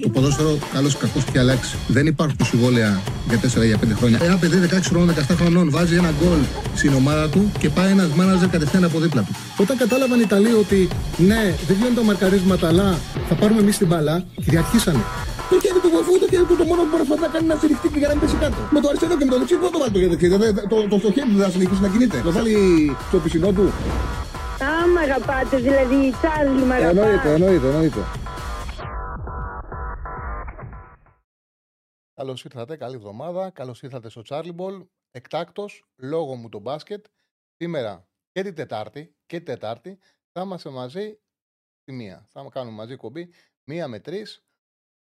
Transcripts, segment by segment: Το ποδόσφαιρο, καλώς ή κακώς, έχει αλλάξει. Δεν υπάρχουν συμβόλαια για 4-5 χρόνια. Ένα παιδί 16 χρόνων, 17 χρονών βάζει ένα γκολ στην ομάδα του και πάει ένας μάναζερ κατευθείαν από δίπλα του. Όταν κατάλαβαν οι Ιταλοί ότι ναι, δεν βγαίνουν τα μαρκαρίσματα, αλλά θα πάρουμε εμείς την μπάλα, κυριαρχήσανε. Το χέρι του βοηθού, το χέρι του, το μόνο που μπορεί να κάνει να στηριχτεί και να μην πέσει κάτω. Με το αριστερό και με το δεξί, πού το βάλει το χέρι του, το χέρι του δεν θα συνεχίσει να κινείται. Το βάλει στο πισινό του. Α, μ' αγαπάτε, δηλαδή, Τσάρλι, μ' αγαπάτε. Εννοείται. Καλώς ήρθατε, καλή εβδομάδα. Καλώς ήρθατε στο Charlie Ball. Εκτάκτος, λόγω μου το μπάσκετ. Σήμερα και την Τετάρτη θα είμαστε μαζί στη μία. Θα κάνουμε μαζί κομπή 1 με 3.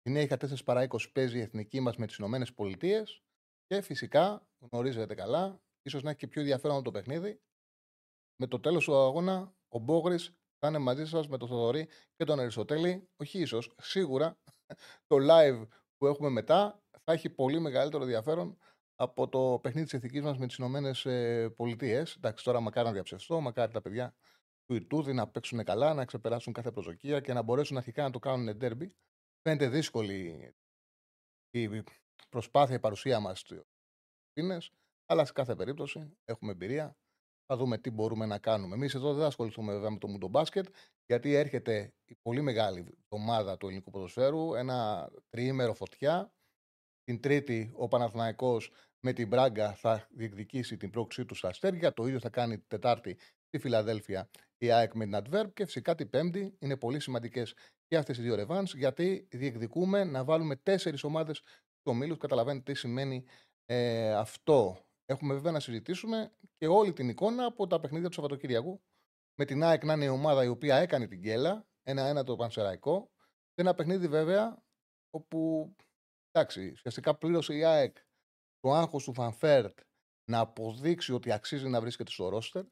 Η Νέα 4 παρά 20 παίζει η εθνική μας με τις Ηνωμένες Πολιτείες. Και φυσικά γνωρίζετε καλά, ίσως να έχει και πιο ενδιαφέρον το παιχνίδι. Με το τέλος του αγώνα, ο Μπόγρης θα είναι μαζί σας με τον Θοδωρή και τον Αριστοτέλη. Όχι ίσως, σίγουρα το live που έχουμε μετά θα έχει πολύ μεγαλύτερο ενδιαφέρον από το παιχνίδι της εθνικής μας με τις Ηνωμένες Πολιτείες. Εντάξει, τώρα μακάρι να διαψευστώ, μακάρι τα παιδιά του Ιρτούδη να παίξουν καλά, να ξεπεράσουν κάθε προσδοκία και να μπορέσουν αρχικά να το κάνουν ντέρμπι. Φαίνεται δύσκολη η προσπάθεια, η παρουσία μας στις Φιλιππίνες, αλλά σε κάθε περίπτωση έχουμε εμπειρία. Θα δούμε τι μπορούμε να κάνουμε. Εμείς εδώ δεν θα ασχοληθούμε βέβαια με το μουντομπάσκετ, γιατί έρχεται η πολύ μεγάλη εβδομάδα του ελληνικού ποδοσφαίρου, ένα τριήμερο φωτιά. Την Τρίτη ο Παναθηναϊκός με την Μπράγκα θα διεκδικήσει την πρόξή του στα αστέρια. Το ίδιο θα κάνει την Τετάρτη στη Φιλαδέλφια η ΑΕΚ με την Αντβέρπ. Και φυσικά την Πέμπτη είναι πολύ σημαντικές και αυτές οι δύο ρεβάνς, γιατί διεκδικούμε να βάλουμε 4 ομάδες στο ομίλους. Καταλαβαίνετε τι σημαίνει αυτό. Έχουμε βέβαια να συζητήσουμε και όλη την εικόνα από τα παιχνίδια του Σαββατοκύριακου. Με την ΑΕΚ να είναι η ομάδα η οποία έκανε την γκέλα, 1-1 το Πανσεραϊκό. Ένα παιχνίδι βέβαια όπου εντάξει, ουσιαστικά πλήρωσε η ΑΕΚ το άγχος του Φανφέρτ να αποδείξει ότι αξίζει να βρίσκεται στο ρόστερ.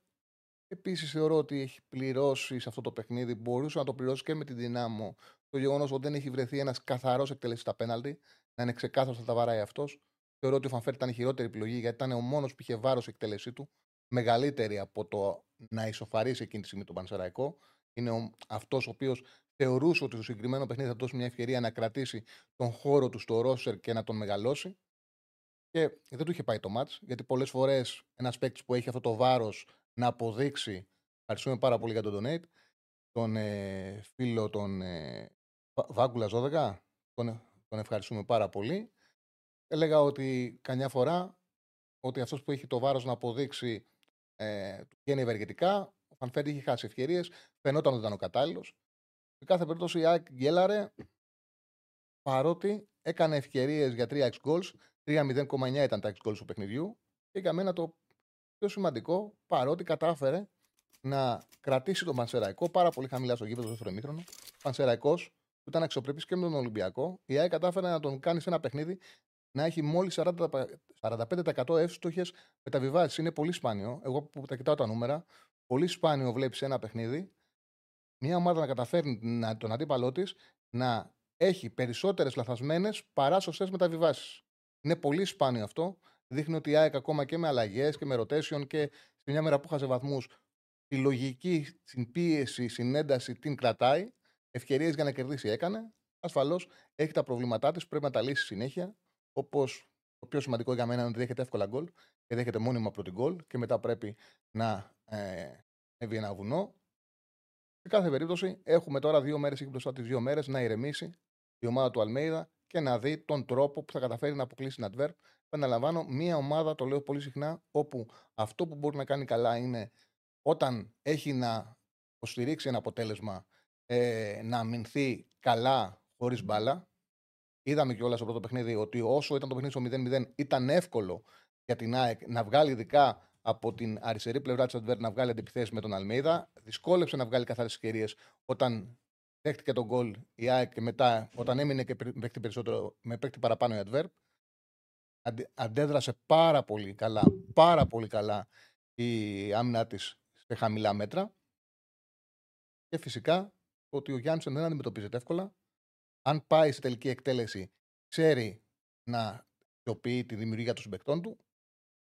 Επίσης θεωρώ ότι έχει πληρώσει σε αυτό το παιχνίδι, μπορούσε να το πληρώσει και με την Δυνάμο, το γεγονός ότι δεν έχει βρεθεί ένας καθαρός εκτελεστής στα πέναλτι, να είναι ξεκάθαρος θα τα βαράει αυτός. Θεωρώ ότι ο Φανφέρτ ήταν η χειρότερη επιλογή, γιατί ήταν ο μόνος που είχε βάρος η εκτέλεσή του, μεγαλύτερη από το να ισοφαρίσει εκείνη τη στιγμή τον Πανσεραϊκό. Είναι αυτός ο οποίος θεωρούσε ότι στο συγκεκριμένο παιχνίδι θα δώσει μια ευκαιρία να κρατήσει τον χώρο του στο ρόστερ και να τον μεγαλώσει. Και δεν του είχε πάει το μάτς, γιατί πολλές φορές ένας παίκτης που έχει αυτό το βάρος να αποδείξει. Ευχαριστούμε πάρα πολύ για τον donate, τον φίλο τον Βάγκουλας 12, τον ευχαριστούμε πάρα πολύ. Έλεγα ότι καμιά φορά ότι αυτός που έχει το βάρος να αποδείξει του βγαίνει ευεργετικά. Ο Φανφέρντι είχε χάσει ευκαιρίες, φαινόταν ότι ήταν ο κατάλληλος. Σε κάθε περίπτωση η ΑΕΚ γκέλαρε, παρότι έκανε ευκαιρίες για 3 εξ goals, 3-0,9 ήταν τα εξ goals του παιχνιδιού και για μένα το πιο σημαντικό, παρότι κατάφερε να κρατήσει τον Πανσεραϊκό πάρα πολύ χαμηλά στο γήπεδο στο 2ο ημίχρονο. Πανσεραϊκός που ήταν αξιοπρεπής και με τον Ολυμπιακό, η ΑΕΚ κατάφερε να τον κάνει σε ένα παιχνίδι να έχει μόλις 45% εύστοχες μεταβιβάσεις. Είναι πολύ σπάνιο. Εγώ που τα κοιτάω τα νούμερα, πολύ σπάνιο βλέπεις ένα παιχνίδι μια ομάδα να καταφέρνει τον αντίπαλό της να έχει περισσότερες λαθασμένες παρά σωστές μεταβιβάσεις. Είναι πολύ σπάνιο αυτό. Δείχνει ότι η ΑΕΚ ακόμα και με αλλαγές και με rotation και σε μια μέρα που χάσε βαθμούς, τη λογική, την πίεση, την ένταση την κρατάει. Ευκαιρίες για να κερδίσει έκανε. Ασφαλώς έχει τα προβλήματά της, πρέπει να τα λύσει συνέχεια. Όπως το πιο σημαντικό για μένα είναι ότι δέχεται εύκολα γκολ και δέχεται μόνιμα πρώτη γκολ και μετά πρέπει να έβει ένα βουνό. Σε κάθε περίπτωση έχουμε τώρα 2 μέρες, έχει μπροστά τις 2 μέρες να ηρεμήσει η ομάδα του Αλμέιδα και να δει τον τρόπο που θα καταφέρει να αποκλείσει την Αντβέρπ. Επαναλαμβάνω, μια ομάδα, το λέω πολύ συχνά, όπου αυτό που μπορεί να κάνει καλά είναι όταν έχει να υποστηρίξει ένα αποτέλεσμα να αμυνθεί καλά χωρίς μπάλα. Είδαμε κιόλας στο πρώτο παιχνίδι ότι όσο ήταν το παιχνίδι στο 0-0 ήταν εύκολο για την ΑΕΚ να βγάλει ειδικά από την αριστερή πλευρά της Αντβέρπ να βγάλει αντιπιθέσεις με τον Αλμέιδα. Δυσκόλεψε να βγάλει καθαρές ευκαιρίες όταν δέχτηκε τον γκολ η ΑΕΚ και μετά όταν έμεινε και με παίκτη παραπάνω η Αντβέρπ. Αντέδρασε πάρα πολύ καλά η άμυνα της σε χαμηλά μέτρα. Και φυσικά ότι ο Γιάννης δεν αντιμετωπίζεται εύκολα. Αν πάει σε τελική εκτέλεση, ξέρει να αξιοποιεί τη δημιουργία των συμπαικτών του.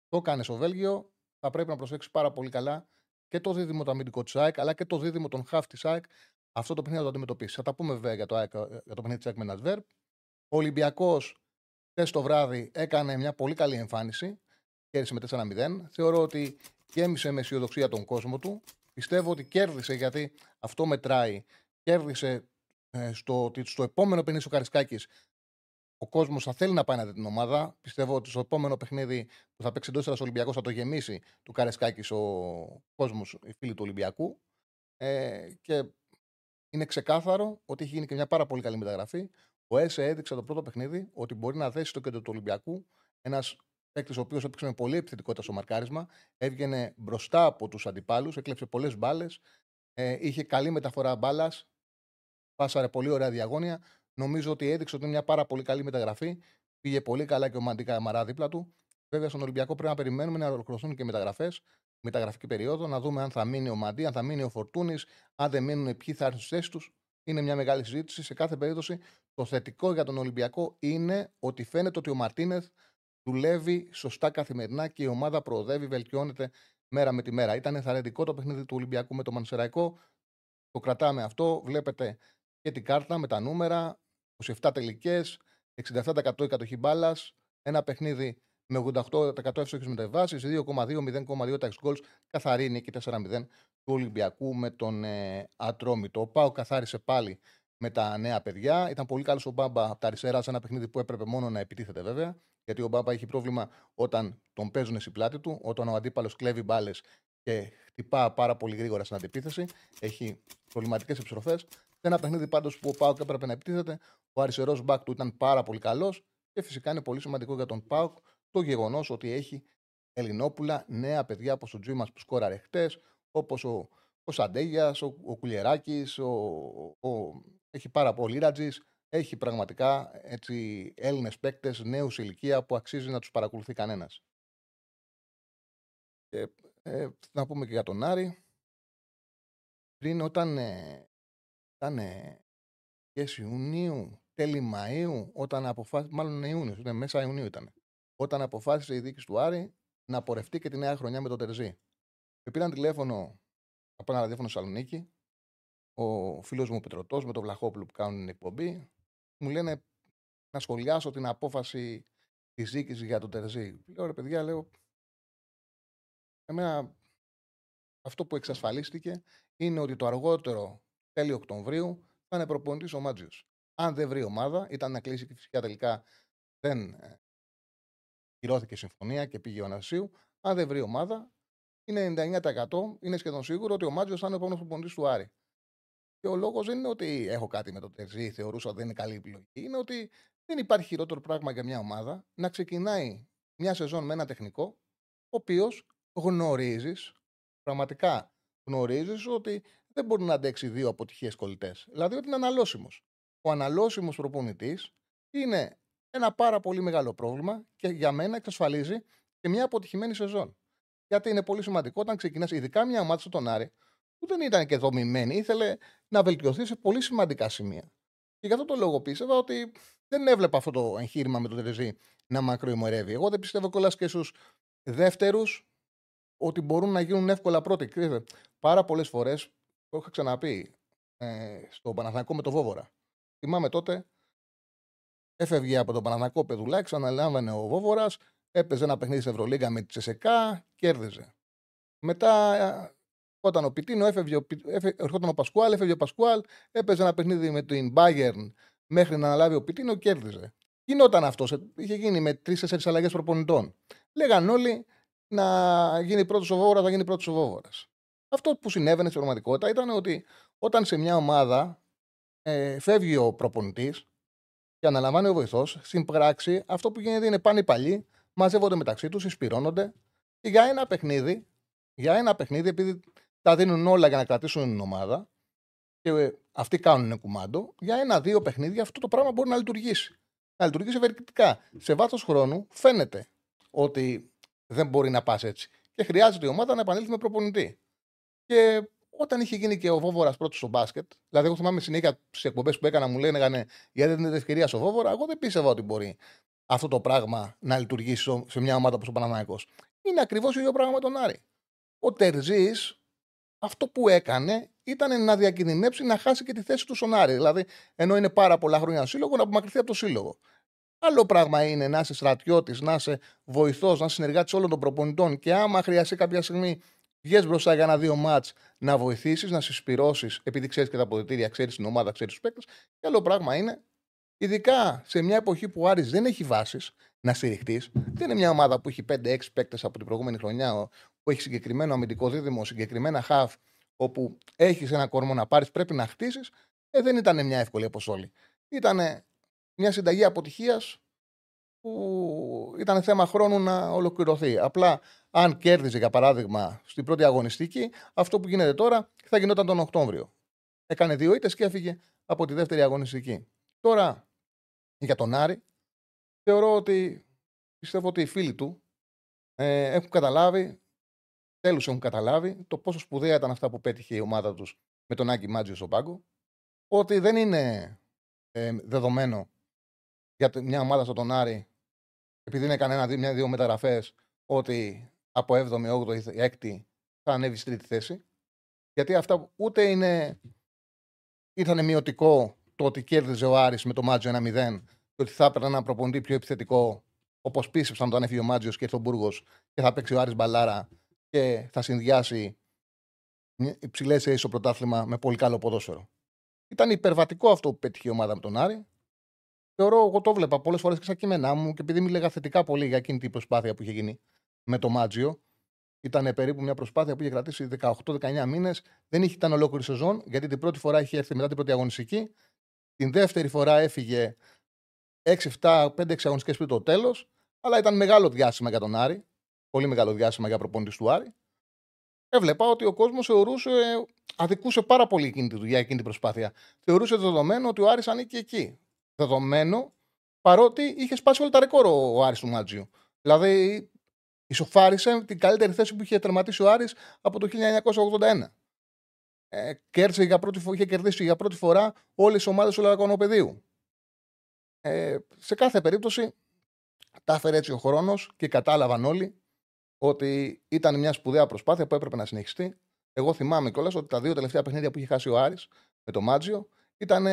Το κάνει στο Βέλγιο. Θα πρέπει να προσέξει πάρα πολύ καλά και το δίδυμο το αμυντικό της ΑΕΚ, αλλά και το δίδυμο των χαφ της ΑΕΚ. Αυτό το παιχνίδι θα το αντιμετωπίσει. Θα τα πούμε βέβαια για το παιχνίδι της ΑΕΚ με την Αντβέρπ. Ο Ολυμπιακός χθες το βράδυ έκανε μια πολύ καλή εμφάνιση. Κέρδισε με 4-0. Θεωρώ ότι γέμισε με αισιοδοξία τον κόσμο του. Πιστεύω ότι κέρδισε, γιατί αυτό μετράει. Κέρδισε στο επόμενο παιχνίδι ο Καρισκάκης. Ο κόσμος θα θέλει να πάει να δει την ομάδα. Πιστεύω ότι στο επόμενο παιχνίδι που θα παίξει εντός έδρας ο Ολυμπιακός θα το γεμίσει του Καρισκάκης ο κόσμος, οι φίλοι του Ολυμπιακού. Και είναι ξεκάθαρο ότι έχει γίνει και μια πάρα πολύ καλή μεταγραφή. Ο ΕΣΕ έδειξε το πρώτο παιχνίδι ότι μπορεί να δέσει στο κέντρο του Ολυμπιακού. Ένας παίκτης ο οποίος έπαιξε με πολύ επιθετικότητα στο μαρκάρισμα, έβγαινε μπροστά από τους αντιπάλους, έκλεψε πολλές μπάλες, είχε καλή μεταφορά μπάλας, πάσαρε πολύ ωραία διαγώνια. Νομίζω ότι έδειξε ότι είναι μια πάρα πολύ καλή μεταγραφή. Πήγε πολύ καλά και ο Μαντί Καμαρά δίπλα του. Βέβαια, στον Ολυμπιακό πρέπει να περιμένουμε να ολοκληρωθούν και μεταγραφές, μεταγραφική περίοδο, να δούμε αν θα μείνει ο Μαντί, αν θα μείνει ο Φορτούνης, αν δεν μείνουν, ποιοι θα έρθουν στις θέσεις τους. Είναι μια μεγάλη συζήτηση. Σε κάθε περίπτωση, το θετικό για τον Ολυμπιακό είναι ότι φαίνεται ότι ο Μαρτίνεθ δουλεύει σωστά καθημερινά και η ομάδα προοδεύει, βελτιώνεται μέρα με τη μέρα. Ήταν ενθαρρυντικό το παιχνίδι του Ολυμπιακού με το Μανσεραϊκό. Το κρατάμε αυτό. Βλέπετε και την κάρτα με τα νούμερα. 27 τελικές, 67% η κατοχή μπάλας, ένα παιχνίδι με 88% εύστοχες μεταβάσεις, 2,2-0,2 τα εξ γκολς, καθαρή νίκη 4-0 του Ολυμπιακού με τον Ατρόμητο. Ο ΠΑΟ καθάρισε πάλι με τα νέα παιδιά. Ήταν πολύ καλός ο Μπάμπα από τα αριστερά σε ένα παιχνίδι που έπρεπε μόνο να επιτίθεται, βέβαια, γιατί ο Μπάμπα έχει πρόβλημα όταν τον παίζουν στην πλάτη του, όταν ο αντίπαλος κλέβει μπάλες και χτυπά πάρα πολύ γρήγορα στην αντεπίθεση. Έχει προβληματικές επιστροφές. Ένα παιχνίδι πάντως που ο ΠΑΟΚ έπρεπε να επιτίθεται. Ο αριστερός μπακ του ήταν πάρα πολύ καλός και φυσικά είναι πολύ σημαντικό για τον ΠΑΟΚ το γεγονός ότι έχει Ελληνόπουλα, νέα παιδιά όπως ο Τζίμας που σκόραρε χτες, όπως ο Σαντέγιας, ο Κουλιεράκης, έχει πάρα πολύ Ρατζής. Έχει πραγματικά Έλληνες παίκτες νέους ηλικία που αξίζει να τους παρακολουθεί κανένας. Και, να πούμε και για τον Άρη. Πριν όταν ήταν αρχές Ιουνίου, τέλη Μαΐου, όταν αποφάσισε, μάλλον Ιούνιος, μέσα Ιουνίου ήταν, όταν αποφάσισε η διοίκηση του Άρη να πορευτεί και τη νέα χρονιά με τον Τερζή. Με πήραν τηλέφωνο από ένα ραδιόφωνο Θεσσαλονίκη, ο φίλος μου Πετρωτός με τον Βλαχόπουλο που κάνουν την εκπομπή, μου λένε να σχολιάσω την απόφαση της διοίκησης για τον Τερζή. Λέω, ρε παιδιά, λέω, εμένα αυτό που εξασφαλίστηκε είναι ότι το αργότερο τέλη Οκτωβρίου θα είναι προπονητής ο Μάτζιος. Αν δεν βρει ομάδα, ήταν να κλείσει και φυσικά τελικά δεν κυρώθηκε συμφωνία και πήγε ο Ανασίου. Αν δεν βρει ομάδα, είναι 99%, είναι σχεδόν σίγουρο ότι ο Μάτζιος θα είναι ο επόμενος προπονητής του Άρη. Και ο λόγος δεν είναι ότι έχω κάτι με το Τερζή, θεωρούσα ότι δεν είναι καλή επιλογή. Είναι ότι δεν υπάρχει χειρότερο πράγμα για μια ομάδα να ξεκινάει μια σεζόν με ένα τεχνικό, ο οποίος πραγματικά γνωρίζεις ότι δεν μπορεί να αντέξει δύο αποτυχίες κολλητές. Δηλαδή ότι είναι αναλώσιμος. Ο αναλώσιμος προπονητής είναι ένα πάρα πολύ μεγάλο πρόβλημα και για μένα εξασφαλίζει και μια αποτυχημένη σεζόν. Γιατί είναι πολύ σημαντικό όταν ξεκινάς, ειδικά μια ομάδα στον Άρη, που δεν ήταν και δομημένη, ήθελε να βελτιωθεί σε πολύ σημαντικά σημεία. Και για αυτό το λόγο πίστευα ότι δεν έβλεπα αυτό το εγχείρημα με τον Τερζή να μακροημερεύει. Εγώ δεν πιστεύω κιόλας και στους δεύτερους ότι μπορούν να γίνουν εύκολα πρώτοι. Πάρα πολλές φορές. Το είχα ξαναπεί στο Παναθηναϊκό με τον Βόβορα. Θυμάμαι τότε, έφευγε από τον Παναθηναϊκό Πεδουλάκη, ξαναλάμβανε ο Βόβορας, έπαιζε ένα παιχνίδι στην Ευρωλίγκα με τη ΣΣΚΑ, κέρδιζε. Μετά, όταν ο Πιτίνο ερχόταν ο Πασκουάλ, έφευγε ο Πασκουάλ, έπαιζε ένα παιχνίδι με την Bayern μέχρι να αναλάβει ο Πιτίνο, κέρδιζε. Γινόταν αυτό, είχε γίνει με 3-4 αλλαγές προπονητών. Λέγαν όλοι να γίνει πρώτος ο Βόβορας, να γίνει πρώτος ο Βόβορας. Αυτό που συνέβαινε στην πραγματικότητα ήταν ότι όταν σε μια ομάδα φεύγει ο προπονητής και αναλαμβάνει ο βοηθός, στην πράξη αυτό που γίνεται είναι πάνε οι παλιοί, μαζεύονται μεταξύ τους, συσπυρώνονται και για ένα παιχνίδι, επειδή τα δίνουν όλα για να κρατήσουν την ομάδα και αυτοί κάνουν κουμάντο, για ένα-δύο παιχνίδια αυτό το πράγμα μπορεί να λειτουργήσει. Να λειτουργήσει ευεργετικά. Σε βάθος χρόνου φαίνεται ότι δεν μπορεί να πας έτσι και χρειάζεται η ομάδα να επανέλθει με προπονητή. Και όταν είχε γίνει και ο Βόβορας πρώτος στο μπάσκετ, δηλαδή, εγώ θυμάμαι συνέχεια στις εκπομπές που έκανα, μου λέγανε γιατί δεν είναι ευκαιρία στο Βόβορα. Εγώ δεν πίστευα ότι μπορεί αυτό το πράγμα να λειτουργήσει σε μια ομάδα όπως ο Παναθηναϊκός. Είναι ακριβώς το ίδιο πράγμα με τον Άρη. Ο Τερζής αυτό που έκανε ήταν να διακινδυνεύσει να χάσει και τη θέση του Σονάρη. Δηλαδή, ενώ είναι πάρα πολλά χρόνια σύλλογο, να απομακρυνθεί από το σύλλογο. Άλλο πράγμα είναι να είσαι στρατιώτης, να είσαι βοηθός, να συνεργάτης όλων των προπονητών και άμα χρειαστεί κάποια στιγμή βγες μπροστά για ένα-δύο μάτς να βοηθήσεις, να συσπυρώσεις, επειδή ξέρεις και τα αποδυτήρια, ξέρεις την ομάδα, ξέρεις τους παίκτες. Και άλλο πράγμα είναι, ειδικά σε μια εποχή που ο Άρης δεν έχει βάσεις να στηριχτείς, δεν είναι μια ομάδα που έχει 5-6 παίκτες από την προηγούμενη χρονιά, που έχει συγκεκριμένο αμυντικό δίδυμο, συγκεκριμένα χαφ, όπου έχεις ένα κορμό να πάρεις, πρέπει να χτίσεις. Δεν ήταν μια εύκολη αποστολή. Ήταν μια συνταγή αποτυχίας που ήταν θέμα χρόνου να ολοκληρωθεί. Απλά, αν κέρδιζε, για παράδειγμα, στην πρώτη αγωνιστική, αυτό που γίνεται τώρα θα γινόταν τον Οκτώβριο. Έκανε 2 ήττες και έφυγε από τη δεύτερη αγωνιστική. Τώρα, για τον Άρη, θεωρώ ότι πιστεύω ότι οι φίλοι του έχουν καταλάβει, τέλος έχουν καταλάβει το πόσο σπουδαία ήταν αυτά που πέτυχε η ομάδα τους με τον Άκη Μάτζιο στον πάγκο, ότι δεν είναι δεδομένο για μια ομάδα στον Άρη, επειδή έκανε μια-δύο μεταγραφές, ότι από 7η, 8η ή 6η θα ανέβει στη τρίτη θέση. Γιατί αυτά ούτε ήταν μειωτικό το ότι κέρδιζε ο Άρης με το Μάτζιο 1-0 και ότι θα έπαιρνε ένα προπονητή πιο επιθετικό, όπως πίστεψαν όταν έφυγε ο Μάτζιος και ήρθε ο Μπούργος και θα παίξει ο Άρης μπαλάρα και θα συνδυάσει υψηλές θέσεις στο πρωτάθλημα με πολύ καλό ποδόσφαιρο. Ήταν υπερβατικό αυτό που πέτυχε η ομάδα με τον Άρη. Θεωρώ, εγώ το βλέπα πολλές φορές και στα κείμενά μου και επειδή μίλαγα θετικά πολύ για εκείνη την προσπάθεια που είχε γίνει με το Μάτζιο. Ήταν περίπου μια προσπάθεια που είχε κρατήσει 18-19 μήνες. Δεν ήταν ολόκληρη σεζόν, γιατί την πρώτη φορά είχε έρθει μετά την πρώτη αγωνιστική. Την δεύτερη φορά έφυγε 6-7-5-6 αγωνιστικές πριν το τέλος. Αλλά ήταν μεγάλο διάστημα για τον Άρη. Πολύ μεγάλο διάστημα για προπονητή του Άρη. Έβλεπα ότι ο κόσμος θεωρούσε, αδικούσε πάρα πολύ εκείνη τη δουλειά, εκείνη την προσπάθεια. Θεωρούσε δεδομένο ότι ο Άρης ανήκει εκεί. Δεδομένο, παρότι είχε σπάσει όλα τα ρεκόρ ο Άρης του Μάτζιου. Δηλαδή, ισοφάρισε την καλύτερη θέση που είχε τερματίσει ο Άρης από το 1981. Είχε κερδίσει για πρώτη φορά όλες τις ομάδες του Λαρακονοπεδίου. Σε κάθε περίπτωση, τα έφερε έτσι ο χρόνος και κατάλαβαν όλοι ότι ήταν μια σπουδαία προσπάθεια που έπρεπε να συνεχιστεί. Εγώ θυμάμαι κιόλας ότι τα 2 τελευταία παιχνίδια που είχε χάσει ο Άρης με το Μάτζιο ήταν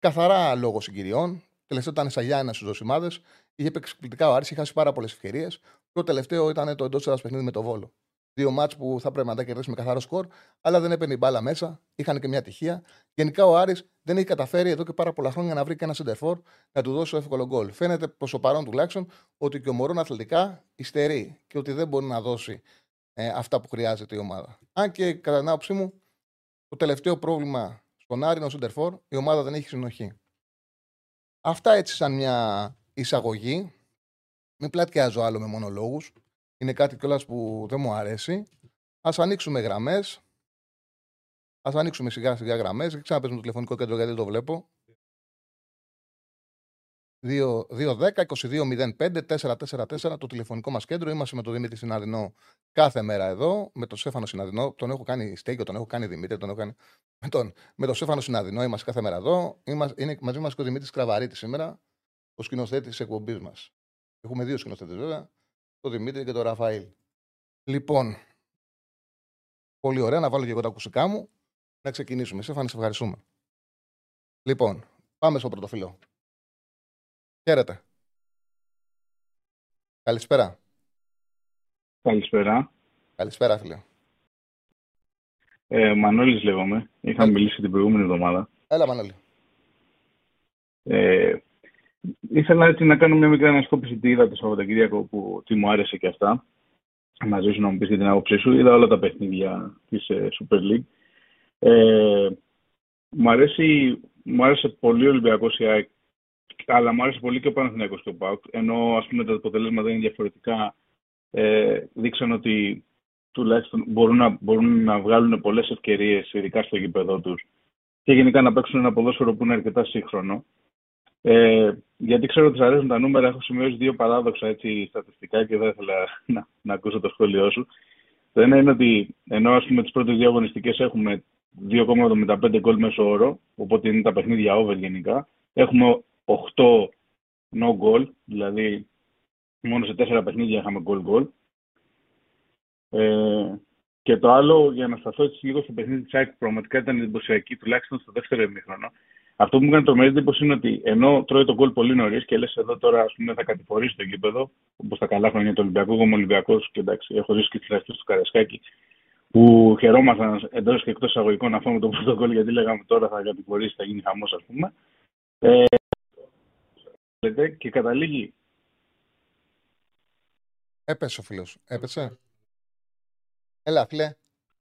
καθαρά λόγω συγκυριών. Τελευταίο ήταν στα Γιάννενα στους Δοσημάδες. Είχε παίξει εκπληκτικά ο Άρης, είχε χάσει πάρα πολλές ευκαιρίες. Το τελευταίο ήταν το εντός έδρας παιχνίδι με το Βόλο. 2 μάτς που θα πρέπει να τα κερδίσει με καθαρό σκορ, αλλά δεν έπαιρνε η μπάλα μέσα. Είχαν και μια τυχεία. Γενικά ο Άρης δεν έχει καταφέρει εδώ και πάρα πολλά χρόνια να βρει και ένα σεντερφόρ να του δώσει το εύκολο γκολ. Φαίνεται προς το παρόν τουλάχιστον ότι και ο Μωρόν αθλητικά υστερεί και ότι δεν μπορεί να δώσει αυτά που χρειάζεται η ομάδα. Αν και κατά την άποψή μου, το τελευταίο πρόβλημα στον Άρη είναι ο σεντερφόρ, η ομάδα δεν έχει συνοχή. Αυτά έτσι σαν μια εισαγωγή. Μην πλατιάζω άλλο με μονολόγους. Είναι κάτι κιόλας που δεν μου αρέσει. Ας ανοίξουμε γραμμές. Ας ανοίξουμε σιγά σιγά γραμμές. Δεν ξαναπέζουμε το τηλεφωνικό κέντρο γιατί δεν το βλέπω. 2-10-22-05-444 το τηλεφωνικό μας κέντρο. Είμαστε με τον Δημήτρη Συναδεινό κάθε μέρα εδώ. Με τον Στέφανο Συναδεινό. Τον έχω κάνει Στέγιο, τον έχω κάνει Δημήτρη. Με τον Στέφανο Συναδεινό είμαστε κάθε μέρα εδώ. Είναι μαζί μας και ο Δημήτρης Κραβαρίτης σήμερα. Ο σκηνοθέτης της εκπομπής μας. Έχουμε 2 σκηνοθέτες βέβαια. Το Δημήτρη και το Ραφαήλ. Λοιπόν, πολύ ωραία, να βάλω και εγώ τα ακουστικά μου. Να ξεκινήσουμε. Στέφανε, σε ευχαριστούμε. Λοιπόν, πάμε στο πρωτοφυλλό. Χαίρετε. Καλησπέρα. Καλησπέρα. Καλησπέρα, φίλε. Μανώλης λέγομαι. Είχαμε μιλήσει την προηγούμενη εβδομάδα. Έλα, Μανώλη. Ήθελα έτσι να κάνω μια μικρή ανασκόπηση τι είδα το Σαββατοκύριακο, τι μου άρεσε και αυτά. Μαζί σου να μου πεις και την άποψή σου. Είδα όλα τα παιχνίδια της Super League. Μου άρεσε πολύ ο Ολυμπιακός, αλλά μου άρεσε πολύ και ο Παναθηναϊκός και ο ΠΑΟΚ. Ενώ ας πούμε τα αποτελέσματα είναι διαφορετικά, δείξαν ότι τουλάχιστον μπορούν να βγάλουν πολλές ευκαιρίες, ειδικά στο γήπεδό τους, και γενικά να παίξουν ένα ποδόσφαιρο που είναι αρκετά σύγχρονο. Γιατί ξέρω ότι σας αρέσουν τα νούμερα, έχω σημειώσει 2 παράδοξα έτσι, στατιστικά και δεν ήθελα να ακούσω το σχόλιο σου. Το ένα είναι ότι ενώ ας πούμε τις πρώτες 2 αγωνιστικές έχουμε 2,75 γκολ μέσο όρο, οπότε είναι τα παιχνίδια over γενικά, έχουμε 8 no goal, δηλαδή μόνο σε 4 παιχνίδια είχαμε goal goal. Και το άλλο, για να σταθώ έτσι λίγο στο παιχνίδι της ΑΕΚ, πραγματικά ήταν εντυπωσιακή, τουλάχιστον στο δεύτερο ημίχρονο. Αυτό που μου έκανε τρομερή εντύπωση είναι ότι ενώ τρώει τον γκολ πολύ νωρίς και λες εδώ τώρα ας πούμε, θα κατηφορήσει το γήπεδο, όπως τα καλά χρόνια του Ολυμπιακού, εγώ είμαι Ολυμπιακός και εντάξει, έχω ζήσει και τις αρχές του Καρασκάκη, που χαιρόμασταν εντός και εκτός αγωγικών να φάμε το πρώτο γκολ, γιατί λέγαμε τώρα θα κατηφορήσει, θα γίνει χαμός, ας πούμε. Και καταλήγει. Έπεσε ο φίλος. Έπεσε. Έλα, φίλε.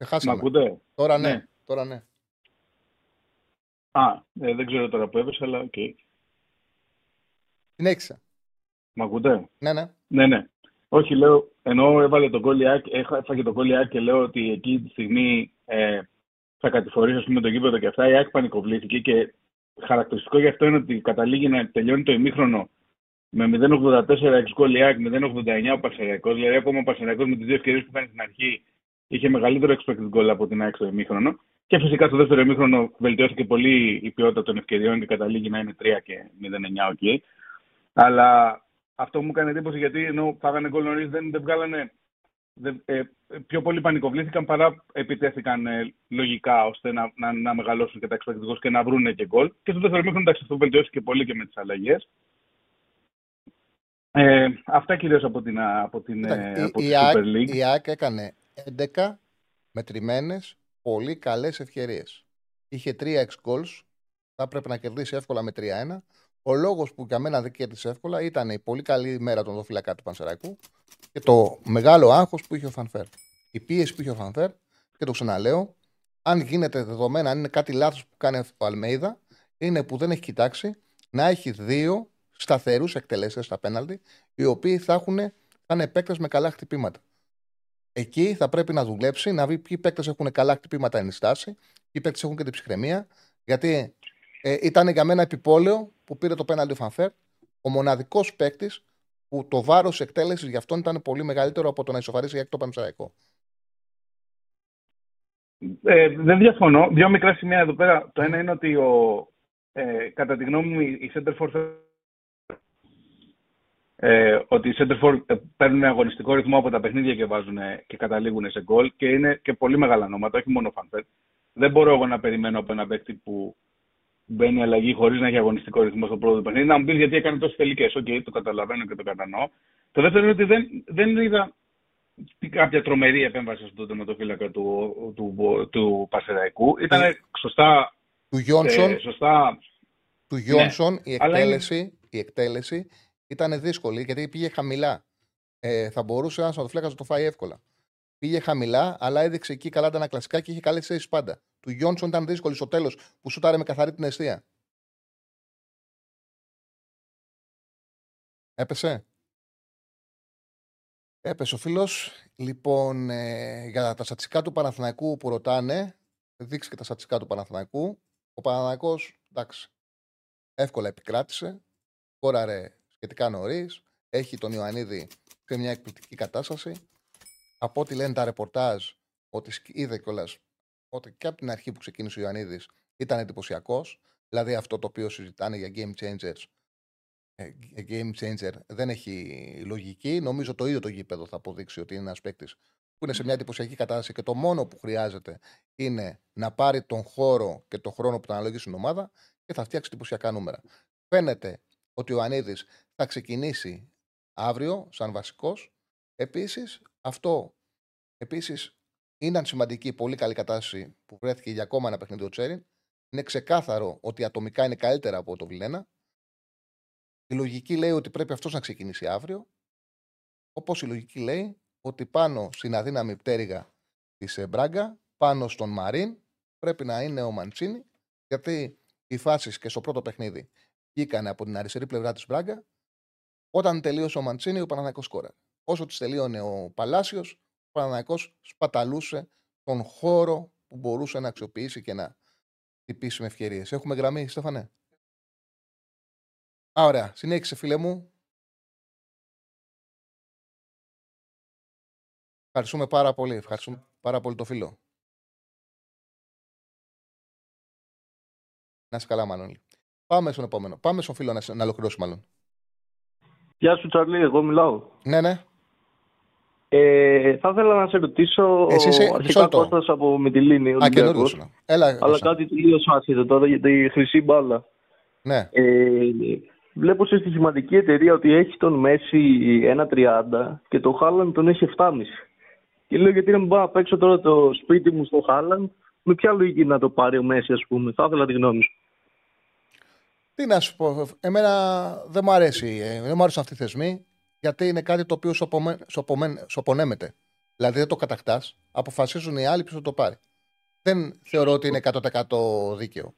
Χάσαμε. Τώρα ναι. Τώρα ναι. Α, δεν ξέρω τώρα που έπεσε, αλλά οκ. Okay. Συνέχισε. Μ' ακούτε? Ναι. Όχι, λέω, ενώ έβαλε τον κόλλιάκ, έφαγε τον κόλλιάκ και λέω ότι εκεί τη στιγμή θα κατηφορήσει, ας πούμε, το γήπεδο και αυτά, η Άκ πανικοβλήθηκε και χαρακτηριστικό γι' αυτό είναι ότι καταλήγει να τελειώνει το ημίχρονο με 0,84 εξκολιάκ, 0,89 ο Πασαριακός. Δηλαδή, ακόμα ο Πασαριακός με τις δύο ευκαιρίες που έκανε στην αρχή είχε μεγαλύτερο expected goal από την ΑΕΚ στο ημίχρονο. Και φυσικά στο δεύτερο ημίχρονο βελτιώθηκε πολύ η ποιότητα των ευκαιριών και καταλήγει να είναι 3 και 0,9. Okay. Αλλά αυτό μου έκανε εντύπωση γιατί ενώ φάγανε γκολ νωρίς δεν βγάλανε. Πιο πολύ πανικοβλήθηκαν παρά επιτέθηκαν λογικά ώστε να μεγαλώσουν και τα expected goals και να βρούνε και γκολ. Και στο δεύτερο ημίχρονο αυτό βελτιώθηκε πολύ και με τις αλλαγές. Αυτά κυρίως από την Super League. Η ΑΕΚ έκανε 11 μετρημένες πολύ καλές ευκαιρίες. Είχε 3 ex-goals, θα πρέπει να κερδίσει εύκολα με 3-1. Ο λόγος που για μένα δεν κέρδισε εύκολα ήταν η πολύ καλή μέρα των δοφυλακά του Πανσεραϊκού και το μεγάλο άγχος που είχε ο Φανφέρ. Η πίεση που είχε ο Φανφέρ, και το ξαναλέω, αν γίνεται δεδομένα, αν είναι κάτι λάθος που κάνει ο Αλμέιδα, είναι που δεν έχει κοιτάξει να έχει δύο σταθερούς εκτελέστες στα πέναλτι, οι οποίοι θα είναι παίκτες με καλά χτυπήματα. Εκεί θα πρέπει να δουλέψει, να δει ποιοι παίκτες έχουν καλά χτυπήματα ενιστάσει, ποιοι παίκτες έχουν και την ψυχραιμία, γιατί ήταν για μένα επιπόλαιο που πήρε το πέναλτι ο Φανφέρ, ο μοναδικός παίκτης που το βάρος εκτέλεσης γι' αυτόν ήταν πολύ μεγαλύτερο από το να ισοφαρίσει για το Πανεπιστημιακό. Δεν διαφωνώ. Δύο μικρά σημεία εδώ πέρα. Το ένα είναι ότι κατά τη γνώμη μου η Centerforce ότι οι Centerforce παίρνουν αγωνιστικό ρυθμό από τα παιχνίδια και βάζουν και καταλήγουν σε γκολ και είναι και πολύ μεγάλα ονόματα, όχι μόνο ο Φανφέρ. Δεν μπορώ εγώ να περιμένω από ένα παίκτη που μπαίνει αλλαγή χωρίς να έχει αγωνιστικό ρυθμό στο πρώτο παιχνίδι. Να μου πει γιατί έκανε τόσες τελικές. Οκ, το καταλαβαίνω και το κατανοώ. Το δεύτερο είναι ότι δεν είδα κάποια τρομερή επέμβαση στον τερματοφύλακα του Πασεραϊκού. Ήταν σωστά. Του Γιόνσον. Ναι, η εκτέλεση ήταν δύσκολη γιατί πήγε χαμηλά. Θα μπορούσε ένας τερματοφύλακας να το φάει εύκολα. Πήγε χαμηλά, αλλά έδειξε εκεί καλά τα ανακλαστικά και είχε καλές θέσεις πάντα. Του Γιόνσον ήταν δύσκολη στο τέλος που σούταρε με καθαρή την αιστεία. Έπεσε ο φίλος. Λοιπόν, για τα στατιστικά του Παναθηναϊκού που ρωτάνε, δείξε και τα στατιστικά του Παναθηναϊκού. Ο Παναθηναϊκός, εντάξει, εύκολα επικράτησε. Κόραρε σχετικά νωρίς. Έχει τον Ιωαννίδη σε μια εκπληκτική κατάσταση. Από ό,τι λένε τα ρεπορτάζ, ότι είδε κιόλας ότι και από την αρχή που ξεκίνησε ο Ιωαννίδης ήταν εντυπωσιακός. Δηλαδή αυτό το οποίο συζητάνε για game changer δεν έχει λογική. Νομίζω το ίδιο το γήπεδο θα αποδείξει ότι είναι ένας παίκτης που είναι σε μια εντυπωσιακή κατάσταση και το μόνο που χρειάζεται είναι να πάρει τον χώρο και τον χρόνο που τον αναλογεί στην ομάδα και θα φτιάξει εντυπωσιακά νούμερα. Φαίνεται ότι ο Ιωαννίδης θα ξεκινήσει αύριο σαν βασικός. Επίσης, είναι σημαντική η πολύ καλή κατάσταση που βρέθηκε για ακόμα ένα παιχνίδι ο Τσέριν. Είναι ξεκάθαρο ότι ατομικά είναι καλύτερα από τον Βλένα. Η λογική λέει ότι πρέπει αυτός να ξεκινήσει αύριο. Όπως η λογική λέει ότι πάνω στην αδύναμη πτέρυγα της Μπράγκα, πάνω στον Μαρίν, πρέπει να είναι ο Μαντσίνι, γιατί οι φάσεις και στο πρώτο παιχνίδι βγήκαν από την αριστερή πλευρά της Μπράγκα. Όταν τελείωσε ο Μαντσίνι, ο Παναθηναϊκός σκόραρε. Όσο τις τελείωνε ο Παλάσιος, ο Παναθηναϊκός σπαταλούσε τον χώρο που μπορούσε να αξιοποιήσει και να χτυπήσει με ευκαιρίες. Έχουμε γραμμή, Στέφανε. Ωραία, συνέχισε φίλε μου. Ευχαριστούμε πάρα πολύ. Ευχαριστούμε πάρα πολύ το φίλο. Να είσαι καλά Μανώλη. Πάμε στον επόμενο. Πάμε στον φίλο να ολοκληρώσει μάλλον. Γεια σου Τσαρλί, εγώ μιλάω. Ναι. Θα ήθελα να σε ρωτήσω. Αρχικά Κώστας από Μυτιλήνη, Ολυμπιακός. Αλλά κάτι τελείως άσχετο τώρα για τη χρυσή μπάλα. Ναι. Βλέπω σε στοιχηματική εταιρεία ότι έχει τον Μέση 1.30 και τον Χάλαντ τον έχει 7.5. Και λέω, γιατί δεν πάω απ' έξω τώρα το σπίτι μου στο Χάλαντ, με ποια λογική να το πάρει ο Μέση, ας πούμε. Θα ήθελα τη γνώμη σου. Τι να σου πω, εμένα δεν μου αρέσει. Δεν μου αρέσουν αυτοί οι θεσμοί, γιατί είναι κάτι το οποίο σοπονέμεται. Δηλαδή δεν το κατακτάς, αποφασίζουν οι άλλοι ποιος θα το πάρει. Δεν θεωρώ ότι είναι 100% δίκαιο.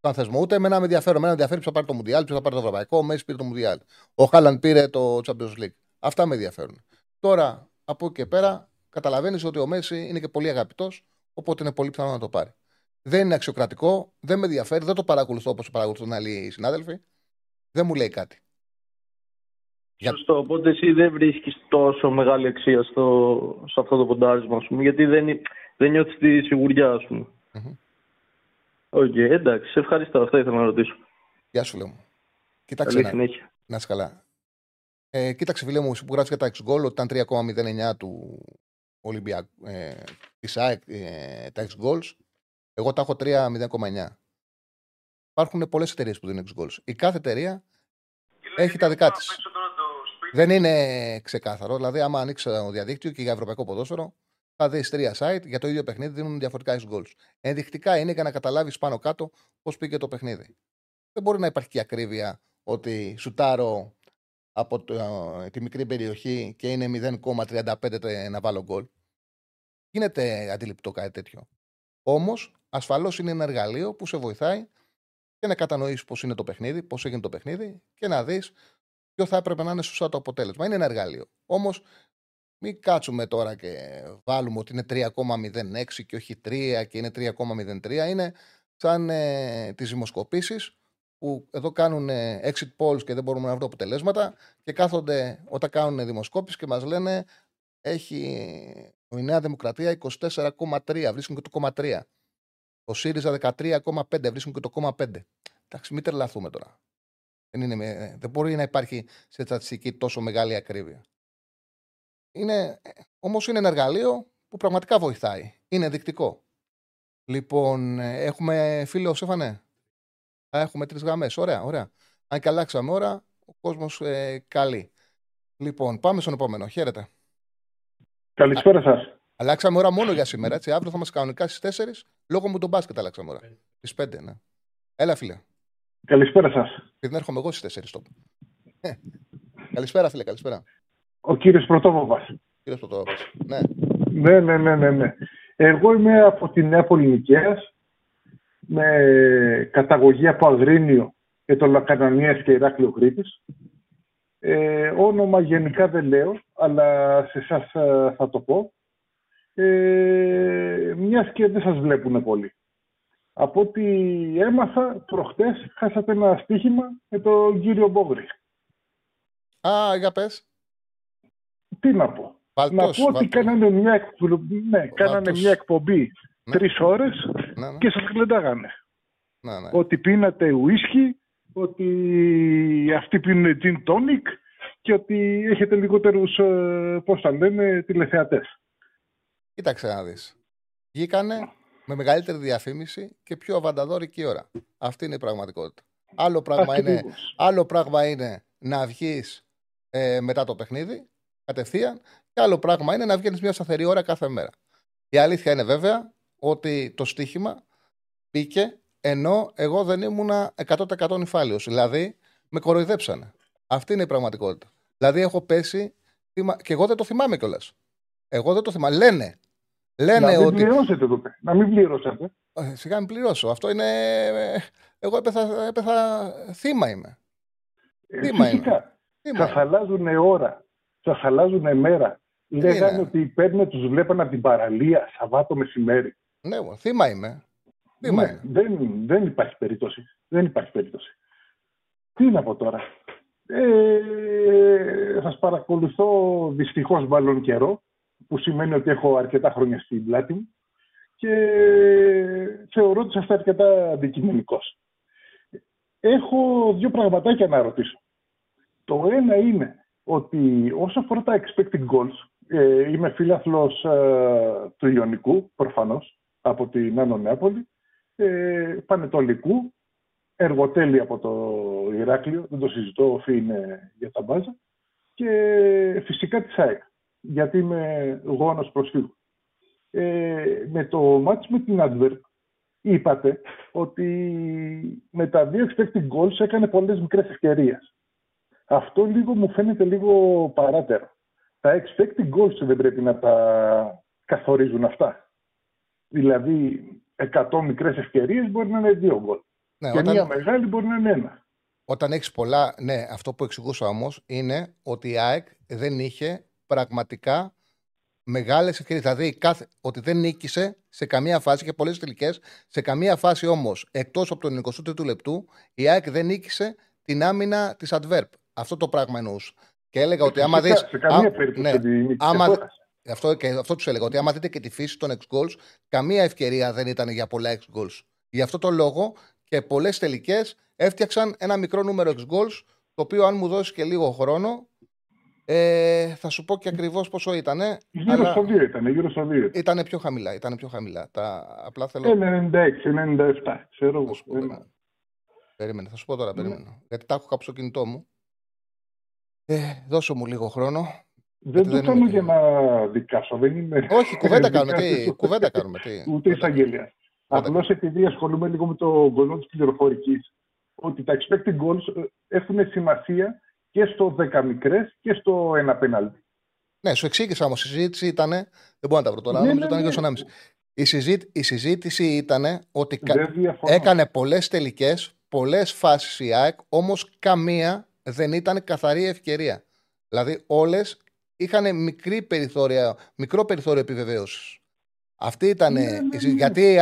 Τον θεσμό, ούτε εμένα με ενδιαφέρει. Εμένα με ενδιαφέρει ποιος θα πάρει το Μουντιάλ, ποιος θα πάρει το Ευρωπαϊκό. Ο Μέση πήρε το Μουντιάλ. Ο Χάλαντ πήρε το Champions League. Αυτά με ενδιαφέρουν. Τώρα από εκεί και πέρα καταλαβαίνεις ότι ο Μέση είναι και πολύ αγαπητός, οπότε είναι πολύ πιθανό να το πάρει. Δεν είναι αξιοκρατικό, δεν με ενδιαφέρει, δεν το παρακολουθώ όπως το παρακολουθούν άλλοι συνάδελφοι. Δεν μου λέει κάτι. Σωστό, οπότε εσύ δεν βρίσκεις τόσο μεγάλη αξία σε αυτό το ποντάρισμα, ας πούμε, γιατί δεν νιώθεις τη σιγουριά, ας πούμε. Mm-hmm. Okay, εντάξει, σε ευχαριστώ. Αυτά ήθελα να ρωτήσω. Γεια σου, λέω μου. Κοίταξε. Να είσαι καλά. Κοίταξε, φίλε μου, εσύ που γράφεις για τα εξ-γκολ, ότι ήταν 3,09 του Ολυμπιακού, της ΑΕΚ, τα εξ-γκολς. Εγώ τα έχω 3,09. Υπάρχουν πολλές εταιρείες που δίνουν εξ-γκολς. Η κάθε εταιρεία έχει τα δικά της. Δεν είναι ξεκάθαρο. Δηλαδή, άμα ανοίξει το διαδίκτυο και για ευρωπαϊκό ποδόσφαιρο, θα δεις τρία site για το ίδιο παιχνίδι, δίνουν διαφορετικά goals. Ενδεικτικά είναι για να καταλάβεις πάνω κάτω πώς πήγε το παιχνίδι. Δεν μπορεί να υπάρχει και ακρίβεια ότι σουτάρω από τη μικρή περιοχή και είναι 0,35 να βάλω goal. Γίνεται αντιληπτό κάτι τέτοιο. Όμως, ασφαλώς είναι ένα εργαλείο που σε βοηθάει και να κατανοήσεις πώς είναι το παιχνίδι, πώς έγινε το παιχνίδι και να δεις ποιο θα έπρεπε να είναι σωστά το αποτέλεσμα. Είναι ένα εργαλείο. Όμως, μην κάτσουμε τώρα και βάλουμε ότι είναι 3,06 και όχι 3 και είναι 3,03. Είναι σαν τις δημοσκοπήσεις που εδώ κάνουν exit polls και δεν μπορούμε να βρούμε αποτελέσματα και κάθονται όταν κάνουν δημοσκόπηση και μας λένε έχει η Νέα Δημοκρατία 24,3, βρίσκουν και το 0,3. Ο ΣΥΡΙΖΑ 13,5, βρίσκουν και το 0,5. Εντάξει, μην τρελαθούμε τώρα. Δεν μπορεί να υπάρχει σε στατιστική τόσο μεγάλη ακρίβεια. Όμως είναι ένα εργαλείο που πραγματικά βοηθάει. Είναι ενδεικτικό. Λοιπόν, έχουμε φίλο, Στέφανε. Έχουμε 3 γραμμές. Ωραία, ωραία. Αν και αλλάξαμε ώρα, ο κόσμος καλεί. Λοιπόν, πάμε στον επόμενο. Χαίρετε. Καλησπέρα σας. Αλλάξαμε ώρα μόνο για σήμερα. Έτσι. Αύριο θα είμαστε κανονικά στις 4. Λόγω μου τον μπάσκετ αλλάξαμε ώρα. Στις 5, ναι. Έλα, φίλε. Καλησπέρα σας. Επειδή έρχομαι εγώ στις 4 τόπου. Καλησπέρα, φίλε, καλησπέρα. Ο κύριος Πρωτόβοβας. Κύριος Πρωτόβοβας, ναι. Ναι. Εγώ είμαι από τη Νέα Πολυνοικαίας, με καταγωγή από Αγρίνιο και το Λακανανίας και Ηράκλειο Κρήτης. Όνομα γενικά δεν λέω, αλλά σε εσάς θα το πω. Μιας και δεν σας βλέπουν πολύ. Από ό,τι έμαθα, προχτές χάσατε ένα στοίχημα με τον κύριο Μπόγρη. Α, για πες. Τι να πω. Να πω ότι κάνανε μια εκπομπή 3 ώρες και σας κλεντάγανε. Ναι. Ότι πίνατε ουίσκι, ότι αυτοί πίνουν gin tonic και ότι έχετε λιγότερους, πώς θα λένε, τηλεθεατές. Κοίταξε να δεις. Βγήκανε με μεγαλύτερη διαφήμιση και πιο αβανταδόρικη ώρα. Αυτή είναι η πραγματικότητα. Άλλο πράγμα είναι να βγεις μετά το παιχνίδι κατευθείαν και άλλο πράγμα είναι να βγαίνεις μια σταθερή ώρα κάθε μέρα. Η αλήθεια είναι βέβαια ότι το στοίχημα πήκε ενώ εγώ δεν ήμουνα 100% νηφάλιος. Δηλαδή με κοροϊδέψανε. Αυτή είναι η πραγματικότητα. Δηλαδή έχω πέσει και εγώ δεν το θυμάμαι κιόλας. Εγώ δεν το θυμάμαι. Να μην πληρώσετε. Σιγά μην πληρώσω. Αυτό είναι... Εγώ έπεθα θύμα είμαι. Φυσικά. Σας αλλάζουν ώρα. Σας αλλάζουν μέρα. Λέγανε ότι παίρνουν, τους βλέπανε από την παραλία Σαββάτο μεσημέρι. Ναι, θύμα είμαι. Ναι, δεν υπάρχει περίπτωση. Τι να πω τώρα. Σας παρακολουθώ δυστυχώς μάλλον καιρό, που σημαίνει ότι έχω αρκετά χρόνια στην πλάτη μου και θεωρώ ότι σας αρκετά αντικειμενικός. Έχω 2 πραγματάκια να ρωτήσω. Το ένα είναι ότι όσο αφορά τα expected goals, Είμαι φίλαθλος του Ιωνικού, προφανώς, από την Άνω Νεάπολη, Πανετολικού, Εργοτέλη από το Ηράκλειο, δεν το συζητώ, όφι είναι για τα μπάζα, και φυσικά της ΑΕΚ, γιατί είμαι γόνος προσφύγου. Με το μάτς με την Adverb, είπατε ότι με τα δύο expected goals έκανε πολλές μικρές ευκαιρίες. Αυτό λίγο μου φαίνεται λίγο παράτερο. Τα expected goals δεν πρέπει να τα καθορίζουν αυτά. Δηλαδή, 100 μικρές ευκαιρίες μπορεί να είναι 2 γκολ. Ναι, και μια μεγάλη μπορεί να είναι 1. Όταν έχεις πολλά, ναι, αυτό που εξηγούσα όμως είναι ότι η ΑΕΚ δεν είχε πραγματικά μεγάλες ευκαιρίες. Δηλαδή, ότι δεν νίκησε σε καμία φάση και πολλές τελικές. Σε καμία φάση όμως, εκτός από τον 23ο λεπτού, η ΑΕΚ δεν νίκησε την άμυνα της Adverb. Αυτό το πράγμα εννοούσε. Και έλεγα ότι άμα δεις. Σε καμία περίπτωση. Ναι, αυτό τους έλεγα. Ότι άμα δείτε και τη φύση των ex goals, καμία ευκαιρία δεν ήταν για πολλά ex goals. Γι' αυτό το λόγο και πολλές τελικές έφτιαξαν ένα μικρό νούμερο ex goals, το οποίο αν μου δώσει και λίγο χρόνο, θα σου πω και ακριβώς πόσο ήταν. Γύρω στο 2 ήταν. Ήταν πιο χαμηλά. Απλά θέλω. 96-97, ξέρω εγώ. Περίμενε, θα σου πω τώρα. Ναι. Περίμενε. Γιατί τα έχω κάπου στο κινητό μου. Δώσω μου λίγο χρόνο. Δεν το κάνω για να δικάσω. Δεν είμαι... Όχι, κουβέντα κάνουμε. Ούτε εισαγγελία. Απλώς επειδή ασχολούμαι λίγο με το κόσμο της πληροφορικής, ότι τα expected goals έχουν σημασία και στο 10 μικρές και στο 1 πέναλτι. Ναι, σου εξήγησα όμως. Η συζήτηση ήταν. Δεν μπορώ να τα βρω τώρα. Η συζήτηση ήταν ότι έκανε πολλές τελικές, πολλές φάσεις η ΑΕΚ, όμως καμία δεν ήταν καθαρή ευκαιρία. Δηλαδή, όλες είχαν μικρό περιθώριο επιβεβαίωσης. Αυτή ήταν. Γιατί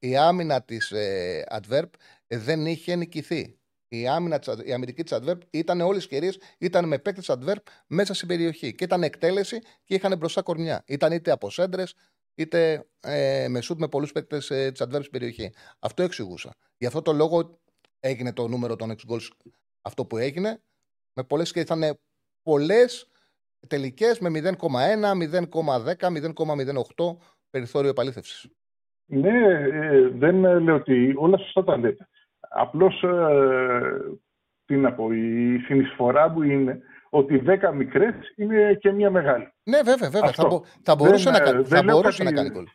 η άμυνα της Adverb δεν είχε νικηθεί. Η αμυντική της Adverb ήταν όλες ευκαιρίες, ήταν με παίκτες Adverb μέσα στην περιοχή. Και ήταν εκτέλεση και είχαν μπροστά κορμιά. Ήταν είτε από σέντρες, είτε με σουτ με πολλούς παίκτες της Adverb στην περιοχή. Αυτό εξηγούσα. Γι' αυτό το λόγο έγινε το νούμερο των ex goals. Αυτό που έγινε, με πολλές και ήταν πολλές τελικές με 0,1, 0,10, 0,08 περιθώριο επαλήθευσης. Ναι, δεν λέω ότι όλα σωστά τα λέτε. Απλώς, τι να πω, η συνεισφορά μου είναι ότι 10 μικρές είναι και μια μεγάλη. Ναι, βέβαια. Θα μπορούσε να κάνει γκολ.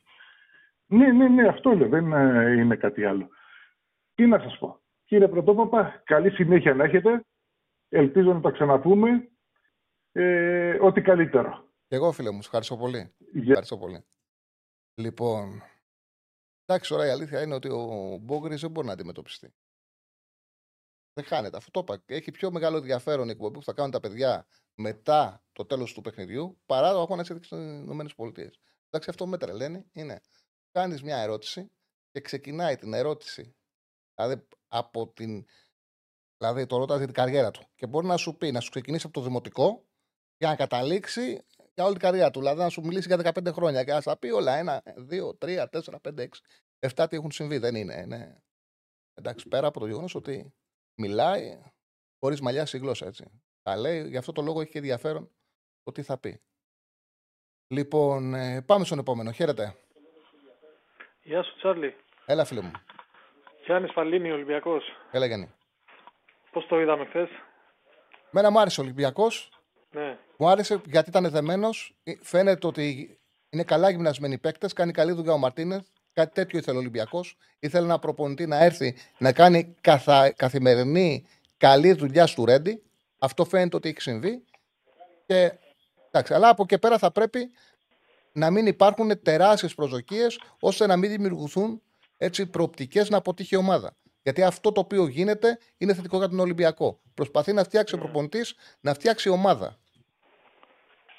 Ναι, αυτό λέω. Δεν είναι κάτι άλλο. Τι να σας πω. Κύριε Πρωτόπαπα, καλή συνέχεια να έχετε. Ελπίζω να τα ξαναπούμε. Ό,τι καλύτερο. Και εγώ, φίλε μου, ευχαριστώ πολύ. Ευχαριστώ πολύ. Λοιπόν, εντάξει, τώρα η αλήθεια είναι ότι ο Μπόγκρης δεν μπορεί να αντιμετωπιστεί. Δεν χάνεται. Αυτό το είπα. Έχει πιο μεγάλο ενδιαφέρον η εκπομπή που θα κάνουν τα παιδιά μετά το τέλος του παιχνιδιού παρά το αγώνα στις ΗΠΑ. Εντάξει, αυτό με τρελαίνει είναι. Κάνεις μια ερώτηση και ξεκινάει την ερώτηση. Δηλαδή, το ρώτα για την καριέρα του. Και μπορεί να σου ξεκινήσει από το δημοτικό για να καταλήξει για όλη την καριέρα του. Δηλαδή, να σου μιλήσει για 15 χρόνια και να σου πει όλα 1, 2, 3, 4, 5, 6, 7 τι έχουν συμβεί. Δεν είναι. Εντάξει, πέρα από το γεγονός ότι μιλάει χωρίς μαλλιά στη γλώσσα. Έτσι. Τα λέει, γι' αυτό το λόγο έχει και ενδιαφέρον το τι θα πει. Λοιπόν, πάμε στον επόμενο. Χαίρετε. Γεια σου, Τσάρλι. Έλα, φίλε μου. Γιάννης Φαλίνη, Ολυμπιακός. Έλα, Γιάννη. Πώς το είδαμε χθες? Μένα μου άρεσε ο Ολυμπιακός. Ναι. Μου άρεσε γιατί ήταν δεμένος. Φαίνεται ότι είναι καλά γυμνασμένοι παίκτες. Κάνει καλή δουλειά ο Μαρτίνες. Κάτι τέτοιο ήθελε ο Ολυμπιακός. Ήθελε ένα προπονητή να έρθει να κάνει καθημερινή καλή δουλειά στο Ρέντι. Αυτό φαίνεται ότι έχει συμβεί. Και, εντάξει, αλλά από εκεί πέρα θα πρέπει να μην υπάρχουν τεράστιες προσδοκίες ώστε να μην δημιουργηθούν έτσι προοπτικές να αποτύχει η ομάδα. Γιατί αυτό το οποίο γίνεται είναι θετικό για τον Ολυμπιακό. Προσπαθεί να φτιάξει ο προπονητής, να φτιάξει η ομάδα.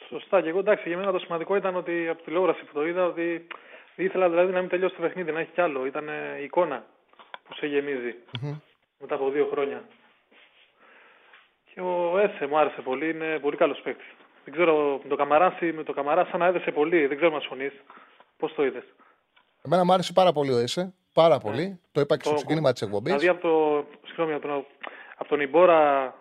Σωστά. Και εγώ, εντάξει, για μένα το σημαντικό ήταν ότι από τη τηλεόραση που το είδα, ότι ήθελα δηλαδή να μην τελειώσει το παιχνίδι, να έχει κι άλλο. Ήταν η εικόνα που σε γεμίζει μετά από 2 χρόνια. Και ο Έσε μου άρεσε πολύ, είναι πολύ καλός παίκτης. Δεν ξέρω, με το Καμαρά σαν να έδεσε πολύ, δεν ξέρω να συμφωνείς. Πώς το είδες? Εμένα μου άρεσε πάρα πολύ ο Έσε. Πάρα πολύ. Το είπα και στο ξεκίνημα της εκπομπής. Δηλαδή από τον Ιμπόρα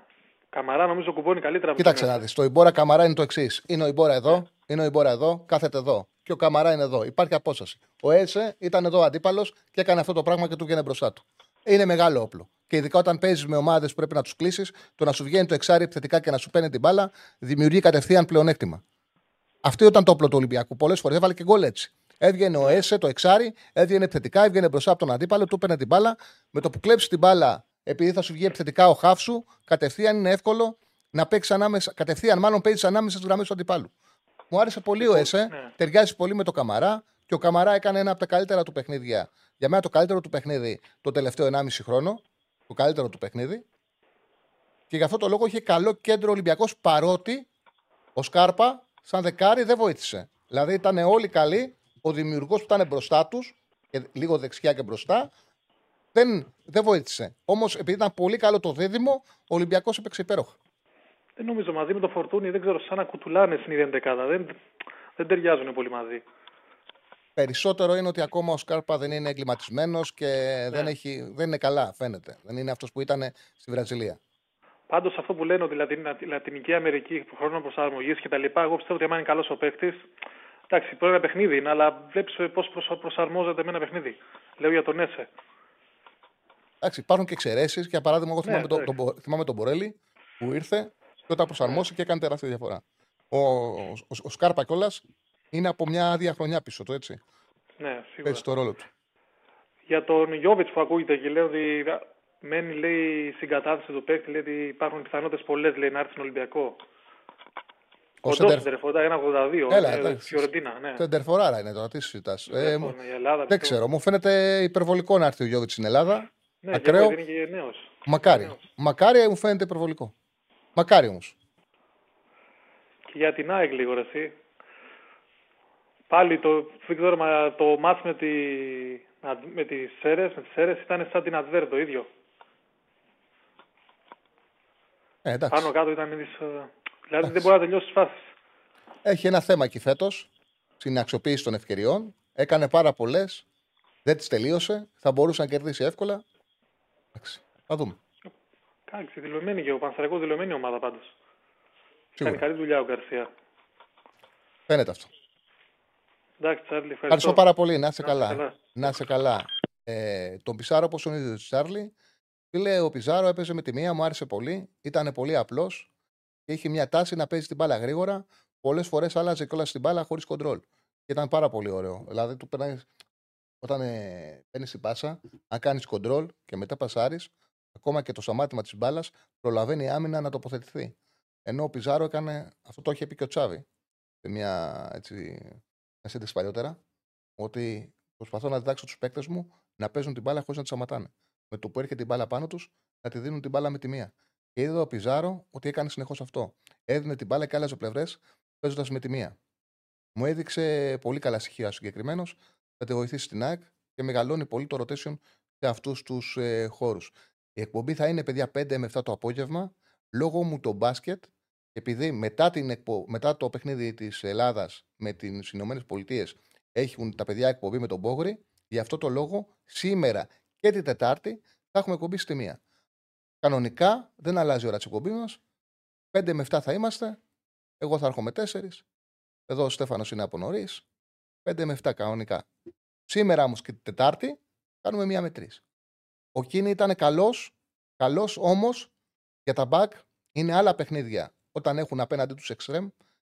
Καμαρά νομίζω κουμπώνει καλύτερα. Κοίταξε να δεις. Το Ιμπόρα Καμαρά είναι το εξής. Είναι ο Ιμπόρα εδώ, είναι ο Ιμπόρα εδώ, κάθεται εδώ. Και ο Καμαρά είναι εδώ. Υπάρχει απόσταση. Ο Έλσε ήταν εδώ αντίπαλος και έκανε αυτό το πράγμα και του βγαίνει μπροστά του. Είναι μεγάλο όπλο. Και ειδικά όταν παίζεις με ομάδες που πρέπει να τους κλείσεις, το να σου βγαίνει το εξάρι επιθετικά και να σου παίρνει την μπάλα, δημιουργεί κατευθείαν πλεονέκτημα. Αυτό ήταν το όπλο του Ολυμπιακού. Πολλές φορές έβαλε και γκολ έτσι. Έβγαινε ο Έλσε, το εξάρι, έβγαινε επιθετικά, έβγαινε μπροστά από τον αντίπαλο, του παίρνει την μπάλα. Με το που κλέψει την μπάλα, επειδή θα σου βγει επιθετικά ο χαφ σου, κατευθείαν είναι εύκολο να παίξει ανάμεσα. Κατευθείαν, μάλλον παίζει ανάμεσα στις γραμμές του αντιπάλου. Μου άρεσε πολύ ο Έσε, ταιριάζει πολύ με το Καμαρά και ο Καμαρά έκανε ένα από τα καλύτερα του παιχνίδια. Για μένα το καλύτερο του παιχνίδι το τελευταίο 1,5 χρόνο. Το καλύτερο του παιχνίδι. Και γι' αυτό το λόγο είχε καλό κέντρο Ολυμπιακός, παρότι ο Σκάρπα, σαν δεκάρι, δεν βοήθησε. Δηλαδή ήταν όλοι καλοί, ο δημιουργός που ήταν μπροστά τους, λίγο δεξιά και μπροστά. Δεν βοήθησε. Όμως επειδή ήταν πολύ καλό το δίδυμο, ο Ολυμπιακός έπαιξε υπέροχα. Δεν νομίζω μαζί με το Φορτούνι, δεν ξέρω, σαν να κουτουλάνε στην ίδια δεκάδα. Δεν ταιριάζουν πολύ μαζί. Περισσότερο είναι ότι ακόμα ο Σκάρπα δεν είναι εγκληματισμένος και δεν είναι καλά, φαίνεται. Δεν είναι αυτός που ήταν στη Βραζιλία. Πάντως αυτό που λένε ότι η Λατινική Αμερική, χρόνο προσαρμογής κτλ., εγώ πιστεύω ότι αν είναι καλός ο παίκτης. Εντάξει, πρέπει ένα παιχνίδι είναι, αλλά βλέπει πώς προσαρμόζεται με ένα παιχνίδι. Λέω για τον Έσε. Εντάξει, υπάρχουν και εξαιρέσεις. Για παράδειγμα, εγώ θυμάμαι τον Μπορέλη που ήρθε και όταν προσαρμόστηκε έκανε τεράστια διαφορά. Ο Σκάρπα κιόλας είναι από μια άδεια χρονιά πίσω του, έτσι. Ναι, σίγουρα. Παίζει το ρόλο του. Για τον Γιόβιτς που ακούγεται και λέει ότι μένει, λέει, στην κατάθεση του παίκτη, λέει ότι υπάρχουν πιθανότητες πολλές, λέει, να έρθει στον Ολυμπιακό. Ένα 82. Έλα, Φιωρεντίνα, ναι. Τερφοράρα είναι τώρα, τι συζητάς. Δεν ξέρω, μου φαίνεται υπερβολικό να έρθει ο Γιόβιτς στην Ελλάδα. Ναι, ακραίο. Είναι και νέος. Μακάρι μου φαίνεται υπερβολικό. Μακάρι όμως. Και για την ΑΕΚ λίγο, εσύ. Πάλι το μάτς με τις Σέρες ήταν σαν την Αντβέρ το ίδιο. Εντάξει. Πάνω κάτω ήταν ήδη. Δηλαδή δεν μπορεί να τελειώσει τις φάσεις. Έχει ένα θέμα εκεί φέτος. Στην αξιοποίηση των ευκαιριών. Έκανε πάρα πολλές. Δεν τις τελείωσε. Θα μπορούσε να κερδίσει εύκολα. Εντάξει, θα δούμε. Εντάξει, δηλωμένη και ο Πανθρακός, δηλωμένη ομάδα πάντως. Κάνει καλή δουλειά ο Γκαρσία. Φαίνεται αυτό. Εντάξει, Τσάρλι, ευχαριστώ πάρα πολύ. Να είσαι καλά. Να είσαι καλά. Τον Πιζάρο, όπως τον είδε, Τσάρλι. Λέει, ο Πιζάρο έπαιζε με τη μία, μου άρεσε πολύ. Ήταν πολύ απλός. Και είχε μια τάση να παίζει την μπάλα γρήγορα. Πολλές φορές άλλαζε κιόλας την μπάλα χωρίς κοντρόλ. Και ήταν πάρα πολύ ωραίο. Δηλαδή, του περνάει. Όταν παίρνει την πάσα, αν κάνει κοντρόλ και μετά πασάρει, ακόμα και το σταμάτημα τη μπάλα, προλαβαίνει η άμυνα να τοποθετηθεί. Ενώ ο Πιζάρο έκανε, αυτό το είχε πει και ο Τσάβη, σε μια σύνδεση παλιότερα, ότι προσπαθώ να διδάξω τους παίκτες μου να παίζουν την μπάλα χωρίς να τη σταματάνε. Με το που έρχεται την μπάλα πάνω τους, να τη δίνουν την μπάλα με τη μία. Και είδα ο Πιζάρο ότι έκανε συνεχώς αυτό. Έδινε την μπάλα και άλλαζε πλευρές, παίζοντας με τη μία. Μου έδειξε πολύ καλά στοιχεία συγκεκριμένο. Θα τη βοηθήσει στην ΑΕΚ και μεγαλώνει πολύ το rotation σε αυτούς τους χώρους. Η εκπομπή θα είναι, παιδιά, 5 με 7 το απόγευμα, λόγω μου το μπάσκετ, επειδή μετά το παιχνίδι της Ελλάδας με τις Ηνωμένες Πολιτείες έχουν τα παιδιά εκπομπή με τον Μπόγρη, γι' αυτό το λόγο σήμερα και την Τετάρτη θα έχουμε εκπομπή στη μία. Κανονικά δεν αλλάζει η ώρα της εκπομπή μας, 5 με 7 θα είμαστε, εγώ θα έρχομαι 4, εδώ ο Στέφανος είναι από νωρίς. 5 με 7 κανονικά. Σήμερα όμως και την Τετάρτη κάνουμε 1 με 3. Ο Κίνη ήταν καλός όμως για τα μπακ είναι άλλα παιχνίδια. Όταν έχουν απέναντι τους εξτρέμ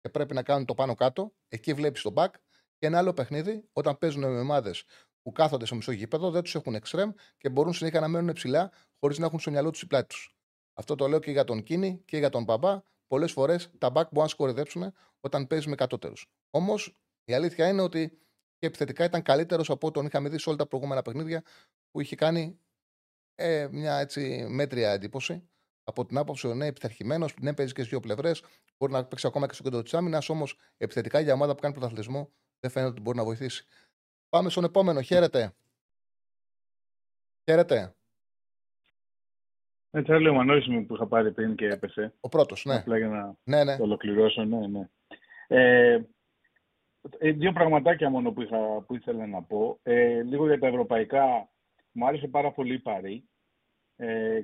και πρέπει να κάνουν το πάνω κάτω, εκεί βλέπεις το μπακ. Και ένα άλλο παιχνίδι, όταν παίζουν με ομάδες που κάθονται στο μισό γήπεδο, δεν τους έχουν εξτρέμ και μπορούν συνέχεια να μένουν ψηλά χωρίς να έχουν στο μυαλό τους την πλάτη τους. Αυτό το λέω και για τον Κίνη και για τον Παπά. Πολλές φορές τα μπακ μπορούν να σκορδέψουν όταν παίζουν με κατώτερους. Όμως. Η αλήθεια είναι ότι και επιθετικά ήταν καλύτερος από ό,τι τον είχαμε δει σε όλα τα προηγούμενα παιχνίδια που είχε κάνει μια έτσι μέτρια εντύπωση. Από την άποψη ότι είναι επιθαρχημένος, ναι, παίζει και στις δύο πλευρές, μπορεί να παίξει ακόμα και στο κέντρο της άμυνας. Όμως επιθετικά για ομάδα που κάνει πρωταθλητισμό δεν φαίνεται ότι μπορεί να βοηθήσει. Πάμε στον επόμενο. Χαίρετε. Χαίρετε. Έτσι, άλλο ο Μανώλης μου που είχα πάρει πριν και έπεσε. Ο πρώτος, ναι. Απλά για να το ολοκληρώσω, ναι. Δύο πραγματάκια μόνο που ήθελα να πω. Λίγο για τα ευρωπαϊκά. Μου άρεσε πάρα πολύ η Παρί.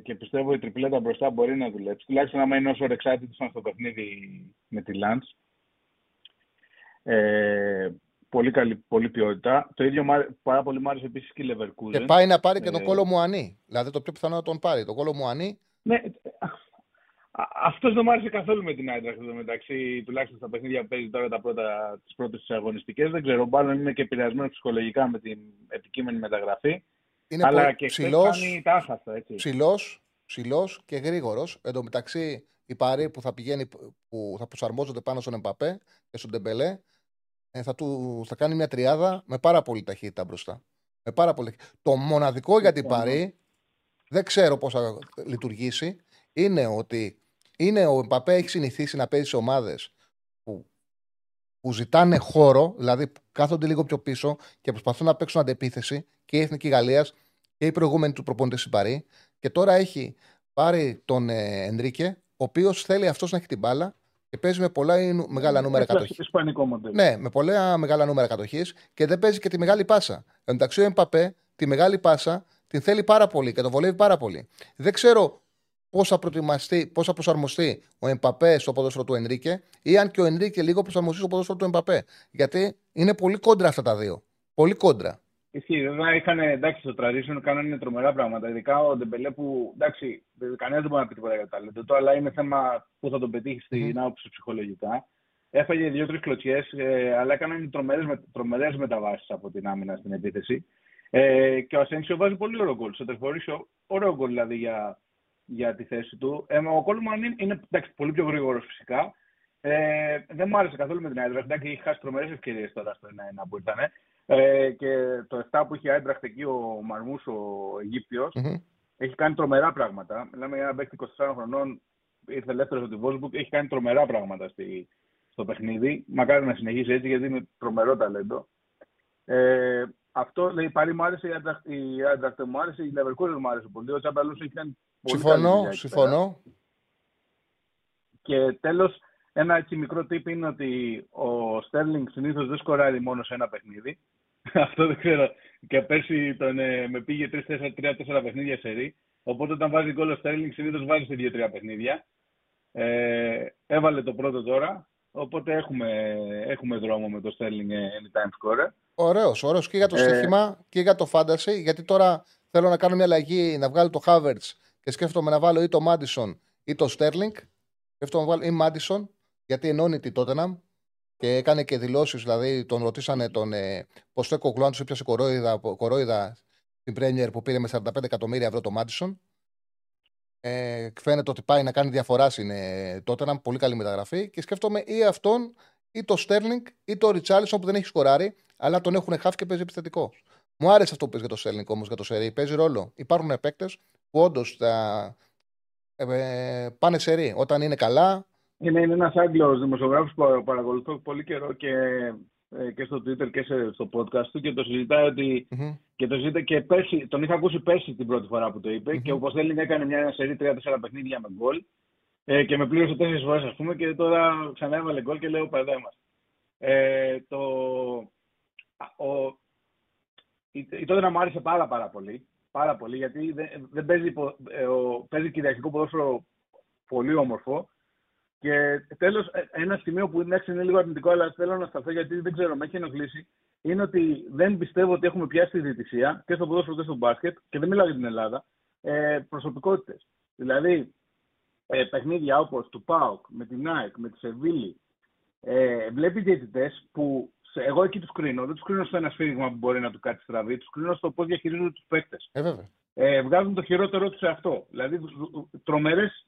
και πιστεύω η τριπλέτα μπροστά μπορεί να δουλέψει. Τουλάχιστον άμα είναι όσο ρεξάτη του στο παιχνίδι με τη Λαντς. Πολύ καλή, πολύ ποιότητα. Το ίδιο πάρα πολύ μου άρεσε επίσης και η Λεβερκούζεν. Και πάει να πάρει και τον Κόλο Μουανί. Δηλαδή το πιο πιθανό να τον πάρει. Το Κόλο Μουανί. Ναι. Αυτός δεν μου άρεσε καθόλου με την Άιντραχτ εδώ μεταξύ. Τουλάχιστον στα παιχνίδια που παίζει τώρα τις πρώτες αγωνιστικές. Δεν ξέρω, μάλλον είναι και επηρεασμένο ψυχολογικά με την επικείμενη μεταγραφή. Είναι αλλά και ψηλός, ψηλός και γρήγορος. Εν τω μεταξύ, η Παρί που θα προσαρμόζονται πάνω στον Εμπαπέ και στον Ντεμπελέ θα κάνει μια τριάδα με πάρα πολύ ταχύτητα μπροστά. Με πάρα πολύ... Το μοναδικό για την Παρί, δεν ξέρω πώς θα λειτουργήσει, είναι ότι ο Εμπαπέ έχει συνηθίσει να παίζει σε ομάδες που ζητάνε χώρο, δηλαδή που κάθονται λίγο πιο πίσω και προσπαθούν να παίξουν αντεπίθεση, και η Εθνική Γαλλίας και οι προηγούμενοι του προπονητές στην Παρί. Και τώρα έχει πάρει τον Ενρίκε, ο οποίος θέλει αυτός να έχει την μπάλα και παίζει με πολλά μεγάλα νούμερα κατοχής. Ναι, με πολλά μεγάλα νούμερα κατοχής και δεν παίζει και τη μεγάλη πάσα. Εντάξει, ο Εμπαπέ τη μεγάλη πάσα την θέλει πάρα πολύ και τον βολεύει πάρα πολύ. Δεν ξέρω πώς θα προσαρμοστεί ο Εμπαπέ στο ποδόσφαιρο του Ενρίκε, ή αν και ο Ενρίκε λίγο προσαρμοστεί στο ποδόσφαιρο του Εμπαπέ. Γιατί είναι πολύ κόντρα αυτά τα δύο. Πολύ κόντρα. Ισχύει. Βέβαια, είχαν εντάξει στο tradition, κάνανε τρομερά πράγματα. Ειδικά ο Ντεμπελέ που. Εντάξει, κανένα δεν μπορεί να πει τίποτα για ταλέντο του, αλλά είναι θέμα που θα τον πετύχει στην άποψη ψυχολογικά. Έφαγε δύο-τρεις κλωτσιές, αλλά έκαναν τρομερές μεταβάσεις από την άμυνα στην επίθεση. Και ο Ασένσιο βάζει πολύ ωραίο γκολ. Στο Τερφορίσιο, ωραίο γκολ δηλαδή για τη θέση του. Ο Κόλμαν είναι εντάξει, πολύ πιο γρήγορος φυσικά. Δεν μου άρεσε καθόλου με την Άιντραχτ. Εντάξει, είχε χάσει τρομερές ευκαιρίες τώρα στο 1-1 που ήταν. Και το 7 που είχε Άιντραχτ εκεί ο Μαρμούς, ο Αιγύπτιος, έχει κάνει τρομερά πράγματα. Μιλάμε για ένα παίκτη 24 χρονών, ήρθε ελεύθερος από τη Wolfsburg, έχει κάνει τρομερά πράγματα στο παιχνίδι. Μακάρι να συνεχίσει έτσι, γιατί είναι τρομερό ταλέντο. Αυτό λέει πάλι μου άρεσε, η Άιντραχτ μου άρεσε, η Leverkusen μου άρεσε πολύ. Ο Τσάμπαλος έχει κάνει. Συμφωνώ. Και τέλος, ένα έτσι μικρό τύπο είναι ότι ο Στέρλινγκ συνήθως δεν σκοράρει μόνο σε ένα παιχνίδι. Αυτό δεν ξέρω. Και πέρσι με πήγε 3-4 παιχνίδια σε ρί. Οπότε όταν βάζει γκολ ο Στέρλινγκ συνήθως βάζει σε 2-3 παιχνίδια. Έβαλε το πρώτο τώρα. Οπότε έχουμε δρόμο με το Στέρλινγκ anytime scorer. Ωραίος και για το στοίχημα και για το fantasy. Γιατί τώρα θέλω να κάνω μια αλλαγή, να βγάλω το Havertz. Και σκέφτομαι να βάλω ή το Μάντισον ή το Στέρλινγκ. Σκέφτομαι να βάλω ή Μάντισον, γιατί ενώνει τη Τότεναμ και έκανε και δηλώσεις. Δηλαδή, τον ρωτήσανε τον Ποστέκογλου αν του έπιασε κορόιδα στην Πρέμιερ που πήρε με 45 εκατομμύρια ευρώ το Μάντισον. Φαίνεται ότι πάει να κάνει διαφορά στην Τότεναμ. Πολύ καλή μεταγραφή. Και σκέφτομαι ή αυτόν ή το Στέρλινγκ ή το Ριτσάλισον που δεν έχει σκοράρει, αλλά τον έχουν χάφει και παίζει επιθετικό. Μου άρεσε αυτό που πες για το Στέρλινγκ όμως για το Σερί. Παίζει ρόλο. Υπάρχουν παίκτες που όντως θα πάνε σε ρί όταν είναι καλά. Είναι ένας Άγγλος δημοσιογράφος που παρακολουθώ πολύ καιρό και στο Twitter και στο podcast του και το συζητάει ότι. Και το συζητάει και πέρσι, τον είχα ακούσει πέρσι την πρώτη φορά που το είπε και όπως θέλει έκανε μια σερί 3-4 παιχνίδια με γκολ και με πλήρωσε 4 φορές ας πούμε και τώρα ξανά έβαλε γκολ και λέω παιδέ μας. Η τότε να μου άρεσε πάρα πολύ. Πάρα πολύ, γιατί δεν παίζει κυριαρχικό ποδόσφαιρο πολύ όμορφο. Και τέλος, ένα σημείο που είναι λίγο αρνητικό, αλλά θέλω να σταθώ γιατί δεν ξέρω, με έχει ενοχλήσει, είναι ότι δεν πιστεύω ότι έχουμε πιάσει τη διαιτησία και στο ποδόσφαιρο και στο μπάσκετ, και δεν μιλάω για την Ελλάδα, προσωπικότητες. Δηλαδή, παιχνίδια όπως του ΠΑΟΚ, με την ΑΕΚ, με τη Σεβίλη, βλέπει διαιτητές που. Εγώ εκεί τους κρίνω. Δεν τους κρίνω στο ένα σφύριγμα που μπορεί να του κάτσει στραβή. Τους κρίνω στο πώς διαχειρίζονται τους παίκτες. Βγάζουν το χειρότερό τους σε αυτό. Δηλαδή, τρομερές.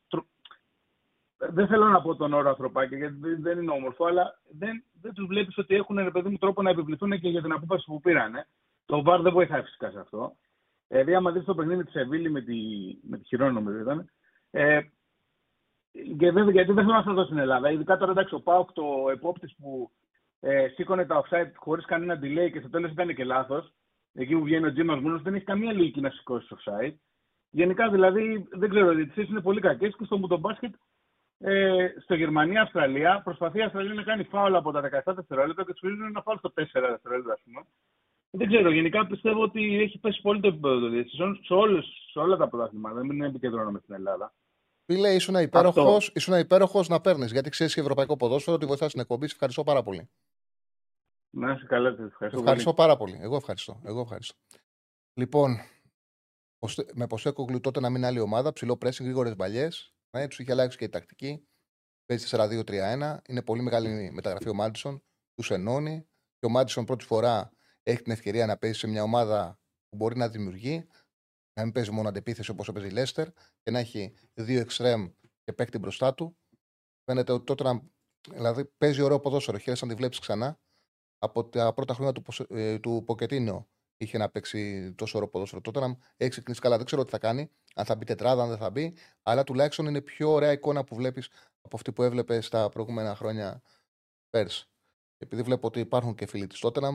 Δεν θέλω να πω τον όρο ανθρωπάκια, γιατί δεν είναι όμορφο, αλλά δεν τους βλέπεις ότι έχουν ρε παιδί μου τρόπο να επιβληθούν και για την απόφαση που πήρανε. Το VAR δεν βοηθάει φυσικά σε αυτό. Άμα δεις το παιχνίδι της Σεβίλη με τη Χιρόνα, νομίζω ήταν. Γιατί δεν θέλω να σα δω στην Ελλάδα. Ειδικά τώρα εντάξει, ο ΠΑΟΚ, το επόπτης που. Σήκωνε τα offside χωρίς κανένα delay και στο τέλος ήταν και λάθος. Εκεί που βγαίνει ο Τζίμας Μούνος δεν έχει καμία λογική να σηκώσει offside. Γενικά δηλαδή, δεν ξέρω, οι διαιτησίες είναι πολύ κακές και στο μπάσκετ στο Γερμανία-Αυστραλία προσπαθεί η Αυστραλία να κάνει φάουλ από τα 17 δευτερόλεπτα και τους φρίζουν ένα φάουλ στο 4 δευτερόλεπτα, ας πούμε. Δεν ξέρω, γενικά πιστεύω ότι έχει πέσει πολύ το επίπεδο των διαιτησιών σε όλα τα πρωταθλήματα. Δεν επικεντρώνομαι στην Ελλάδα. Φίλε, ήσουν υπέροχος να παίρνεις, γιατί ξέρεις ευρωπαϊκό ποδόσφαιρο, ότι βοηθάς την εκπομπή. Σε ευχαριστώ πάρα πολύ. Να είσαι καλά, ευχαριστώ πάρα πολύ. Εγώ ευχαριστώ. Λοιπόν, με Ποστέκογλου τότε να μην άλλη ομάδα, ψηλό πρέσινγκ, γρήγορες μπαλιές. Ναι, τους είχε αλλάξει και η τακτική. Παίζει 4-2-3-1. Είναι πολύ μεγάλη μεταγραφή ο Μάντισον. Τους ενώνει. Και ο Μάντισον πρώτη φορά έχει την ευκαιρία να παίζει σε μια ομάδα που μπορεί να δημιουργεί. Να μην παίζει μόνο αντεπίθεση όπως παίζει η Λέστερ και να έχει δύο εξτρέμ και παίκτη μπροστά του. Φαίνεται ότι τότε να... δηλαδή, παίζει ωραίο ποδόσφαιρο. Χαίρεσαι να τη βλέπει ξανά. Από τα πρώτα χρόνια του Ποκετίνο είχε να παίξει τόσο ωραίο ποδόσφαιρο. Τότε να έχει ξεκινήσει καλά. Δεν ξέρω τι θα κάνει, αν θα μπει τετράδα, αν δεν θα μπει. Αλλά τουλάχιστον είναι πιο ωραία εικόνα που βλέπει από αυτή που έβλεπε τα προηγούμενα χρόνια πέρσι. Επειδή βλέπω ότι υπάρχουν και φίλοι τη τότε να.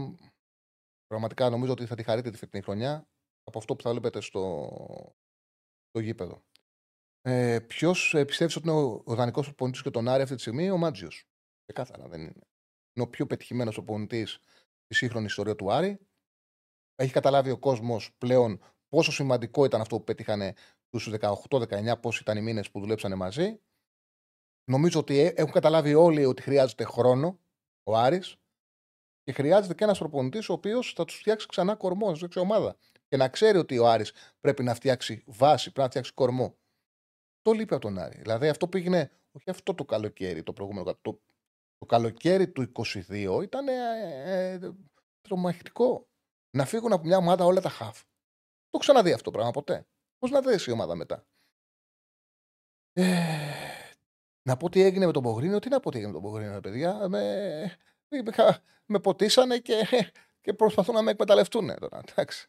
Πραγματικά νομίζω ότι θα τη χαρείτε τη φετινή χρονιά. Από αυτό που θα βλέπετε στο γήπεδο. Ποιος πιστεύει ότι είναι ο δανεικός προπονητής και τον Άρη αυτή τη στιγμή, ο Μάντζιος. Ξεκάθαρα δεν είναι. Είναι ο πιο πετυχημένος προπονητής στη σύγχρονη ιστορία του Άρη. Έχει καταλάβει ο κόσμος πλέον πόσο σημαντικό ήταν αυτό που πέτυχανε τους 18-19, πόσοι ήταν οι μήνες που δουλέψανε μαζί. Νομίζω ότι έχουν καταλάβει όλοι ότι χρειάζεται χρόνο ο Άρης και χρειάζεται και ένας προπονητής ο οποίος θα τους φτιάξει ξανά κορμό, στην ομάδα. Και να ξέρει ότι ο Άρης πρέπει να φτιάξει βάση, πρέπει να φτιάξει κορμό. Το λείπει από τον Άρη. Δηλαδή αυτό πήγαινε, όχι αυτό το καλοκαίρι, το προηγούμενο. Το καλοκαίρι του 22 ήταν τρομακτικό. Να φύγουν από μια ομάδα όλα τα χαφ. Το ξαναδεί αυτό το πράγμα ποτέ. Πώς να δέσει η ομάδα μετά. Να πω τι έγινε με τον Μπογρίνιο. Τι να πω τι έγινε με τον Μπογρίνιο, παιδιά. Με ποτίσανε και προσπαθούν να με εκμεταλλευτούν τώρα. Εντάξει.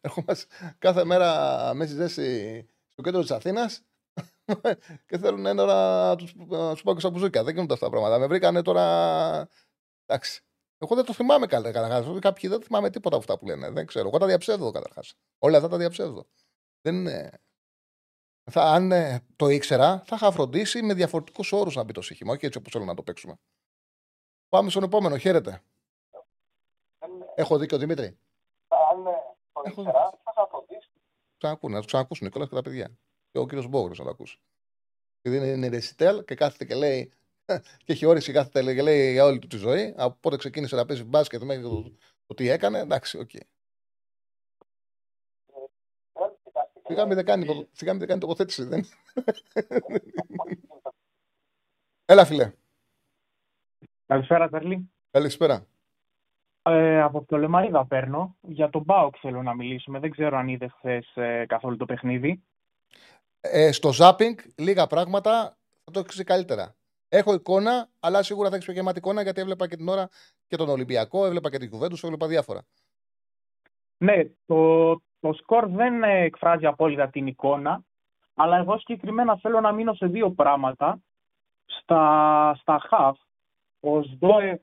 Ερχόμαστε κάθε μέρα μέση ζέση στο κέντρο της Αθήνας και θέλουν ένα ώρα τους πάω και στα μπουζούκια. Δεν γίνονται αυτά τα πράγματα. Με βρήκανε τώρα. Εντάξει. Εγώ δεν το θυμάμαι καλά καταρχάς. Κάποιοι δεν θυμάμαι τίποτα από αυτά που λένε. Δεν ξέρω. Εγώ τα διαψεύδω καταρχάς. Όλα αυτά τα διαψεύδω. Δεν... αν το ήξερα, θα είχα φροντίσει με διαφορετικούς όρους να μπει το στοίχημα. Όχι έτσι όπως θέλω να το παίξουμε. Πάμε στον επόμενο. Χαίρετε. Έχω δίκιο, Δημήτρη. Να του ξανακούσουν Νικόλας και τα παιδιά. Και ο κύριος Μπόγρος να τα ακούσει. Επειδή είναι ρεσιτέλ και κάθεται και λέει, και έχει όρεξη κάθεται και λέει για όλη του τη ζωή, από πότε ξεκίνησε να παίζει μπάσκετ μέχρι το τι έκανε, εντάξει, οκ. Okay. Φυγάμε δεν κάνει τοποθέτηση, δεν. Έλα, φίλε. Καλησπέρα, Τερλή. Καλησπέρα. Από Πτολεμαΐδα παίρνω. Για τον ΠΑΟΚ θέλω να μιλήσουμε. Δεν ξέρω αν είδες χθες καθόλου το παιχνίδι. Στο ζάπινγκ λίγα πράγματα θα το έχεις καλύτερα. Έχω εικόνα, αλλά σίγουρα θα έχεις πιο γεμάτη εικόνα, γιατί έβλεπα και την ώρα και τον Ολυμπιακό, έβλεπα και την Γιουβέντους, έβλεπα διάφορα. Ναι, το σκορ δεν εκφράζει απόλυτα την εικόνα, αλλά εγώ συγκεκριμένα θέλω να μείνω σε δύο πράγματα. Στα χαφ, ο Σδόεφ...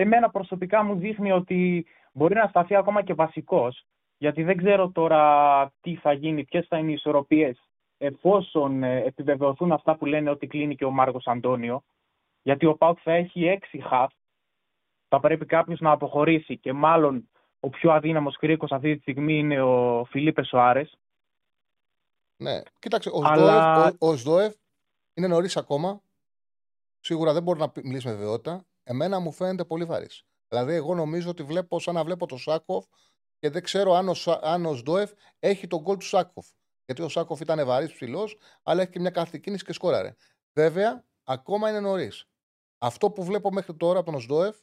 Εμένα προσωπικά μου δείχνει ότι μπορεί να σταθεί ακόμα και βασικός, γιατί δεν ξέρω τώρα τι θα γίνει, ποιες θα είναι οι ισορροπίες, εφόσον επιβεβαιωθούν αυτά που λένε ότι κλείνει και ο Μάρκος Αντώνιο, γιατί ο ΠΑΟΚ θα έχει 6 χαφ, θα πρέπει κάποιος να αποχωρήσει και μάλλον ο πιο αδύναμος κρίκος αυτή τη στιγμή είναι ο Φιλίπε Σοάρες. Ναι, κοίταξε, ο Σδόεφ είναι νωρίς ακόμα, σίγουρα δεν μπορεί να μιλήσει με βεβαιότητα. Εμένα μου φαίνεται πολύ βαρύς. Δηλαδή, εγώ νομίζω ότι βλέπω σαν να βλέπω τον Σάκοφ και δεν ξέρω αν ο Σντόεφ έχει τον γκολ του Σάκοφ. Γιατί ο Σάκοφ ήταν βαρύς, ψηλός, αλλά έχει και μια κάθετη κίνηση και σκόραρε. Βέβαια, ακόμα είναι νωρίς. Αυτό που βλέπω μέχρι τώρα από τον Σντόεφ,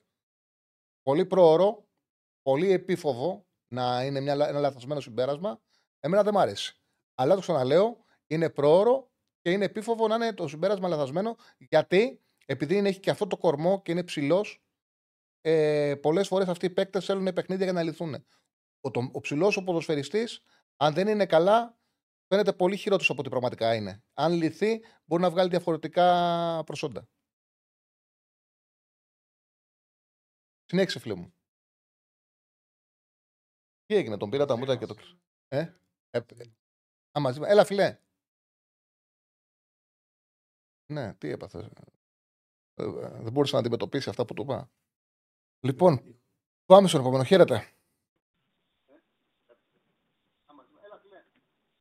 πολύ προώρο, πολύ επίφοβο να είναι ένα λαθασμένο συμπέρασμα, εμένα δεν μ' αρέσει. Αλλά το ξαναλέω, είναι προώρο και είναι επίφοβο να είναι το συμπέρασμα λαθασμένο, γιατί. Επειδή έχει και αυτό το κορμό και είναι ψηλός, πολλές φορές αυτοί οι παίκτες θέλουν παιχνίδια για να λυθούν. Ο ψηλός ο ποδοσφαιριστής, αν δεν είναι καλά, φαίνεται πολύ χειρότερος από ό,τι πραγματικά είναι. Αν λυθεί, μπορεί να βγάλει διαφορετικά προσόντα. Συνέχισε, φίλε μου. Τι έγινε, τον πήρα τα μούτρα και το κλείσω. Έλα, φίλε. Ναι, τι έπαθε. Δεν μπορούσα να αντιμετωπίσει αυτά που του είπα. Λοιπόν, Πάμε στον επόμενο. Χαίρετε.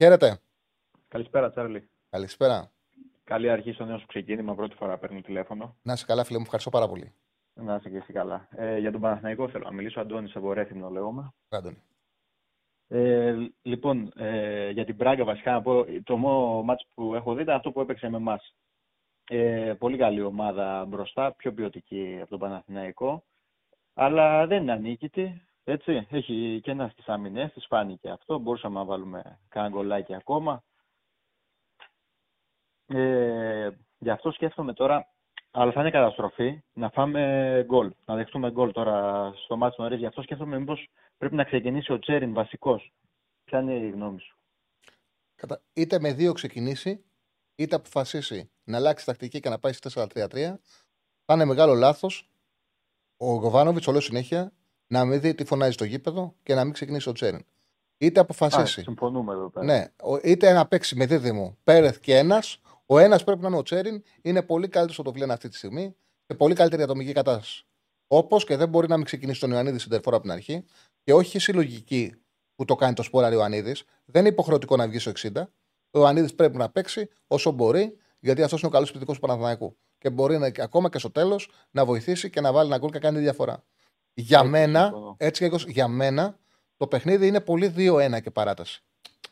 Χαίρετε. Καλησπέρα, Τσάρλι. Καλησπέρα. Καλή αρχή στο νέο σου ξεκίνημα. Πρώτη φορά παίρνω τηλέφωνο. Να είσαι καλά, φίλε μου. Ευχαριστώ πάρα πολύ. Να είσαι και εσύ καλά. Για τον Παναθηναϊκό θέλω να μιλήσω. Αντώνη Σεβορέθυμνο λέγομαι. Αντώνη. Λοιπόν, για την Πράγκα βασικά να πω, το μόνο μάτς που έχω δει ήταν αυτό που έπαιξε με εμάς. Πολύ καλή ομάδα μπροστά, πιο ποιοτική από τον Παναθηναϊκό. Αλλά δεν είναι ανίκητη, έτσι. Έχει και ένα στις αμυνές, της φάνηκε αυτό. Μπορούσαμε να βάλουμε κανένα γκολάκι ακόμα. Γι' αυτό σκέφτομαι τώρα, αλλά θα είναι καταστροφή, να φάμε γκολ. Να δεχτούμε γκολ τώρα στο μάτς νωρίς. Γι' αυτό σκέφτομαι μήπως πρέπει να ξεκινήσει ο Τσέριν βασικός. Ποια είναι η γνώμη σου? Είτε με δύο ξεκινήσει, είτε αποφασίσει να αλλάξει τακτική και να πάει σε 4-3-3. Θα είναι μεγάλο λάθος ο Γκοβάνοβιτς, όλο συνέχεια, να μην δει τι φωνάζει στο γήπεδο και να μην ξεκινήσει ο Τσέριν. Είτε αποφασίσει. Συμφωνούμε εδώ πέρα. Ναι, είτε να παίξει με δίδυμο Πέρεθ και ένας. Ο ένας πρέπει να είναι ο Τσέριν. Είναι πολύ καλύτερο στο Βλέν αυτή τη στιγμή και πολύ καλύτερη ατομική κατάσταση. Όπως και δεν μπορεί να μην ξεκινήσει τον Ιωαννίδη συντερφόρ από την αρχή, και όχι συλλογική που το κάνει το Σπόρα Ιωαννίδη. Δεν είναι υποχρεωτικό να βγει στο 60. Ο Ιωαννίδη πρέπει να παίξει όσο μπορεί, γιατί αυτό είναι ο καλό ποιητικό του Παναθηναϊκού. Και μπορεί να, ακόμα και στο τέλος να βοηθήσει και να βάλει ένα γκολ και να κάνει διαφορά. Για έτσι, μένα, έτσι και για μένα, το παιχνίδι είναι πολύ 2-1 και παράταση.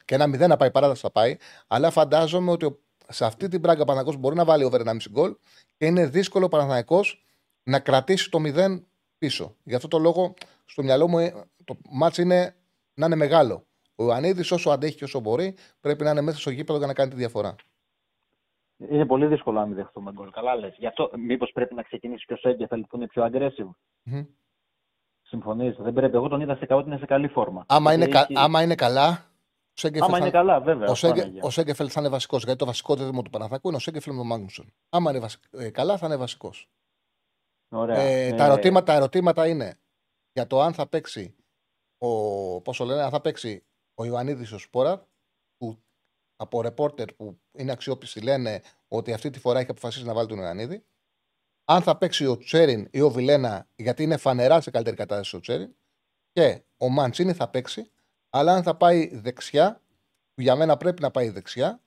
Και ένα 0 να πάει παράταση θα πάει, αλλά φαντάζομαι ότι σε αυτή την Πράγκα ο Παναθηναϊκός μπορεί να βάλει over 1,5 γκολ και είναι δύσκολο ο Παναθηναϊκός να κρατήσει το 0 πίσω. Γι' αυτό το λόγο στο μυαλό μου το μάτς είναι να είναι μεγάλο. Ο Ιωαννίδης όσο αντέχει και όσο μπορεί πρέπει να είναι μέσα στο γήπεδο για να κάνει τη διαφορά. Είναι πολύ δύσκολο να μην δεχτούμε γκολ. Καλά λες. Γι' αυτό μήπως πρέπει να ξεκινήσει και ο Σέγκεφελ που είναι πιο aggressive. Συμφωνείς? Δεν πρέπει. Εγώ τον είδα σε ότι είναι σε καλή φόρμα. Άμα είναι καλά. Άμα είναι καλά, βέβαια. Ο Σέγκεφελ θα είναι βασικός. Γιατί το βασικό δίδυμο του Παναθηναϊκού είναι ο Σέγκεφελ με τον Μάγνουσον. Άμα είναι καλά, θα είναι βασικός. Τα ερωτήματα είναι για το αν θα παίξει ο Ιωαννίδης ο Σπόρα. Από ρεπόρτερ που είναι αξιόπιστοι λένε ότι αυτή τη φορά έχει αποφασίσει να βάλει τον Ιωαννίδη. Αν θα παίξει ο Τσέριν ή ο Βιλένα, γιατί είναι φανερά σε καλύτερη κατάσταση ο Τσέριν. Και ο Μαντσίνη θα παίξει, αλλά αν θα πάει δεξιά, που για μένα πρέπει να πάει δεξιά,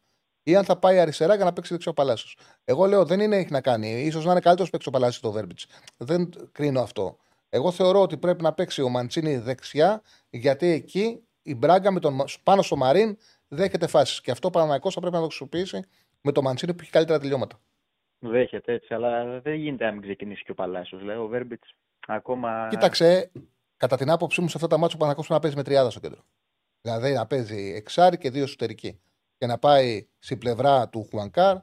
ή αν θα πάει αριστερά για να παίξει δεξιά ο Παλάσιος. Εγώ λέω δεν έχει να κάνει. Ίσως να είναι καλύτερο παίξει ο Παλάσιος στο Βέρμπιτς. Δεν κρίνω αυτό. Εγώ θεωρώ ότι πρέπει να παίξει ο Μαντσίνη δεξιά, γιατί εκεί η Μπράγκα με τον, πάνω στο Μαρίν δέχεται φάσεις. Και αυτό ο Παναθηναϊκός θα πρέπει να το χρησιμοποιήσει με το Μαντσίνη που έχει καλύτερα τελειώματα. Δέχεται έτσι, αλλά δεν γίνεται να μην ξεκινήσει και ο Παλάσιος. Λέει ο Βέρμπιτς ακόμα. Κοίταξε, κατά την άποψή μου, σε αυτά τα μάτια ο Παναθηναϊκός να παίζει με τριάδα στο κέντρο. Δηλαδή να παίζει εξάρι και δύο εσωτερικοί. Και να πάει στην πλευρά του Χουανκάρ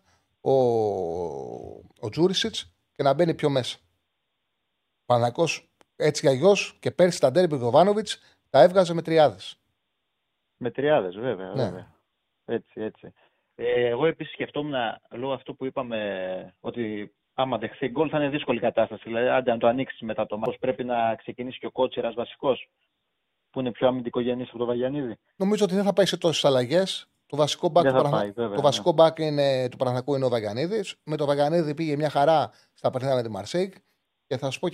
ο Τζούρισιτς και να μπαίνει πιο μέσα. Ο Παναθηναϊκός έτσι κι αλλιώς και πέρσι τα ντέρμπι Γκοβάνοβιτς τα έβγαζε με τριάδες. Με τριάδες, βέβαια. Ναι. Βέβαια. Έτσι. Εγώ επίσης σκεφτόμουν, λόγω αυτού που είπαμε, ότι άμα δεχθεί γκολ θα είναι δύσκολη κατάσταση. Δηλαδή, άντε να το ανοίξει μετά το μάτς, πρέπει να ξεκινήσει και ο Κότσιρας βασικός, που είναι πιο αμυντικογενής από τον Βαγιανίδη. Νομίζω ότι δεν θα πάει σε τόσες αλλαγές. Το βασικό μπακ του Παναθηναϊκού είναι ο Βαγιανίδης. Με τον Βαγιανίδη πήγε μια χαρά στα παιχνίδια με τη Μαρσέικ. Και θα σου πω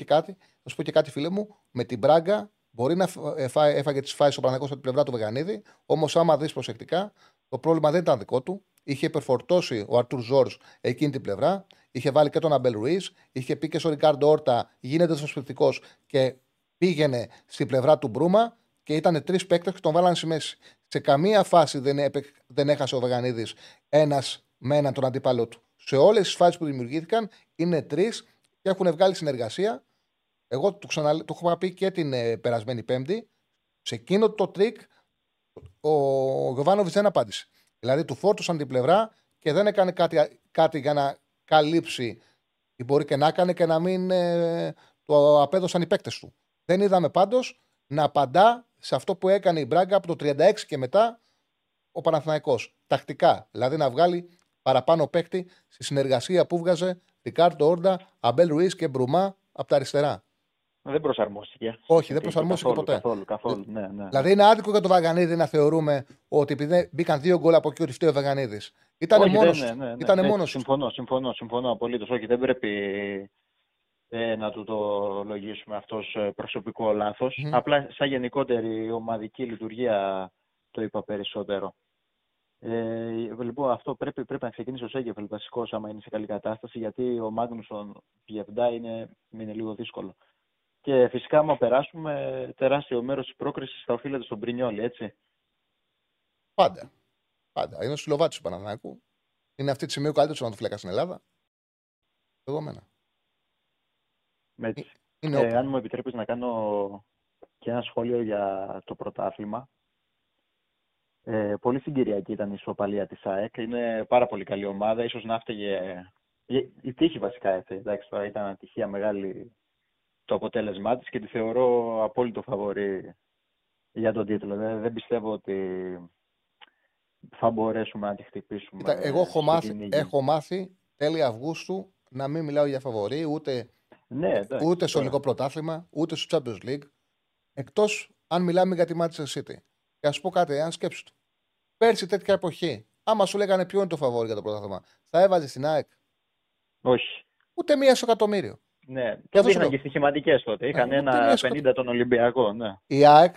και κάτι, φίλε μου, με την Μπράγκα. Μπορεί να έφαγε τις φάσεις ο Παναθηναϊκός από την πλευρά του Βαγιανίδη, όμως άμα δεις προσεκτικά, το πρόβλημα δεν ήταν δικό του. Είχε υπερφορτώσει ο Αρτούρ Ζόρζ εκείνη την πλευρά, είχε βάλει και τον Αμπέλ Ρουίς, είχε πει και στον Ρικάρντο Όρτα, γίνεται σοσπιτικός και πήγαινε στην πλευρά του Μπρούμα και ήταν τρεις παίκτες και τον βάλανε στη μέση. Σε καμία φάση δεν έχασε ο Βαγιανίδης ένας με έναν τον αντίπαλό του. Σε όλες τις φάσεις που δημιουργήθηκαν είναι τρεις και έχουν βγάλει συνεργασία. Εγώ το έχω πει και την περασμένη Πέμπτη. Σε εκείνο το τρίκ ο Γιωβάνοβιτς δεν απάντησε. Δηλαδή του φόρτωσαν την πλευρά και δεν έκανε κάτι για να καλύψει ή μπορεί και να έκανε και να μην το απέδωσαν οι παίκτες του. Δεν είδαμε πάντως να απαντά σε αυτό που έκανε η Μπράγκα από το 36 και μετά ο Παναθηναϊκός. Τακτικά. Δηλαδή να βγάλει παραπάνω παίκτη στη συνεργασία που βγάζε Ρικάρντο Όρντα, Αμπέλ Ρουίς και Μπρουμά από τα αριστερά. Δεν προσαρμόστηκε. Όχι, δεν προσαρμόστηκε ποτέ. Καθόλου. Ναι. Δηλαδή είναι άδικο για τον Βαγιανίδη να θεωρούμε ότι επειδή μπήκαν δύο γκολ από εκεί ότι φταίει ο Βαγιανίδης. Ήτανε μόνος. Συμφωνώ απολύτως. Όχι, δεν πρέπει να του το λογίσουμε αυτός προσωπικό λάθος. Απλά σαν γενικότερη ομαδική λειτουργία το είπα περισσότερο. Λοιπόν, αυτό πρέπει να ξεκινήσει ο Σέγκεφελ βασικός, άμα είναι σε καλή κατάσταση, γιατί ο Μάγνουσον Πιεβντά είναι λίγο δύσκολο. Και φυσικά, άμα περάσουμε, τεράστιο μέρος της πρόκρισης θα οφείλεται στον Πρινιόλι, έτσι. Πάντα. Είναι ο Σιλοβάτης του Παναθηναϊκού. Είναι αυτή τη στιγμή ο καλύτερος τερματοφύλακας στην Ελλάδα. Δεδομένα. Αν μου επιτρέπεις να κάνω και ένα σχόλιο για το πρωτάθλημα. Πολύ συγκυριακή ήταν η ισοπαλία της ΑΕΚ. Είναι πάρα πολύ καλή ομάδα. Ίσως να έφταιγε η τύχη βασικά. Εντάξει, τώρα ήταν ατυχία μεγάλη το αποτέλεσμά της και τη θεωρώ απόλυτο φαβορί για τον τίτλο. Δεν πιστεύω ότι θα μπορέσουμε να τη χτυπήσουμε. Κοίτα, εγώ έχω μάθει τέλη Αυγούστου να μην μιλάω για φαβορί, ούτε στο ελληνικό πρωτάθλημα, ούτε στο Champions League, εκτός αν μιλάμε για τη Manchester City. Και ας πω κάτι, αν σκέψου του. Πέρσι τέτοια εποχή, άμα σου λέγανε ποιο είναι το φαβόρι για το πρωτάθλημα, θα έβαζες την ΑΕΚ? Όχι. Ούτε μία στο εκατομμύριο. Ναι, και είχαν και στοιχηματικές τότε. Είχαν ένα 50 τον Ολυμπιακό. Ναι. Η ΑΕΚ,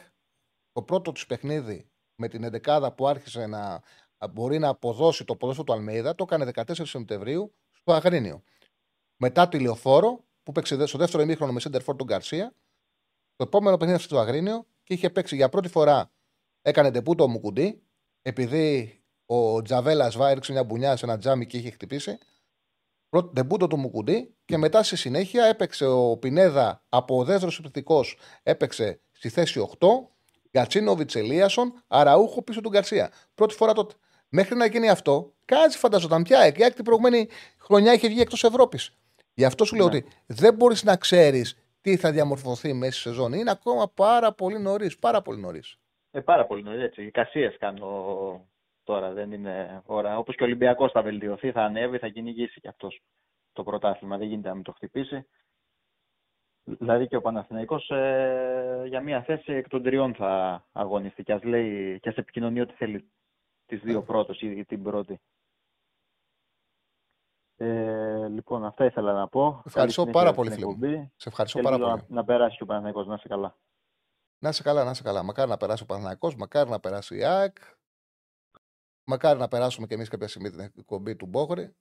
το πρώτο του παιχνίδι με την 11η που άρχισε να μπορεί να αποδώσει το ποδόσφαιρο του Αλμέιδα, το έκανε 14 Σεπτεμβρίου στο Αγρίνιο. Μετά το Ηλιοφόρο, που παίξε στο δεύτερο ημίχρονο με Σέντερφορντ τον Γκαρσία, το επόμενο παιχνίδι στο Αγρίνιο και είχε παίξει για πρώτη φορά. Έκανε τεπού το Μουκουντή, επειδή ο Τζαβέλας βάριξε μια μπουνιά σε ένα τζάμι και είχε χτυπήσει. Τεμπούτο του Μουκουντή και μετά στη συνέχεια έπαιξε ο Πινέδα από δεύτερος επιθετικός, έπαιξε στη θέση 8, Γκατσίνοβιτς, Ελίασον, Αραούχο πίσω του Γκαρσία. Πρώτη φορά τότε. Μέχρι να γίνει αυτό, κάτι φανταζόταν πια. Η ΑΕΚ την προηγούμενη χρονιά είχε βγει εκτός Ευρώπης. Γι' αυτό σου λέω ότι δεν μπορείς να ξέρεις τι θα διαμορφωθεί μέσα στη σεζόν. Είναι ακόμα πάρα πολύ νωρίς. Πάρα πολύ νωρίς, έτσι. Εικασίες κάνω. Τώρα δεν είναι ώρα. Όπως και ο Ολυμπιακός θα βελτιωθεί, θα ανέβει, θα κυνηγήσει κι αυτός το πρωτάθλημα. Δεν γίνεται να μην το χτυπήσει. Δηλαδή και ο Παναθηναϊκός για μία θέση εκ των τριών θα αγωνιστεί. Και ας λέει και ας επικοινωνεί ότι θέλει τις δύο πρώτες ή την πρώτη. Λοιπόν, αυτά ήθελα να πω. Ευχαριστώ πάρα πολύ, φίλε μου. Σε ευχαριστώ πάρα πολύ. Να περάσει και ο Παναθηναϊκός, να είσαι καλά. Να είσαι καλά. Μακάρι να περάσει ο Παναθηναϊκός, μακάρι να περάσει η ΑΕΚ. Μακάρι να περάσουμε κι εμείς κάποια στιγμή την εκπομπή του Μπόγρη.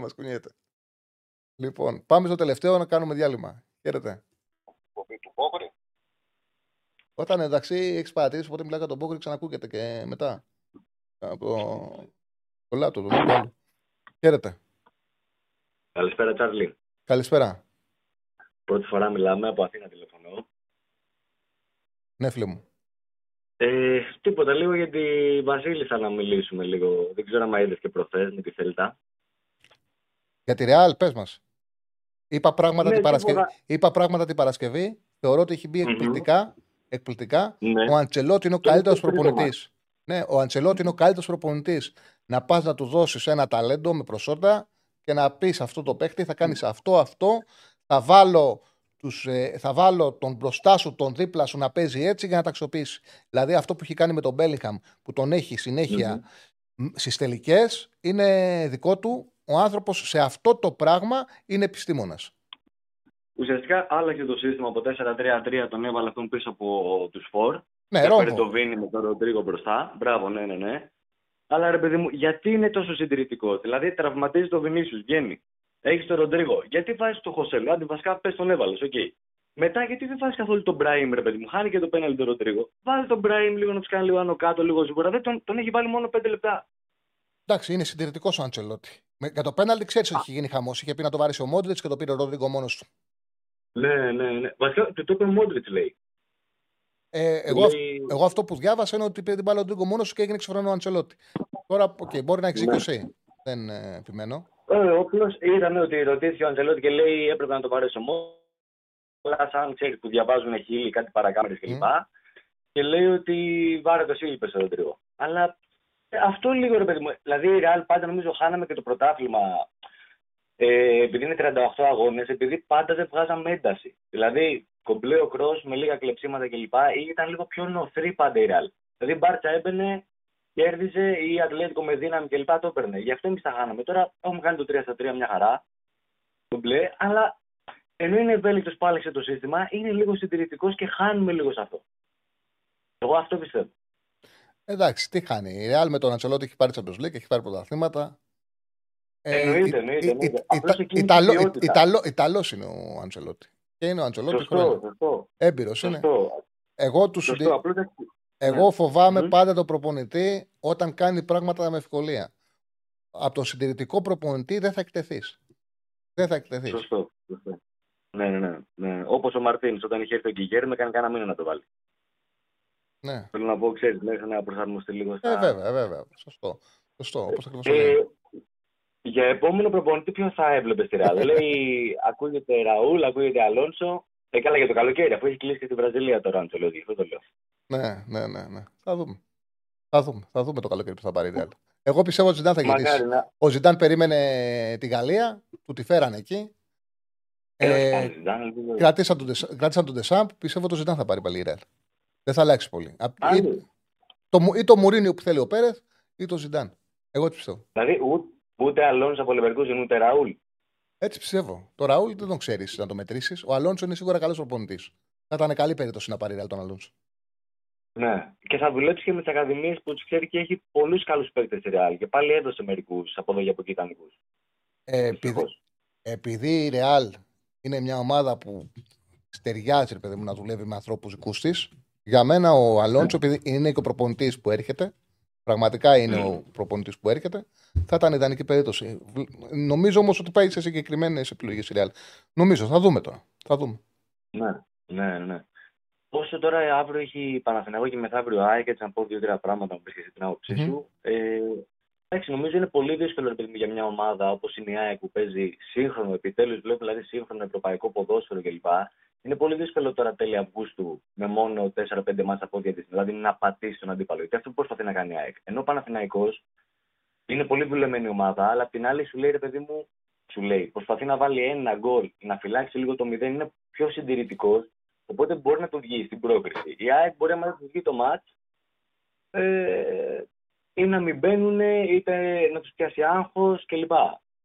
Μας κουνιέται. Λοιπόν, πάμε στο τελευταίο να κάνουμε διάλειμμα. Χαίρετε. Εκπομπή του Μπόγρη. Όταν εντάξει έχεις παρατηρήσει, οπότε μιλάει για τον Μπόγρη, ξανακούγεται και μετά. Το λάτο, το χαίρετε. Καλησπέρα, Τσάρλι. Καλησπέρα. Πρώτη φορά μιλάμε, από Αθήνα τηλεφωνώ. Ναι, φίλε μου. Τίποτα, λίγο για τη Βασίλισσα να μιλήσουμε λίγο. Δεν ξέρω αν είδες και προχθές με τη Σέλτα. Για τη Ρεάλ, πες μας. Είπα πράγματα την Παρασκευή. Θεωρώ ότι έχει μπει εκπληκτικά. Ναι. Ο Αντσελότη είναι ο καλύτερος προπονητής. Ναι, ο Αντσελότη είναι ο καλύτερος προπονητής. Να πας να του δώσεις ένα ταλέντο με προσόντα και να πεις αυτό το παίχτη, θα κάνεις αυτό. Θα βάλω τον μπροστά σου, τον δίπλα σου να παίζει έτσι για να τα αξιοποιήσει. Δηλαδή αυτό που έχει κάνει με τον Μπέλιγχαμ, που τον έχει συνέχεια στις τελικές, είναι δικό του. Ο άνθρωπος σε αυτό το πράγμα είναι επιστήμονας. Ουσιαστικά άλλαξε το σύστημα από 4-3-3, τον έβαλε αυτόν πίσω από τους 4. Ναι, έφερε το Βίνι με τον Ροντρίγκο μπροστά. Μπράβο, ναι. Αλλά ρε παιδί μου, γιατί είναι τόσο συντηρητικό? Δηλαδή τραυματίζει το Βινίσιους, βγαίνει. Έχεις τον Ροντρίγκο. Γιατί βάζεις τον Χωσέλο? Άντε, βασικά πες τον έβαλες. Okay. Μετά, γιατί δεν βάζεις καθόλου τον Μπράιμ, ρε παιδί μου? Χάνει και το πέναλτι τον Ροντρίγκο. Βάλει τον Μπράιμ λίγο να του κάνει λίγο άνω κάτω, λίγο ζυμουρά. Δεν τον έχει βάλει μόνο 5 λεπτά. Εντάξει, είναι συντηρητικός ο Αντσελότη. Για το πέναλτι ξέρεις ότι είχε γίνει χαμός. Είχε πει να το βάρει ο Μόντριτς και το πήρε ο Ροντρίγκο μόνος του. Ναι. Βασικά το είπε ο Μόντριτς, λέει. Εγώ αυτό που διάβασα είναι ότι πήρε την μπάλα ο Ροντρίγκο μόνος του και έγινε ξεφρονό ο Αντσελότη. Τώρα, μπορεί να εξηγήσει. Δεν επιμένω. Όποιος ήταν ότι ρωτήθηκε ο Αντσελότη και λέει έπρεπε να το παρέσει ο Μόντριτς, αλλά σαν ξέρει που διαβάζουν χείλη, κάτι παρακάμερες κλπ. Και λέει ότι βάρε το σύλληπε στο Ροντρίγκο. Αλλά αυτό λίγο ρε παιδί μου. Δηλαδή η Ρεάλ πάντα νομίζω χάναμε και το πρωτάθλημα επειδή είναι 38 αγώνες, επειδή πάντα δεν βγάζαμε ένταση. Δηλαδή κομπλέ ο Κρός με λίγα κλεψίματα κλπ. Ήταν λίγο πιο νοθρή πάντα η Ρεάλ. Δηλαδή η Μπάρτσα έμπαινε. Κέρδιζε η Ατλέτικο με δύναμη κλπ. Το έπαιρνε. Γι' αυτό εμείς τα χάναμε. Τώρα έχουμε κάνει το 3-3 μια χαρά. το μπλε, αλλά ενώ είναι ευέλικτος πάλι σε το σύστημα, είναι λίγο συντηρητικός και χάνουμε λίγο σε αυτό. Εγώ αυτό πιστεύω. Εντάξει, τι χάνει. Η Real με τον Αντσελότη έχει πάρει Champions League, έχει πάρει πρωταθλήματα. Εννοείται. Ιταλός είναι ο Αντσελότη. Και είναι ο Αντσελότη χρόνο. Έμπειρος είναι. Εγώ φοβάμαι πάντα τον προπονητή όταν κάνει πράγματα με ευκολία. Από τον συντηρητικό προπονητή δεν θα εκτεθείς. Δεν θα εκτεθείς. Σωστό. Ναι. Όπως ο Μαρτίνς όταν είχε έρθει ο Γκιγέρ, με κάνει κανένα μήνα να το βάλει. Ναι. Θέλω να πω, ξέρεις, μέχρι να προσαρμοστεί λίγο στα... Βέβαια. Σωστό. Για επόμενο προπονητή ποιον θα έβλεπε στη Ρεάλ? Λέει, ακούγεται Ραούλ, ακούγεται Αλόνσο. Καλά για το καλοκαίρι, αφού έχει κλείσει και στη Βραζιλία τώρα, αν το λέω. Ναι. Θα δούμε το καλοκαίρι που θα πάρει η Ρεάλ. Εγώ πιστεύω ότι ο Ζιντάν θα γυρίσει. Ο Ζιντάν περίμενε τη Γαλλία, του τη φέρανε εκεί. Κράτησαν τον Ντεσάμπ, πιστεύω ότι ο Ζιντάν θα πάρει πάλι η Ρεάλ. Δεν θα αλλάξει πολύ. Ή το Μουρίνιο που θέλει ο Πέρεθ, ή το Ζιντάν. Εγώ έτσι πιστεύω. Δηλαδή ούτε Αλόνσο από Λεβερκούζεν, ούτε Ραούλ. Έτσι πιστεύω. Το Ραούλ δεν τον ξέρει να το μετρήσει. Ο Αλόνσο είναι σίγουρα καλό προπονητή. Θα ήταν καλή περίπτωση να πάρει η Ρεάλ τον Αλόνσο. Ναι. Και θα δουλέψει και με τι ακαδημίες που του ξέρει και έχει πολλούς καλούς παίκτες στη Ρεάλ. Και πάλι έδωσε μερικούς από εδώ και από εκεί ιταλικούς. Επειδή η Ρεάλ είναι μια ομάδα που στεριάζει, παιδί μου, να δουλεύει με ανθρώπους δικούς της, για μένα ο Αλόνσο, επειδή είναι και ο προπονητής που έρχεται, πραγματικά είναι ο προπονητής που έρχεται, θα ήταν ιδανική περίπτωση. Νομίζω όμως ότι πάει σε συγκεκριμένες επιλογές η Ρεάλ. Νομίζω, θα δούμε τώρα. Ναι. Όσο τώρα αύριο έχει Παναθηναϊκό και μεθαύριο ΑΕΚ, έτσι να πω 2-3 πράγματα που βρίσκεσαι την άποψή σου. Εντάξει, νομίζω είναι πολύ δύσκολο για μια ομάδα όπως είναι η ΑΕΚ που παίζει σύγχρονο, επιτέλους βλέπω δηλαδή σύγχρονο ευρωπαϊκό ποδόσφαιρο κλπ. Είναι πολύ δύσκολο τώρα τέλη Αυγούστου με μόνο 4-5 μάτς από πόδια της, δηλαδή να πατήσει τον αντίπαλο. Και αυτό προσπαθεί να κάνει η ΑΕΚ. Ενώ ο Παναθηναϊκός είναι πολύ δουλεμένη ομάδα, αλλά απ' την άλλη σου λέει, ρε παιδί μου, προσπαθεί να βάλει ένα γκολ, να φυλάξει λίγο το 0, είναι πιο συντηρητικός. Οπότε μπορεί να του βγει στην πρόκριση. Η ΑΕΚ μπορεί να του βγει το μάτς ή να μην μπαίνουν, είτε να τους πιάσει άγχος κλπ.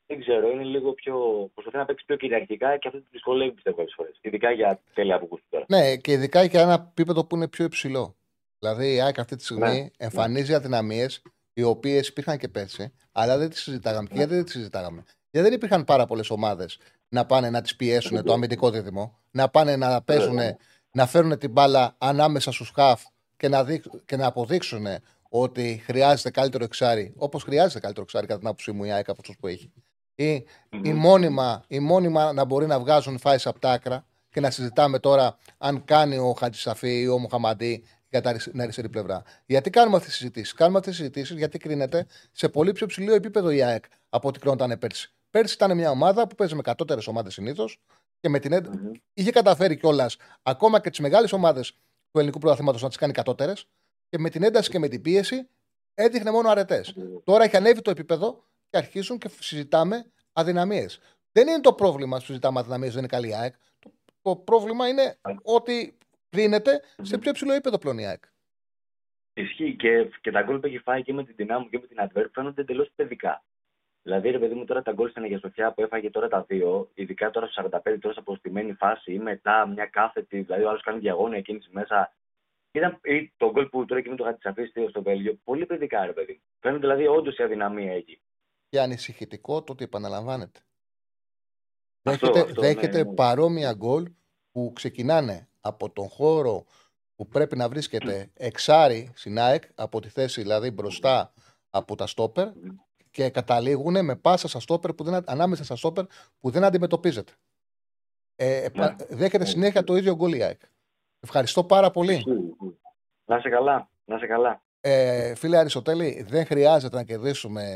Δεν ξέρω, είναι λίγο πιο. Προσπαθεί να παίξει πιο κυριαρχικά και αυτό του δυσκολεύει πιστεύω κάποιες φορές. Ειδικά για τέλη Αυγούστου τώρα. Ναι, και ειδικά για ένα επίπεδο που είναι πιο υψηλό. Δηλαδή η ΑΕΚ αυτή τη στιγμή εμφανίζει αδυναμίες οι οποίες υπήρχαν και πέρσι, αλλά δεν τις συζητάγαμε. Γιατί δεν τις συζητάγαμε? Γιατί δεν υπήρχαν πάρα πολλές ομάδες να πάνε να τις πιέσουν το αμυντικό δίδυμο, να πάνε να παίζουν, να φέρουν την μπάλα ανάμεσα στους χαφ και να αποδείξουν ότι χρειάζεται καλύτερο εξάρι, όπως χρειάζεται καλύτερο εξάρι κατά την άποψή μου η ΑΕΚ από αυτούς που έχει. Ή μόνιμα να μπορεί να βγάζουν φάσεις από τα άκρα και να συζητάμε τώρα αν κάνει ο Χατζησαφή ή ο Μουχαμαντή για την αριστερή πλευρά. Γιατί κάνουμε αυτές τις συζητήσεις? Κάνουμε αυτές τις συζητήσεις γιατί κρίνεται σε πολύ πιο ψηλό επίπεδο η ΑΕΚ από ό,τι κρίνονταν πέρσι. Πέρσι ήταν μια ομάδα που παίζει με κατώτερες ομάδες συνήθως και με την είχε καταφέρει κιόλας ακόμα και τις μεγάλες ομάδες του ελληνικού πρωταθλήματος να τις κάνει κατώτερες και με την ένταση και με την πίεση έτυχε μόνο αρετές. Τώρα έχει ανέβει το επίπεδο και αρχίζουν και συζητάμε αδυναμίες. Δεν είναι το πρόβλημα που συζητάμε αδυναμίες, δεν είναι καλή ΑΕΚ. Το πρόβλημα είναι ότι κρίνεται σε πιο υψηλό επίπεδο πλέον η ΑΕΚ. Ισχύει και τα γκολ που έχει φάει και με την Δυνάμω και με την Adverb φαίνονται εντελώς παιδικά. Δηλαδή, ρε παιδί μου, τώρα τα γκολ στην Αγιαστοφιά που έφαγε τώρα τα δύο, ειδικά τώρα στους 45, τώρα σε αποστημένη φάση ή μετά μια κάθετη, δηλαδή ο άλλος κάνει διαγώνια κίνηση μέσα. Ή το γκολ που τώρα εκείνο το Χατζησαφή στο Βέλγιο, πολύ παιδικά, ρε παιδί. Φαίνονται δηλαδή όντως η αδυναμία εκεί. Και ανησυχητικό το ότι επαναλαμβάνεται. Δέχεται παρόμοια γκολ που ξεκινάνε από τον χώρο που πρέπει να βρίσκεται εξάρι στην ΑΕΚ, από τη θέση δηλαδή μπροστά από τα στόπερ. Και καταλήγουν με πάσα στα στόπερ ανάμεσα στα στόπερ που δεν αντιμετωπίζεται. Δέχεται συνέχεια το ίδιο γκολ η ΑΕΚ. Ευχαριστώ πάρα πολύ. Να είσαι καλά. Φίλε Αριστοτέλη, δεν χρειάζεται να κερδίσουμε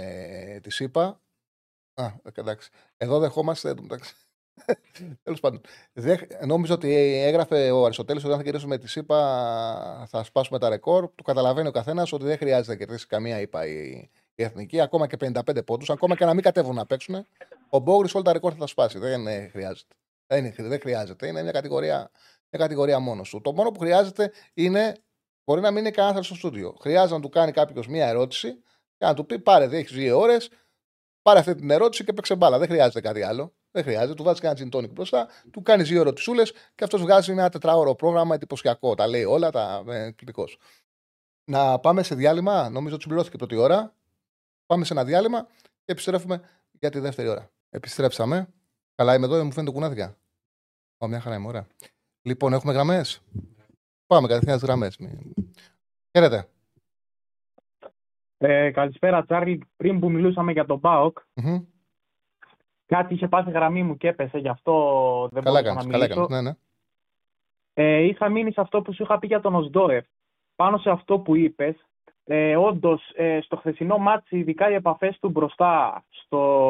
τη ΣΥΠΑ. Εντάξει. Εδώ δεχόμαστε. Τέλος πάντων. Νόμιζα ότι έγραφε ο Αριστοτέλης ότι αν θα κερδίσουμε τη ΣΥΠΑ θα σπάσουμε τα ρεκόρ. Το καταλαβαίνει ο καθένας ότι δεν χρειάζεται να κερδίσει καμία ΙΠΑ η Εθνική, ακόμα και 55 πόντους, ακόμα και να μην κατέβουν να παίξουν, ο Μπόγρης όλα τα ρεκόρ θα τα σπάσει. Δεν χρειάζεται. Είναι μια κατηγορία μόνος του. Το μόνο που χρειάζεται είναι, μπορεί να μην είναι κανένας στο στούντιο. Χρειάζεται να του κάνει κάποιος μια ερώτηση και να του πει: πάρε, έχεις 2 ώρες, πάρε αυτή την ερώτηση και παίξε μπάλα. Δεν χρειάζεται κάτι άλλο. Δεν χρειάζεται. Του βάζει και ένα τζιντόνικ μπροστά, του κάνει δύο ερωτησούλες και αυτό βγάζει ένα τετράωρο πρόγραμμα εντυπωσιακό. Τα λέει όλα, τα εκπληκτικό. Να πάμε σε διάλειμμα. Νομίζω ότι συμπληρώθηκε η πρώτη ώρα. Πάμε σε ένα διάλειμμα και επιστρέφουμε για τη δεύτερη ώρα. Επιστρέψαμε. Καλά, είμαι εδώ, δεν μου φαίνεται κουνάδικα. Μια χαρά είμαι, ωραία. Λοιπόν, έχουμε γραμμές. Πάμε κατευθείαν στις γραμμές. Χαίρετε. Καλησπέρα, Τσάρλι. Πριν που μιλούσαμε για τον ΠΑΟΚ, κάτι είχε πάθει γραμμή μου και έπεσε, γι' αυτό δεν μπορούσα να μιλήσω. Καλά έκανες, ναι. Είχα μείνει σε αυτό που σου είχα πει για τον Οσντόρεφ. Πάνω σε αυτό που είπες, όντως στο χθεσινό μάτς, ειδικά οι επαφές του μπροστά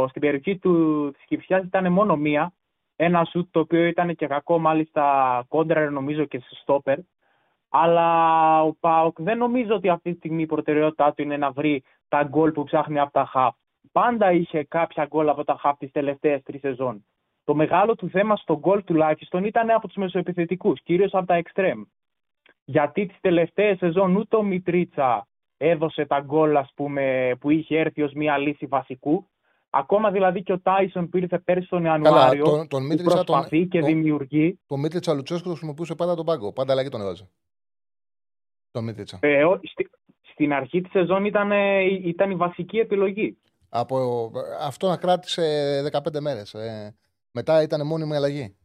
στην περιοχή της Κυφσιάς ήταν μόνο μία. Ένα σουτ το οποίο ήταν και κακό, μάλιστα κόντρα νομίζω και σε στόπερ. Αλλά ο ΠΑΟΚ δεν νομίζω ότι αυτή τη στιγμή η προτεραιότητά του είναι να βρει τα γκολ που ψάχνει από τα χαφ. Πάντα είχε κάποια γκολ από τα χαφ τις τελευταίες 3 σεζόν. Το μεγάλο του θέμα στο γκολ τουλάχιστον ήταν από τους μεσοεπιθετικούς, κυρίως από τα εξτρέμ. Γιατί τις τελευταίες σεζόν ούτε ο Μητρίτσα έδωσε τα γκολ, ας πούμε, που είχε έρθει ως μια λύση βασικού. Ακόμα δηλαδή και ο Τάισον που ήρθε πέρσι τον Ιανουάριο. Καλά, τον Μίτριτσα, προσπαθεί και δημιουργεί. Τον Μίτριτσα Λουτσέσκο τον χρησιμοποιούσε πάντα τον πάγκο. Πάντα αλλαγή τον έβαζε. Τον Μίτριτσα. Στην αρχή τη σεζόν ήταν η βασική επιλογή. Αυτό να κράτησε 15 μέρες. Μετά ήταν μόνιμη αλλαγή.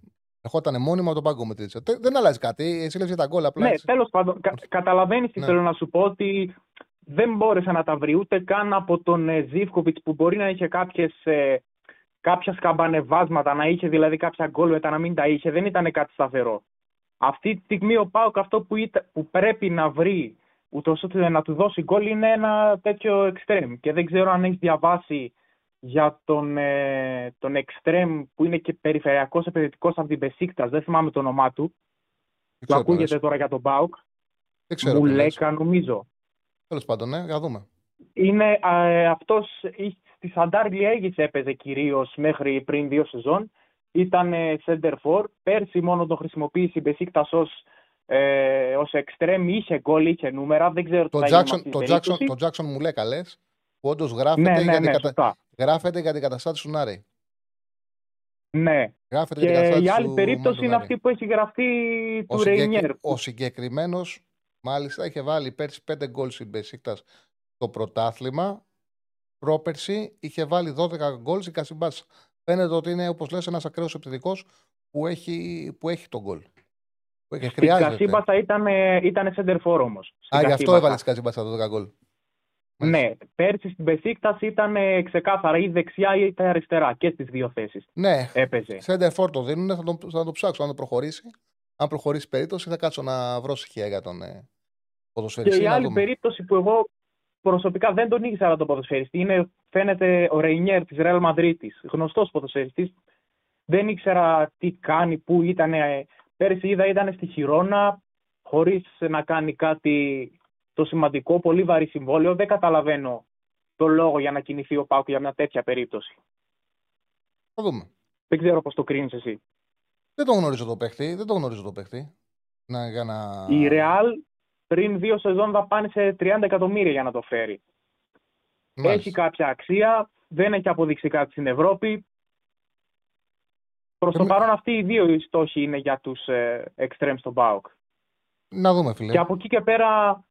Ερχόταν μόνιμα τον πάγκο Μίτριτσα. Δεν αλλάζει κάτι. Σύλλευε τα γκολ απλά. Ναι, τέλος πάντων. Καταλαβαίνεις τι θέλω να σου πω ότι. Δεν μπόρεσε να τα βρει ούτε καν από τον Ζίβκοβιτς που μπορεί να είχε κάποια σκαμπανεβάσματα, να είχε δηλαδή κάποια γκολ μετά να μην τα είχε, δεν ήταν κάτι σταθερό. Αυτή τη στιγμή ο ΠΑΟΚ αυτό που πρέπει να βρει ούτως ώστε να του δώσει γκολ είναι ένα τέτοιο εξτρέμ. Και δεν ξέρω αν έχεις διαβάσει για τον εξτρέμ που είναι και περιφερειακός επενδυτικός από την Μπεσίκτας, δεν θυμάμαι το όνομά του, που ακούγεται τώρα για τον ΠΑΟΚ, Μουλέκα νομίζω. Τέλος πάντων, ναι, για να δούμε. Είναι αυτός στη Σαντάρ Λιέγης έπαιζε κυρίως μέχρι πριν 2 σεζόν. Ήταν σέντερφορ. Πέρσι μόνο τον χρησιμοποίησε η Μπεσίκτας ως εξτρέμ. Είχε γκολ, είχε νούμερα. Δεν ξέρω τι θα γίνει. Το Jackson Μουλέκα λες, που όντως γράφεται για την καταστάτη του Νάρη. Ναι. Γράφεται και η άλλη περίπτωση είναι αυτή που έχει γραφτεί του Ρεϊνιέρ. Ο συγκεκριμένος. Μάλιστα, είχε βάλει πέρσι 5 γκολ στην Μπεσίκτας στο πρωτάθλημα. Πρόπερσι είχε βάλει 12 γκολ στην Κασιμπάς. Φαίνεται ότι είναι, όπως λες, ένας ακραίος επιθετικός που έχει τον γκολ. Στην Κασιμπάς ήταν σέντερφορ όμως. Α, γι' αυτό έβαλε στην Κασιμπάς τα 12 γκολ. Ναι, πέρσι στην Μπεσίκτας ήταν ξεκάθαρα ή δεξιά ή αριστερά και στις δύο θέσεις. Ναι, σέντερφορ το δίνουν, θα το ψάξω αν το προχωρήσει. Αν προχωρήσει περίπτωση, θα κάτσω να βρω στοιχεία για τον ποδοσφαιριστή. Και η άλλη περίπτωση που εγώ προσωπικά δεν τον ήξερα τον ποδοσφαιριστή είναι, φαίνεται, ο Ρεϊνιέρ της Ρεάλ Μαδρίτης. Γνωστός ποδοσφαιριστής. Δεν ήξερα τι κάνει, πού ήταν. Πέρσι ήταν στη Χιρόνα, χωρίς να κάνει κάτι το σημαντικό, πολύ βαρύ συμβόλαιο. Δεν καταλαβαίνω το λόγο για να κινηθεί ο ΠΑΟΚ για μια τέτοια περίπτωση. Θα δούμε. Δεν ξέρω πώς το κρίνεις εσύ. Δεν τον γνωρίζω το παίχτη. Η Real πριν 2 σεζόν δαπάνησε 30 εκατομμύρια για να το φέρει. Μάλιστα. Έχει κάποια αξία. Δεν έχει αποδείξει κάτι στην Ευρώπη. Προς το παρόν αυτοί οι δύο στόχοι είναι για τους εξτρέμ στον ΠΑΟΚ. Να δούμε, φίλε. Και από εκεί και πέρα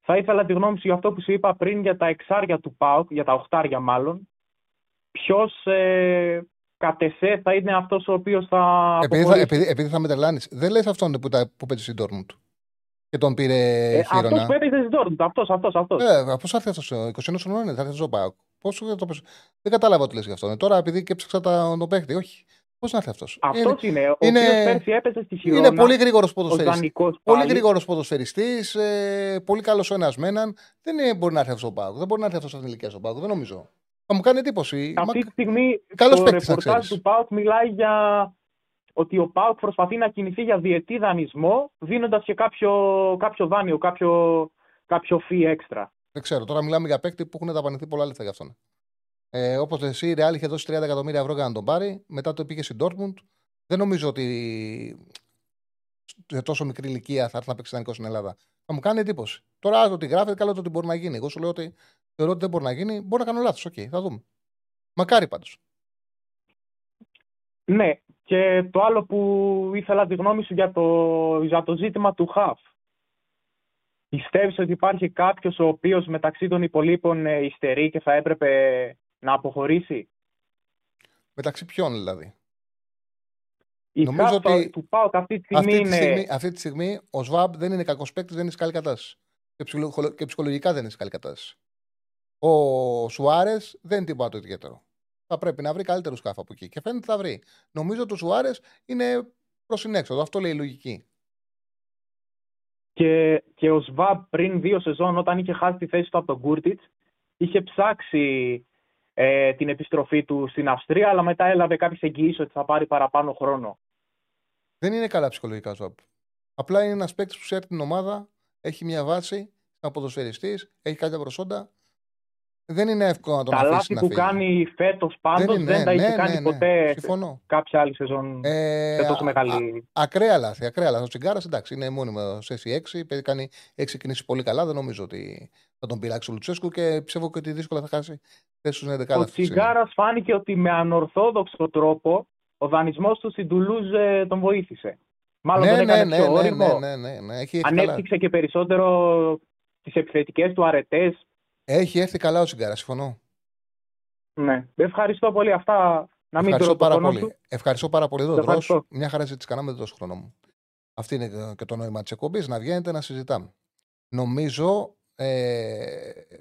θα ήθελα τη γνώμη σου για αυτό που σου είπα πριν για τα εξάρια του ΠΑΟΚ, για τα οχτάρια μάλλον. Ποιος... κατ' εσέ θα είναι αυτός ο οποίος θα. Επειδή θα με τρελάνεις, δεν λες αυτόν που παίζει στην Dortmund και τον πήρε Χίρονα. Αυτός που παίζει στην Dortmund, αυτός. Πώς θα έρθει αυτός, 21 χρονών είναι, θα έρθει στο ΠΑΟΚ. Δεν κατάλαβα τι λες για αυτόν. Τώρα επειδή και ψάξα τον παίχτη, όχι. Πώς να έρθει αυτός. Αυτός είναι ο οποίος πέρσι έπαιζε στη Χιρόνα. Είναι πολύ γρήγορος ποδοσφαιριστής. Πολύ καλός ο ένας με έναν. Δεν μπορεί να έρθει αυτός στο ΠΑΟΚ. Δεν μπορεί να έρθει αυτός στην ηλικία στο ΠΑΟΚ, δεν νομίζω. Θα μου κάνει εντύπωση. Αυτή τη στιγμή το ρεπορτάζ του ΠΑΟΚ μιλάει για ότι ο ΠΑΟΚ προσπαθεί να κινηθεί για διετή δανεισμό, δίνοντας και κάποιο δάνειο, κάποιο fee έξτρα. Δεν ξέρω. Τώρα μιλάμε για παίκτη που έχουν δαπανηθεί πολλά λεφτά γι' αυτόν. Όπως εσύ, η Real είχε δώσει 30 εκατομμύρια ευρώ για να τον πάρει. Μετά το πήγε στην Dortmund. Δεν νομίζω ότι σε τόσο μικρή ηλικία θα έρθει να παίξει δανεικό στην Ελλάδα. Θα μου κάνει εντύπωση. Τώρα το ότι γράφεται, καλό το ότι μπορεί να γίνει. Εγώ σου λέω ότι. Θεωρώ ότι δεν μπορεί να γίνει. Μπορεί να κάνω λάθος. Οκ, θα δούμε. Μακάρι πάντως. Ναι, και το άλλο που ήθελα τη γνώμη σου για το ζήτημα του ΧΑΦ. Πιστεύεις ότι υπάρχει κάποιος ο οποίος μεταξύ των υπολείπων υστερεί και θα έπρεπε να αποχωρήσει? Μεταξύ ποιών δηλαδή? Η νομίζω ότι του ΠΑΟΚ αυτή τη στιγμή ο ΣΒΑΜ δεν είναι κακός παίκτης, δεν είναι σε καλή κατάσταση. Και ψυχολογικά δεν είναι σε καλή κατάσταση. Ο Σουάρες δεν τυπά το ιδιαίτερο. Θα πρέπει να βρει καλύτερο σκάφο από εκεί. Και φαίνεται θα βρει. Νομίζω ότι ο Σουάρες είναι προς συνέξοδο. Αυτό λέει η λογική. Και ο ΣΒΑΜ πριν 2 σεζόν, όταν είχε χάσει τη θέση του από τον Κούρτιτς, είχε ψάξει την επιστροφή του στην Αυστρία, αλλά μετά έλαβε κάποιες εγγυήσεις ότι θα πάρει παραπάνω χρόνο. Δεν είναι καλά ψυχολογικά ΣΒΑΜ. Απλά είναι ένας παίκτης που ξέρει την ομάδα, έχει μια βάση, είναι ποδοσφαιριστής, έχει κάποια προσόντα. Δεν είναι εύκολο να τον αφήσει να φύγει. Τα λάθη που κάνει φέτος πάντως δεν τα είχε κάνει ποτέ. Συμφωνώ. Κάποια άλλη σεζόν σε τόσο μεγάλη. Ακραία λάθη, ακραία λάθη. Ο Τσιγκάρας, εντάξει, είναι μόνιμο σε 6, κάνει 6 κινήσεις πολύ καλά. Δεν νομίζω ότι θα τον πειράξει ο Λουτσέσκου και ψεύω και ότι δύσκολα θα χάσει θέση στους 11. Ο Τσιγκάρας φάνηκε ότι με ανορθόδοξο τρόπο ο δανεισμός του στην Τουλούζ τον βοήθησε. Μάλλον δεν έκανε πιο όριμο. Ανέπτυξε και περισσότερο τις επιθετικές του αρετές. Έχει έρθει καλά ο Τσιγκάρα, συμφωνώ. Ναι. Ευχαριστώ πολύ. Αυτά να μην τρώω το χρόνο του. Ευχαριστώ πάρα πολύ. Ευχαριστώ. Μια χαρά ζήτηση κάναμε, δεν τόσο χρόνο μου. Αυτή είναι και το νόημα της εκπομπής, να βγαίνετε να συζητάμε. Νομίζω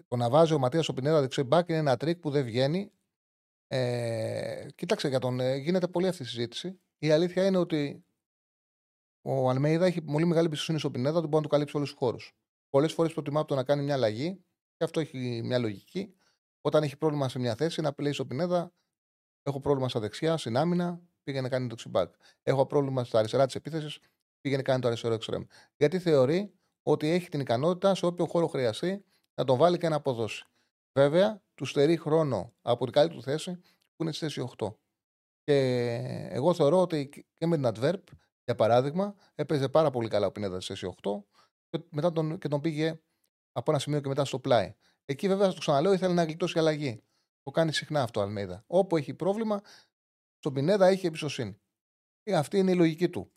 το να βάζει ο Ματίας ο Πινέδα δεξί μπακ είναι ένα τρίκ που δεν βγαίνει. Κοίταξε, για τον, γίνεται πολύ αυτή η συζήτηση. Η αλήθεια είναι ότι ο Αλμέιδα έχει πολύ μεγάλη εμπιστοσύνη στον Πινέδα, ότι μπορεί να του καλύψει όλους τους χώρους. Πολλές φορές προτιμά από το να κάνει μια αλλαγή. Και αυτό έχει μια λογική. Όταν έχει πρόβλημα σε μια θέση, να λέει στον Πινέδα: έχω πρόβλημα στα δεξιά, στην άμυνα, πήγαινε να κάνει το ξυμπάκ. Έχω πρόβλημα στα αριστερά τη επίθεση, πήγαινε να κάνει το αριστερό εξτρέμ. Γιατί θεωρεί ότι έχει την ικανότητα σε όποιο χώρο χρειαστεί να τον βάλει και να αποδώσει. Βέβαια, του στερεί χρόνο από την καλή του θέση, που είναι στη θέση 8. Και εγώ θεωρώ ότι και με την Adverb, για παράδειγμα, έπαιζε πάρα πολύ καλά ο Πινέδα στη θέση 8, και μετά τον πήγε από ένα σημείο και μετά στο πλάι. Εκεί βέβαια, το ξαναλέω, ήθελε να γλιτώσει αλλαγή. Το κάνει συχνά αυτό ο Αλμέιδα. Όπου έχει πρόβλημα, στον Πινέδα έχει εμπιστοσύνη. Αυτή είναι η λογική του.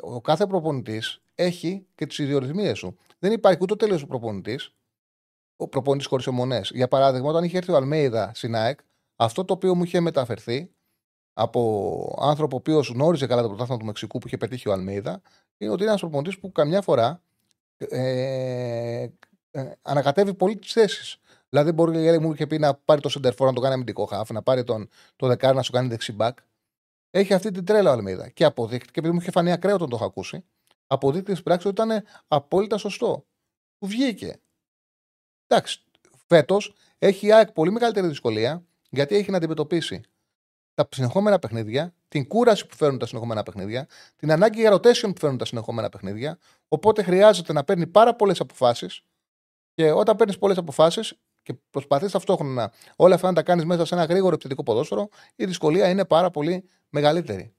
Ο κάθε προπονητής έχει και τις ιδιορυθμίες του. Δεν υπάρχει ούτε τέλειος προπονητής. Ο προπονητής χωρίς αιμονές. Για παράδειγμα, όταν είχε έρθει ο Αλμέιδα στην ΑΕΚ, αυτό το οποίο μου είχε μεταφερθεί από άνθρωπο ο οποίος γνώριζε καλά το πρωτάθλημα του Μεξικού που είχε πετύχει ο Αλμέιδα, είναι ότι είναι ένας προπονητής που καμιά φορά ανακατεύει πολύ τις θέσεις. Δηλαδή, μπορεί μου είχε πει να πάρει το σεντερφόρ να το κάνει αμυντικό χαφ, να πάρει το δεκάρι να σου κάνει δεξιμπακ. Έχει αυτή την τρέλα ο Αλμέιδα. Και αποδείχτηκε, επειδή μου είχε φανεί ακραίο όταν το είχα ακούσει, αποδείχτηκε στην πράξη ότι ήταν απόλυτα σωστό. Του βγήκε. Εντάξει, φέτος έχει η ΑΕΚ πολύ μεγαλύτερη δυσκολία, γιατί έχει να αντιμετωπίσει τα συνεχόμενα παιχνίδια, την κούραση που φέρνουν τα συνεχόμενα παιχνίδια, την ανάγκη για rotation που φέρνουν τα συνεχόμενα παιχνίδια. Οπότε χρειάζεται να παίρνει πάρα πολλές αποφάσεις. Και όταν παίρνεις πολλές αποφάσεις και προσπαθείς ταυτόχρονα όλα αυτά να τα κάνεις μέσα σε ένα γρήγορο επιθετικό ποδόσφαιρο, η δυσκολία είναι πάρα πολύ μεγαλύτερη.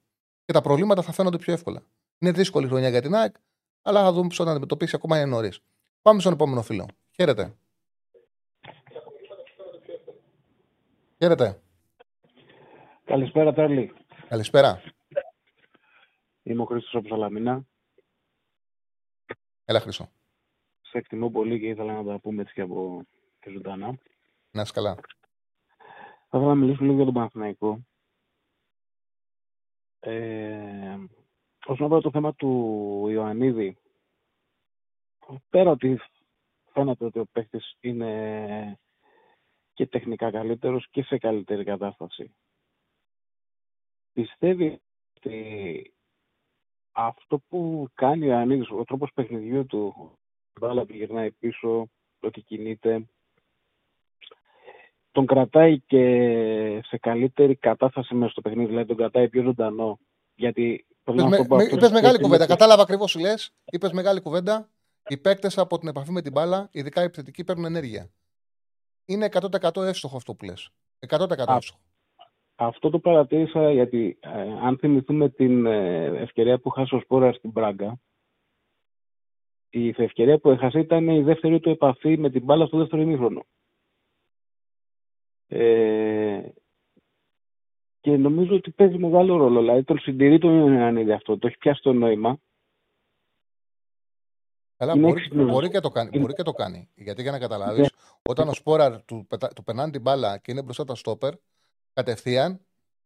Και τα προβλήματα θα φαίνονται πιο εύκολα. Είναι δύσκολη χρονιά για την ΑΕΚ, αλλά θα δούμε πώς θα αντιμετωπίσει, ακόμα είναι νωρίς. Πάμε στον επόμενο φίλο. Χαίρετε. Χαίρετε. Καλησπέρα, Τάρλη. Καλησπέρα. Είμαι ο Χρήστος από Σαλαμίνα. Έλα, Χρήστο. Σε εκτιμώ πολύ και ήθελα να τα πούμε έτσι και από τη ζωντανά. Να είσαι καλά. Θα ήθελα να μιλήσουμε λίγο για τον Παναθηναϊκό. Όσον αφορά το θέμα του Ιωαννίδη, πέρα ότι φαίνεται ότι ο παίκτης είναι και τεχνικά καλύτερος και σε καλύτερη κατάσταση, πιστεύει ότι αυτό που κάνει ο Ιωαννίδης, ο τρόπος παιχνιδιού του, η μπάλα που γυρνάει πίσω, ότι κινείται, τον κρατάει και σε καλύτερη κατάσταση μέσα στο παιχνίδι, δηλαδή τον κρατάει πιο ζωντανό. Γιατί είπες μεγάλη κουβέντα, κατάλαβα ακριβώς σου λες. Είπες μεγάλη κουβέντα. Οι παίκτες από την επαφή με την μπάλα, ειδικά οι επιθετικοί, παίρνουν ενέργεια. Είναι 100% εύστοχο αυτό που λες. 100% εύστοχο. Αυτό το παρατήρησα γιατί αν θυμηθούμε την ευκαιρία που χάσε ο Σπόρας στην Μπράγκα, η ευκαιρία που έχασε ήταν η δεύτερη του επαφή με την μπάλα στο δεύτερο ημίχρονο. Και νομίζω ότι παίζει μεγάλο ρόλο. Δηλαδή τον συντηρεί τον Ιωαννίδη αυτό. Το έχει πιάσει το νόημα. Αλλά μπορεί και το κάνει. Γιατί για να καταλάβεις, όταν ο Σπόραρ του περνάνε την μπάλα και είναι μπροστά τα στόπερ, κατευθείαν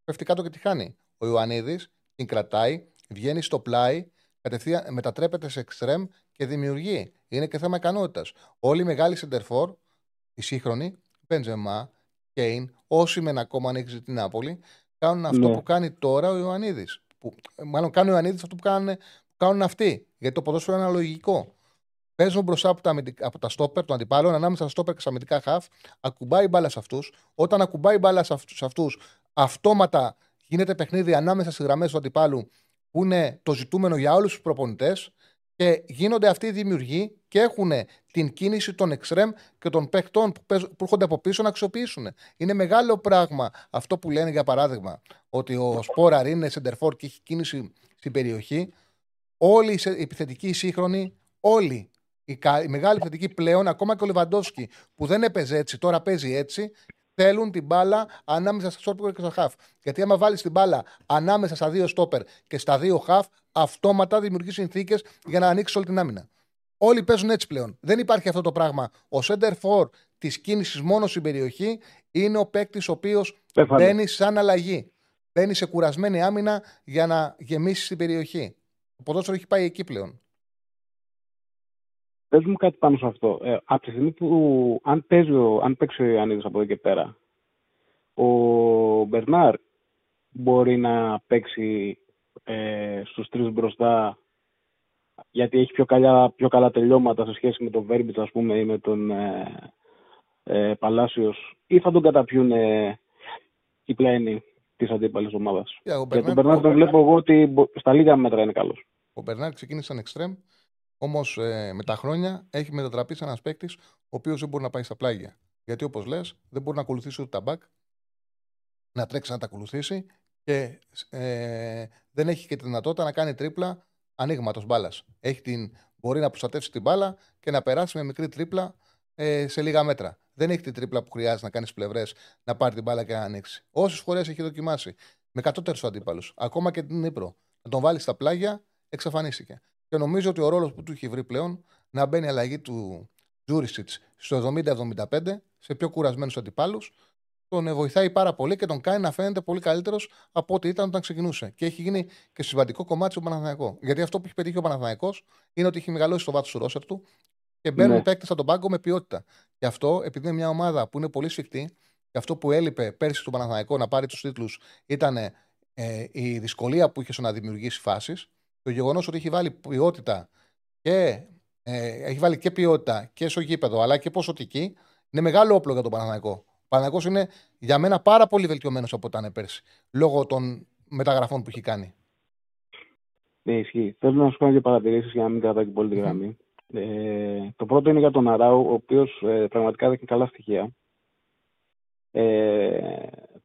πέφτει κάτω και τη χάνει. Ο Ιωαννίδης την κρατάει, βγαίνει στο πλάι, κατευθείαν μετατρέπεται σε εξτρέμ και δημιουργεί. Είναι και θέμα ικανότητας. Όλοι οι μεγάλοι σεντερφόρ, οι σύγχρονοι, Μπεντζεμά, Κέιν, όσοι μεν ακόμα ανοίξει την Νάπολη, κάνουν αυτό που κάνει τώρα ο Ιωαννίδης. Μάλλον κάνει ο Ιωαννίδης αυτό που κάνουν αυτοί. Γιατί το ποδόσφαιρο είναι αναλογικό. Παίζουν μπροστά από τα στόπερ των αντιπάλων, ανάμεσα στα στόπερ και στα αμυντικά χαφ, ακουμπάει μπάλα σε αυτούς. Όταν ακουμπάει μπάλα σε αυτούς, αυτόματα γίνεται παιχνίδι ανάμεσα στις γραμμές του αντιπάλου, που είναι το ζητούμενο για όλους τους προπονητές. Και γίνονται αυτοί οι δημιουργοί και έχουν την κίνηση των εξτρέμ και των παίκτων που έρχονται από πίσω να αξιοποιήσουν. Είναι μεγάλο πράγμα αυτό που λένε, για παράδειγμα, ότι ο Σπόραρ είναι σεντερφόρ και έχει κίνηση στην περιοχή. Όλοι οι επιθετικοί σύγχρονοι, όλοι οι μεγάλοι επιθετικοί πλέον, ακόμα και ο Λεβαντόφσκι που δεν έπαιζε έτσι, τώρα παίζει έτσι, θέλουν την μπάλα ανάμεσα στα στόπερ και στα χαφ. Γιατί άμα βάλεις την μπάλα ανάμεσα στα δύο στόπερ και στα δύο χαφ, αυτόματα δημιουργεί συνθήκες για να ανοίξει όλη την άμυνα. Όλοι παίζουν έτσι πλέον. Δεν υπάρχει αυτό το πράγμα. Ο center for της κίνησης μόνο στην περιοχή είναι ο παίκτης ο οποίος μπαίνει σαν αλλαγή. Μπαίνει σε κουρασμένη άμυνα για να γεμίσει την περιοχή. Το ποδόσφαιρο έχει πάει εκεί πλέον. Πες μου κάτι πάνω σε αυτό. Από τη στιγμή που αν παίξει ο Ιωαννίδης από εδώ και πέρα, ο Μπερνάρ μπορεί να παίξει στους τρεις μπροστά, γιατί έχει πιο καλά τελειώματα σε σχέση με τον Βέρμπιτς, ας πούμε, ή με τον Παλάσιος, ή θα τον καταπιούν οι πλένοι της αντίπαλης ομάδας. Για τον Μπερνάρ τον βλέπω εγώ ότι στα λίγα μέτρα είναι καλός. Ο Μπερνάρ ξεκίνησε σαν εξτρέμ. Όμως με τα χρόνια έχει μετατραπεί σε ένας παίκτης ο οποίος δεν μπορεί να πάει στα πλάγια. Γιατί όπως λες, δεν μπορεί να ακολουθήσει ούτε τα μπακ, να τρέξει να τα ακολουθήσει και δεν έχει και τη δυνατότητα να κάνει τρίπλα ανοίγματος μπάλας. Μπορεί να προστατεύσει την μπάλα και να περάσει με μικρή τρίπλα σε λίγα μέτρα. Δεν έχει την τρίπλα που χρειάζεται να κάνει πλευρές, να πάρει την μπάλα και να ανοίξει. Όσες φορές έχει δοκιμάσει με κατώτερους αντίπαλους, ακόμα και την Νύπρο, να τον βάλει στα πλάγια, εξαφανίστηκε. Και νομίζω ότι ο ρόλος που του έχει βρει πλέον, να μπαίνει η αλλαγή του Τζούρισιτς στο 70-75 σε πιο κουρασμένους αντιπάλους, τον βοηθάει πάρα πολύ και τον κάνει να φαίνεται πολύ καλύτερος από ό,τι ήταν όταν ξεκινούσε. Και έχει γίνει και σημαντικό κομμάτι στον Παναθηναϊκό. Γιατί αυτό που έχει πετύχει ο Παναθηναϊκός είναι ότι έχει μεγαλώσει το βάθος του ρόστερ του και μπαίνουν παίκτες από τον πάγκο με ποιότητα. Και αυτό, επειδή είναι μια ομάδα που είναι πολύ σφιχτή, και αυτό που έλειπε πέρσι στον Παναθηναϊκό να πάρει τους τίτλους ήταν η δυσκολία που είχε στο να δημιουργήσει φάσεις. Το γεγονός ότι έχει βάλει ποιότητα και στο γήπεδο, αλλά και ποσοτική, είναι μεγάλο όπλο για τον Παναθηναϊκό. Ο Παναθηναϊκός είναι για μένα πάρα πολύ βελτιωμένος από όταν πέρσι, λόγω των μεταγραφών που έχει κάνει. Ναι, ισχύει. Θέλω να σου κάνω και παρατηρήσεις για να μην κρατάω και πολύ τη γραμμή. Το πρώτο είναι για τον Αράου, ο οποίος πραγματικά δείχνει καλά στοιχεία.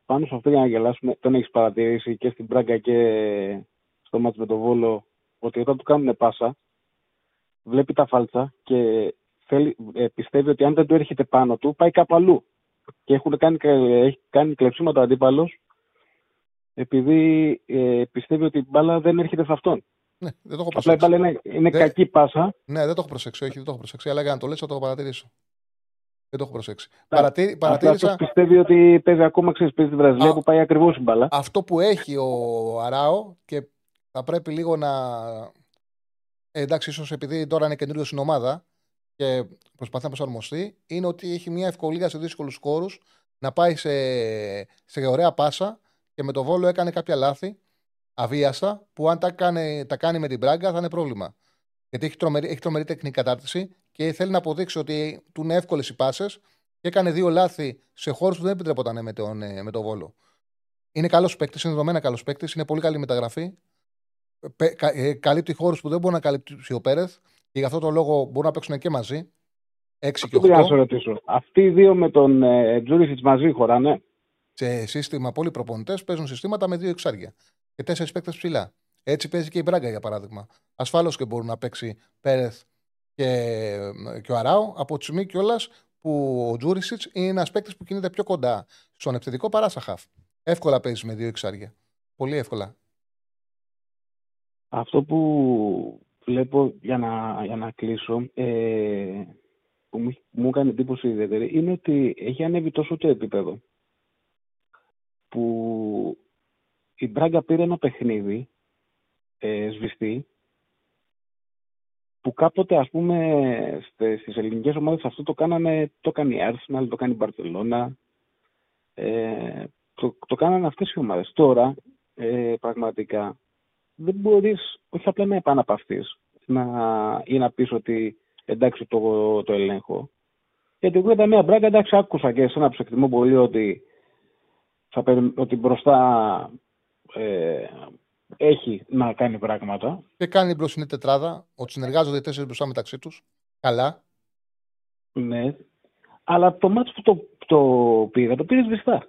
Πάνω σε αυτό, για να γελάσουμε, τον έχεις παρατηρήσει και στην Πράγκα και στο μάτς με τον Βόλο, ότι όταν του κάνουν πάσα, βλέπει τα φάλτσα και πιστεύει ότι αν δεν του έρχεται πάνω του, πάει κάπου αλλού. Και έχει κάνει κλεψίματα ο αντίπαλος, επειδή πιστεύει ότι η μπάλα δεν έρχεται σε αυτόν. Ναι, δεν το έχω προσέξει. Απλά η μπάλα είναι κακή πάσα. Ναι, δεν το έχω προσέξει. Όχι, δεν το έχω προσέξει. Αλλά για να το λες, θα το παρατηρήσω. Δεν το έχω προσέξει. Παρατήρησα. Πιστεύει ότι παίζει ακόμα, παίζει τη Βραζιλία που πάει ακριβώς η μπάλα. Αυτό που έχει ο Αράο και θα πρέπει λίγο να. Εντάξει, ίσως επειδή τώρα είναι καινούριο στην ομάδα και προσπαθεί να προσαρμοστεί, είναι ότι έχει μια ευκολία σε δύσκολους χώρους να πάει σε ωραία πάσα, και με το Βόλο έκανε κάποια λάθη αβίαστα που αν τα κάνει με την Μπράγκα θα είναι πρόβλημα. Γιατί έχει τρομερή τεχνική κατάρτιση και θέλει να αποδείξει ότι του είναι εύκολες οι πάσες και έκανε δύο λάθη σε χώρους που δεν επιτρεπόταν με τον Βόλο. Είναι καλός παίκτης, είναι δεδομένα καλός παίκτης, είναι πολύ καλή μεταγραφή. Καλύπτει χώρους που δεν μπορεί να καλύπτει ο Πέρεθ και γι' αυτό το λόγο μπορούν να παίξουν και μαζί. 6 και 8. Να σε ρωτήσω. Αυτοί οι δύο με τον Τζούρισιτς μαζί χωράνε. Σε σύστημα, πολλοί προπονητές παίζουν συστήματα με δύο εξάρια και 4 παίκτες ψηλά. Έτσι παίζει και η Μπράγκα, για παράδειγμα. Ασφαλώς και μπορούν να παίξει Πέρεθ και ο Αράο, από τη στιγμή κιόλας που ο Τζούρισιτς είναι ένας παίκτης που κινείται πιο κοντά στον επιθετικό παρά στα χαφ. Εύκολα παίζεις με δύο εξάρια. Πολύ εύκολα. Αυτό που βλέπω, για να κλείσω, που μου έκανε εντύπωση ιδιαίτερη, είναι ότι έχει ανέβει τόσο το επίπεδο που η Μπράγκα πήρε ένα παιχνίδι σβηστή που κάποτε, ας πούμε, στις ελληνικές ομάδες αυτό το έκανε η Arsenal, το έκανε η Μπαρσελόνα, το κάνανε αυτές οι ομάδες. Τώρα, πραγματικά, δεν μπορείς όχι απλά να επαναπαυθείς ή να πεις ότι εντάξει το ελέγχω. Γιατί εγώ ήταν μια Μπράγκα, εντάξει, άκουσα και εσένα που σε εκτιμώ πολύ ότι μπροστά έχει να κάνει πράγματα. Και κάνει η μπροστινή τετράδα, ότι συνεργάζονται οι τέσσερις μπροστά μεταξύ τους. Καλά. Ναι. Αλλά το μάτς που το πήρε σβηστά.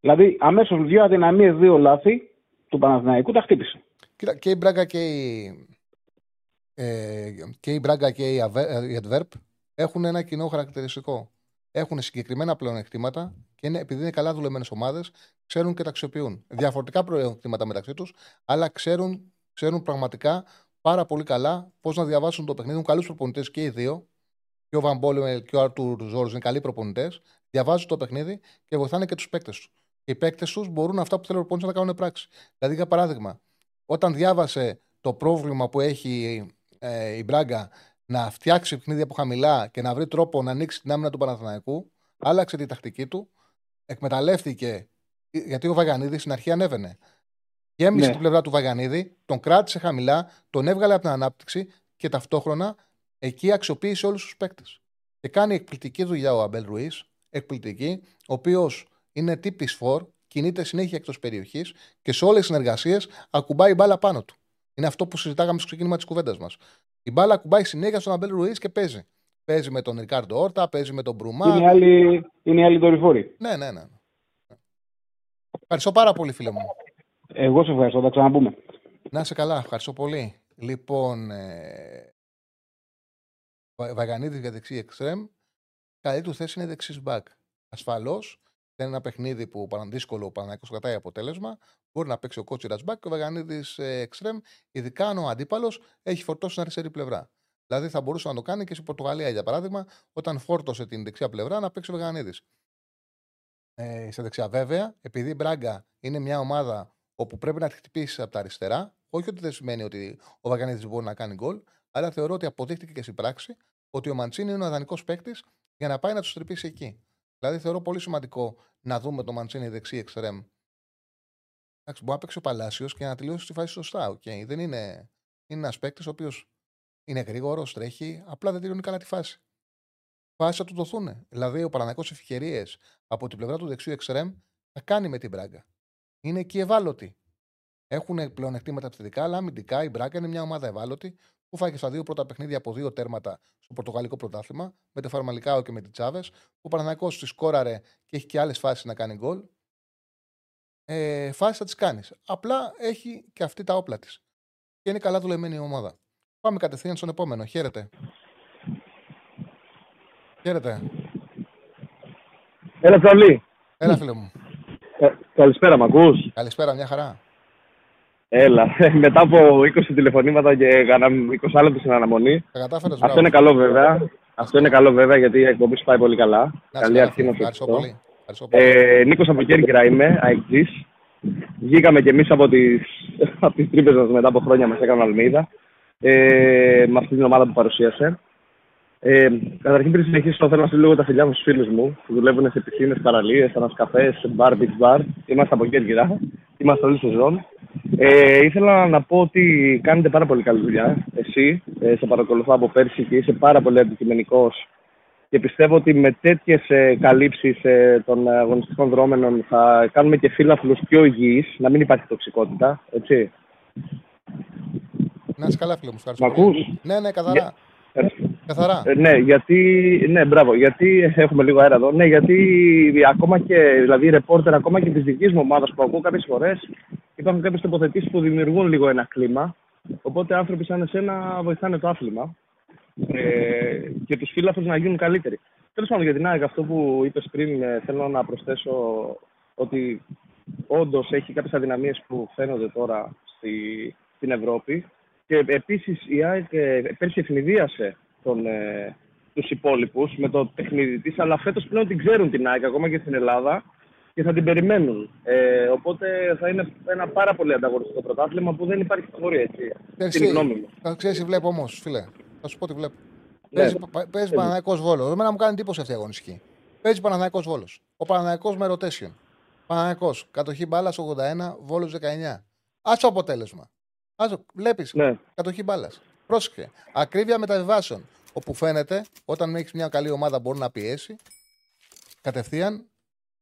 Δηλαδή, αμέσως δύο αδυναμίες, δύο λάθη του Παναθηναϊκού τα χτύπησε. Κοίτα, και η Μπράγκα και η Αντβέρπ έχουν ένα κοινό χαρακτηριστικό. Έχουν συγκεκριμένα πλεονεκτήματα και επειδή είναι καλά δουλεμένες ομάδες, ξέρουν και τα αξιοποιούν. Διαφορετικά πλεονεκτήματα μεταξύ τους, αλλά ξέρουν πραγματικά πάρα πολύ καλά πώς να διαβάσουν το παιχνίδι. Έχουν καλούς προπονητές και οι δύο. Και ο Βαν Μπόλεμελ και ο Άρτουρ Ζόρζ είναι καλοί προπονητές. Διαβάζουν το παιχνίδι και βοηθάνε και τους παίκτες τους. Οι παίκτες τους μπορούν αυτά που θέλουν οι προπονητές να τα κάνουν πράξη. Δηλαδή, για παράδειγμα, όταν διάβασε το πρόβλημα που έχει η Μπράγκα να φτιάξει παιχνίδι από χαμηλά και να βρει τρόπο να ανοίξει την άμυνα του Παναθηναϊκού, άλλαξε τη τακτική του, εκμεταλλεύτηκε, γιατί ο Βαγανίδης στην αρχή ανέβαινε. Γέμισε την πλευρά του Βαγανίδη, τον κράτησε χαμηλά, τον έβγαλε από την ανάπτυξη και ταυτόχρονα εκεί αξιοποίησε όλους τους παίκτες. Και κάνει εκπληκτική δουλειά ο Αμπέλ Ρουίς, εκπληκτική, ο οποίος είναι τύπης φορ, κινείται συνέχεια εκτός περιοχής και σε όλες τις συνεργασίες ακουμπάει μπάλα πάνω του. Είναι αυτό που συζητάγαμε στο ξεκίνημα της κουβέντας μας. Η μπάλα κουμπάει συνέχεια στον Αμπέλ Ρουίς και παίζει. Παίζει με τον Ρικάρντο Όρτα, παίζει με τον Μπρουμά. Είναι άλλοι δορυφόροι. Ναι. Ευχαριστώ πάρα πολύ, φίλε μου. Εγώ σε ευχαριστώ, θα ξαναπούμε. Να είσαι καλά, ευχαριστώ πολύ. Λοιπόν, Βαγανίδης για δεξί εξτρέμ. Καλή του θέση είναι δεξί μπακ. Ασφαλώς, δεν είναι ένα παιχνίδι που δύσκολο ο Παναθηναϊκός κρατάει αποτέλεσμα. Μπορεί να παίξει ο Κότσιρας μπακ και ο Βαγανίδης εξτρέμ, ειδικά αν ο αντίπαλος έχει φορτώσει στην αριστερή πλευρά. Δηλαδή θα μπορούσε να το κάνει και στην Πορτογαλία, για παράδειγμα, όταν φόρτωσε την δεξιά πλευρά να παίξει ο Βαγανίδης. Στα δεξιά, βέβαια, επειδή η Μπράγκα είναι μια ομάδα όπου πρέπει να τη χτυπήσει από τα αριστερά, όχι ότι δεν σημαίνει ότι ο Βαγανίδης μπορεί να κάνει γκολ, αλλά θεωρώ ότι αποδείχτηκε και στην πράξη ότι ο Μαντσίνι είναι ο αδανικός παίκτης για να πάει να του τρυπήσει εκεί. Δηλαδή θεωρώ πολύ σημαντικό να δούμε τον Μαντσίνι δεξί εξτρέμ. Μπορεί να παίξει ο Παλάσιος και να τελειώσει τη φάση σωστά. Okay. Δεν είναι ένας παίκτης ο οποίος είναι γρήγορος, τρέχει, απλά δεν τελειώνει καλά τη φάση. Φάση θα του δοθούν. Δηλαδή ο Παναθηναϊκός ευκαιρίες από την πλευρά του δεξιού εξτρέμ θα κάνει με την Μπράγκα. Είναι εκεί ευάλωτοι. Έχουν πλεονεκτήματα επιθετικά, αλλά αμυντικά η Μπράγκα είναι μια ομάδα ευάλωτη που φάγε στα δύο πρώτα παιχνίδια από δύο τέρματα στο Πορτογαλικό Πρωτάθλημα, με το Φαρμαλικάο και με την Τσάβες, που ο Παναθηναϊκός τη σκόραρε και έχει και άλλες φάσεις να κάνει γκολ. Φάσεις θα τις κάνεις. Απλά έχει και αυτή τα όπλα της. Και είναι καλά δουλεμένη η ομάδα. Πάμε κατευθείαν στον επόμενο. Χαίρετε. Χαίρετε. Έλα, Τσαβλή. Έλα, φίλε μου. Καλησπέρα, μ' ακούς? Καλησπέρα, μια χαρά. Έλα, μετά από 20 τηλεφωνήματα και 20 λεπτά στην αναμονή. Αυτό είναι καλό, βέβαια. Αυτό είναι καλό, βέβαια, γιατί η εκπομπή σου πάει πολύ καλά. Καλή αρχή να σου πω. Νίκος από Κέρκυρα είμαι, ΑΕΚΤΖΙΣ. Βγήκαμε κι εμείς από τις τρύπες μας μετά από χρόνια, μας έκαναν Αλμίδα. Με αυτή την ομάδα που παρουσίασε. Καταρχήν, πριν συνεχίσω, θέλω να στείλω λίγο τα φιλιά μου στους φίλους μου που δουλεύουν σε πισίνες, παραλίες, ανασκαφές, μπαρ, beach bar. Είμαστε από Κέρκυρα. Είμαστε όλη σεζόν. Ήθελα να πω ότι κάνετε πάρα πολύ καλή δουλειά. Εσύ, σε παρακολουθώ από πέρσι και είσαι πάρα πολύ αντικειμενικός. Και πιστεύω ότι με τέτοιες καλύψεις των αγωνιστικών δρόμενων θα κάνουμε και φίλαθλους πιο υγιείς, να μην υπάρχει τοξικότητα. Έτσι. Να είσαι καλά, φίλε μου. Μ' ακούς? Ναι, καθαρά. Καθαρά. Ναι, γιατί. Ναι, μπράβο, γιατί έχουμε λίγο αέρα εδώ. Ναι, γιατί ακόμα και. Δηλαδή, οι ρεπόρτερ ακόμα και τη δική μου ομάδα που ακούω κάποιες φορές, υπάρχουν κάποιες τοποθετήσεις που δημιουργούν λίγο ένα κλίμα. Οπότε άνθρωποι σαν εσένα βοηθάνε το άθλημα και τους φίλαθλους να γίνουν καλύτεροι. Τέλος πάντων, για την ΑΕΚ, αυτό που είπες πριν, θέλω να προσθέσω ότι όντως έχει κάποιες αδυναμίες που φαίνονται τώρα στην Ευρώπη. Και επίσης η ΑΕΚ πέρσι ευνηδίασε τους υπόλοιπους με το παιχνίδι της, αλλά φέτος πλέον την ξέρουν την ΑΕΚ ακόμα και στην Ελλάδα και θα την περιμένουν. Οπότε θα είναι ένα πάρα πολύ ανταγωνιστικό πρωτάθλημα που δεν υπάρχει φαβορί, έτσι. Στην γνώμη μου. Ξέρεις, βλέπω όμως, φίλε. Θα σου πω τι βλέπω. Παίζει Παναθηναϊκός Βόλος. Εμένα μου κάνει εντύπωση αυτή η αγωνιστική. Παίζει Παναθηναϊκός Βόλος. Ο Παναθηναϊκός με rotation. Παναθηναϊκός, κατοχή μπάλας 81, Βόλος 19. Άτσο αποτέλεσμα. Βλέπεις, ναι. Κατοχή μπάλας. Πρόσεχε. Ακρίβεια μεταβιβάσεων. Όπου φαίνεται, όταν έχεις μια καλή ομάδα, μπορεί να πιέσει κατευθείαν,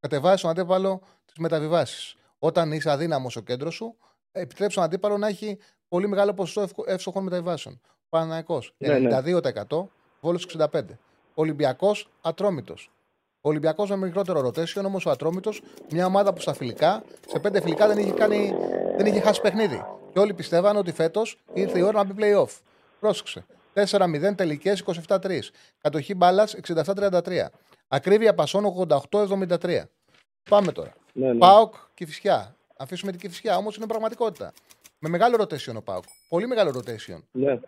κατεβάσεις τον αντίπαλο τις μεταβιβάσεις. Όταν είσαι αδύναμος στο κέντρο σου, επιτρέψεις τον αντίπαλο να έχει πολύ μεγάλο ποσοστό εύστοχων μεταβιβάσεων. Παναθηναϊκός 92%, Βόλος 65%. Ολυμπιακός Ατρόμητος. Ο Ολυμπιακός με μικρότερο rotation, όμως ο Ατρόμητος, μια ομάδα που στα φιλικά, σε 5 φιλικά δεν είχε χάσει παιχνίδι. Και όλοι πιστεύαν ότι φέτος ήρθε η ώρα να μπει play-off. Πρόσεξε. 4-0 τελικές 27-3. Κατοχή μπάλας 67-33. Ακρίβεια πασών 88-73. Πάμε τώρα. Ναι. ΠΑΟΚ Κηφισιά. Αφήσουμε την Κηφισιά, όμως είναι πραγματικότητα. Με μεγάλο rotation ο ΠΑΟΚ. Πολύ μεγάλο rotation. Ναι.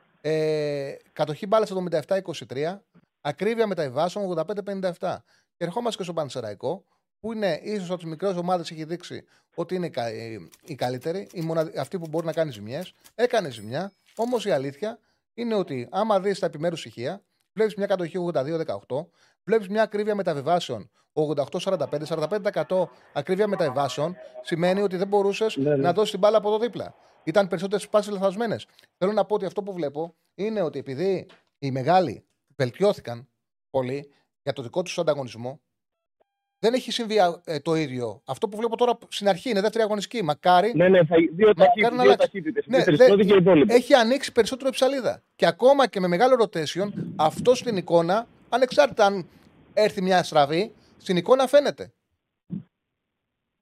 Κατοχή μπάλας 77-23. Ακρίβεια μεταβιβάσεων 85-57. Και ερχόμαστε και στον Πανσεραϊκό, που είναι ίσως από τις μικρές ομάδες, έχει δείξει ότι είναι η καλύτερη, αυτή που μπορεί να κάνει ζημιές. Έκανε ζημιά, όμως η αλήθεια είναι ότι άμα δεις τα επιμέρους στοιχεία, βλέπεις μια κατοχή 82-18, βλέπεις μια ακρίβεια μεταβιβάσεων 88-45, 45% ακρίβεια μεταβιβάσεων, σημαίνει ότι δεν μπορούσες να δώσεις την μπάλα από το δίπλα. Ήταν περισσότερες πάσεις λαθασμένες. Θέλω να πω ότι αυτό που βλέπω είναι ότι επειδή οι μεγάλοι βελτιώθηκαν πολύ για το δικό τους ανταγωνισμό, δεν έχει συμβεί το ίδιο. Αυτό που βλέπω τώρα στην αρχή είναι δεύτερη αγωνιστική. Μακάρι. Ναι, δύο ταχύτητες. Ναι, έχει ανοίξει περισσότερο η ψαλίδα. Και ακόμα και με μεγάλο ρωτέσιον, αυτό στην εικόνα, ανεξάρτητα αν έρθει μια στραβή, στην εικόνα φαίνεται.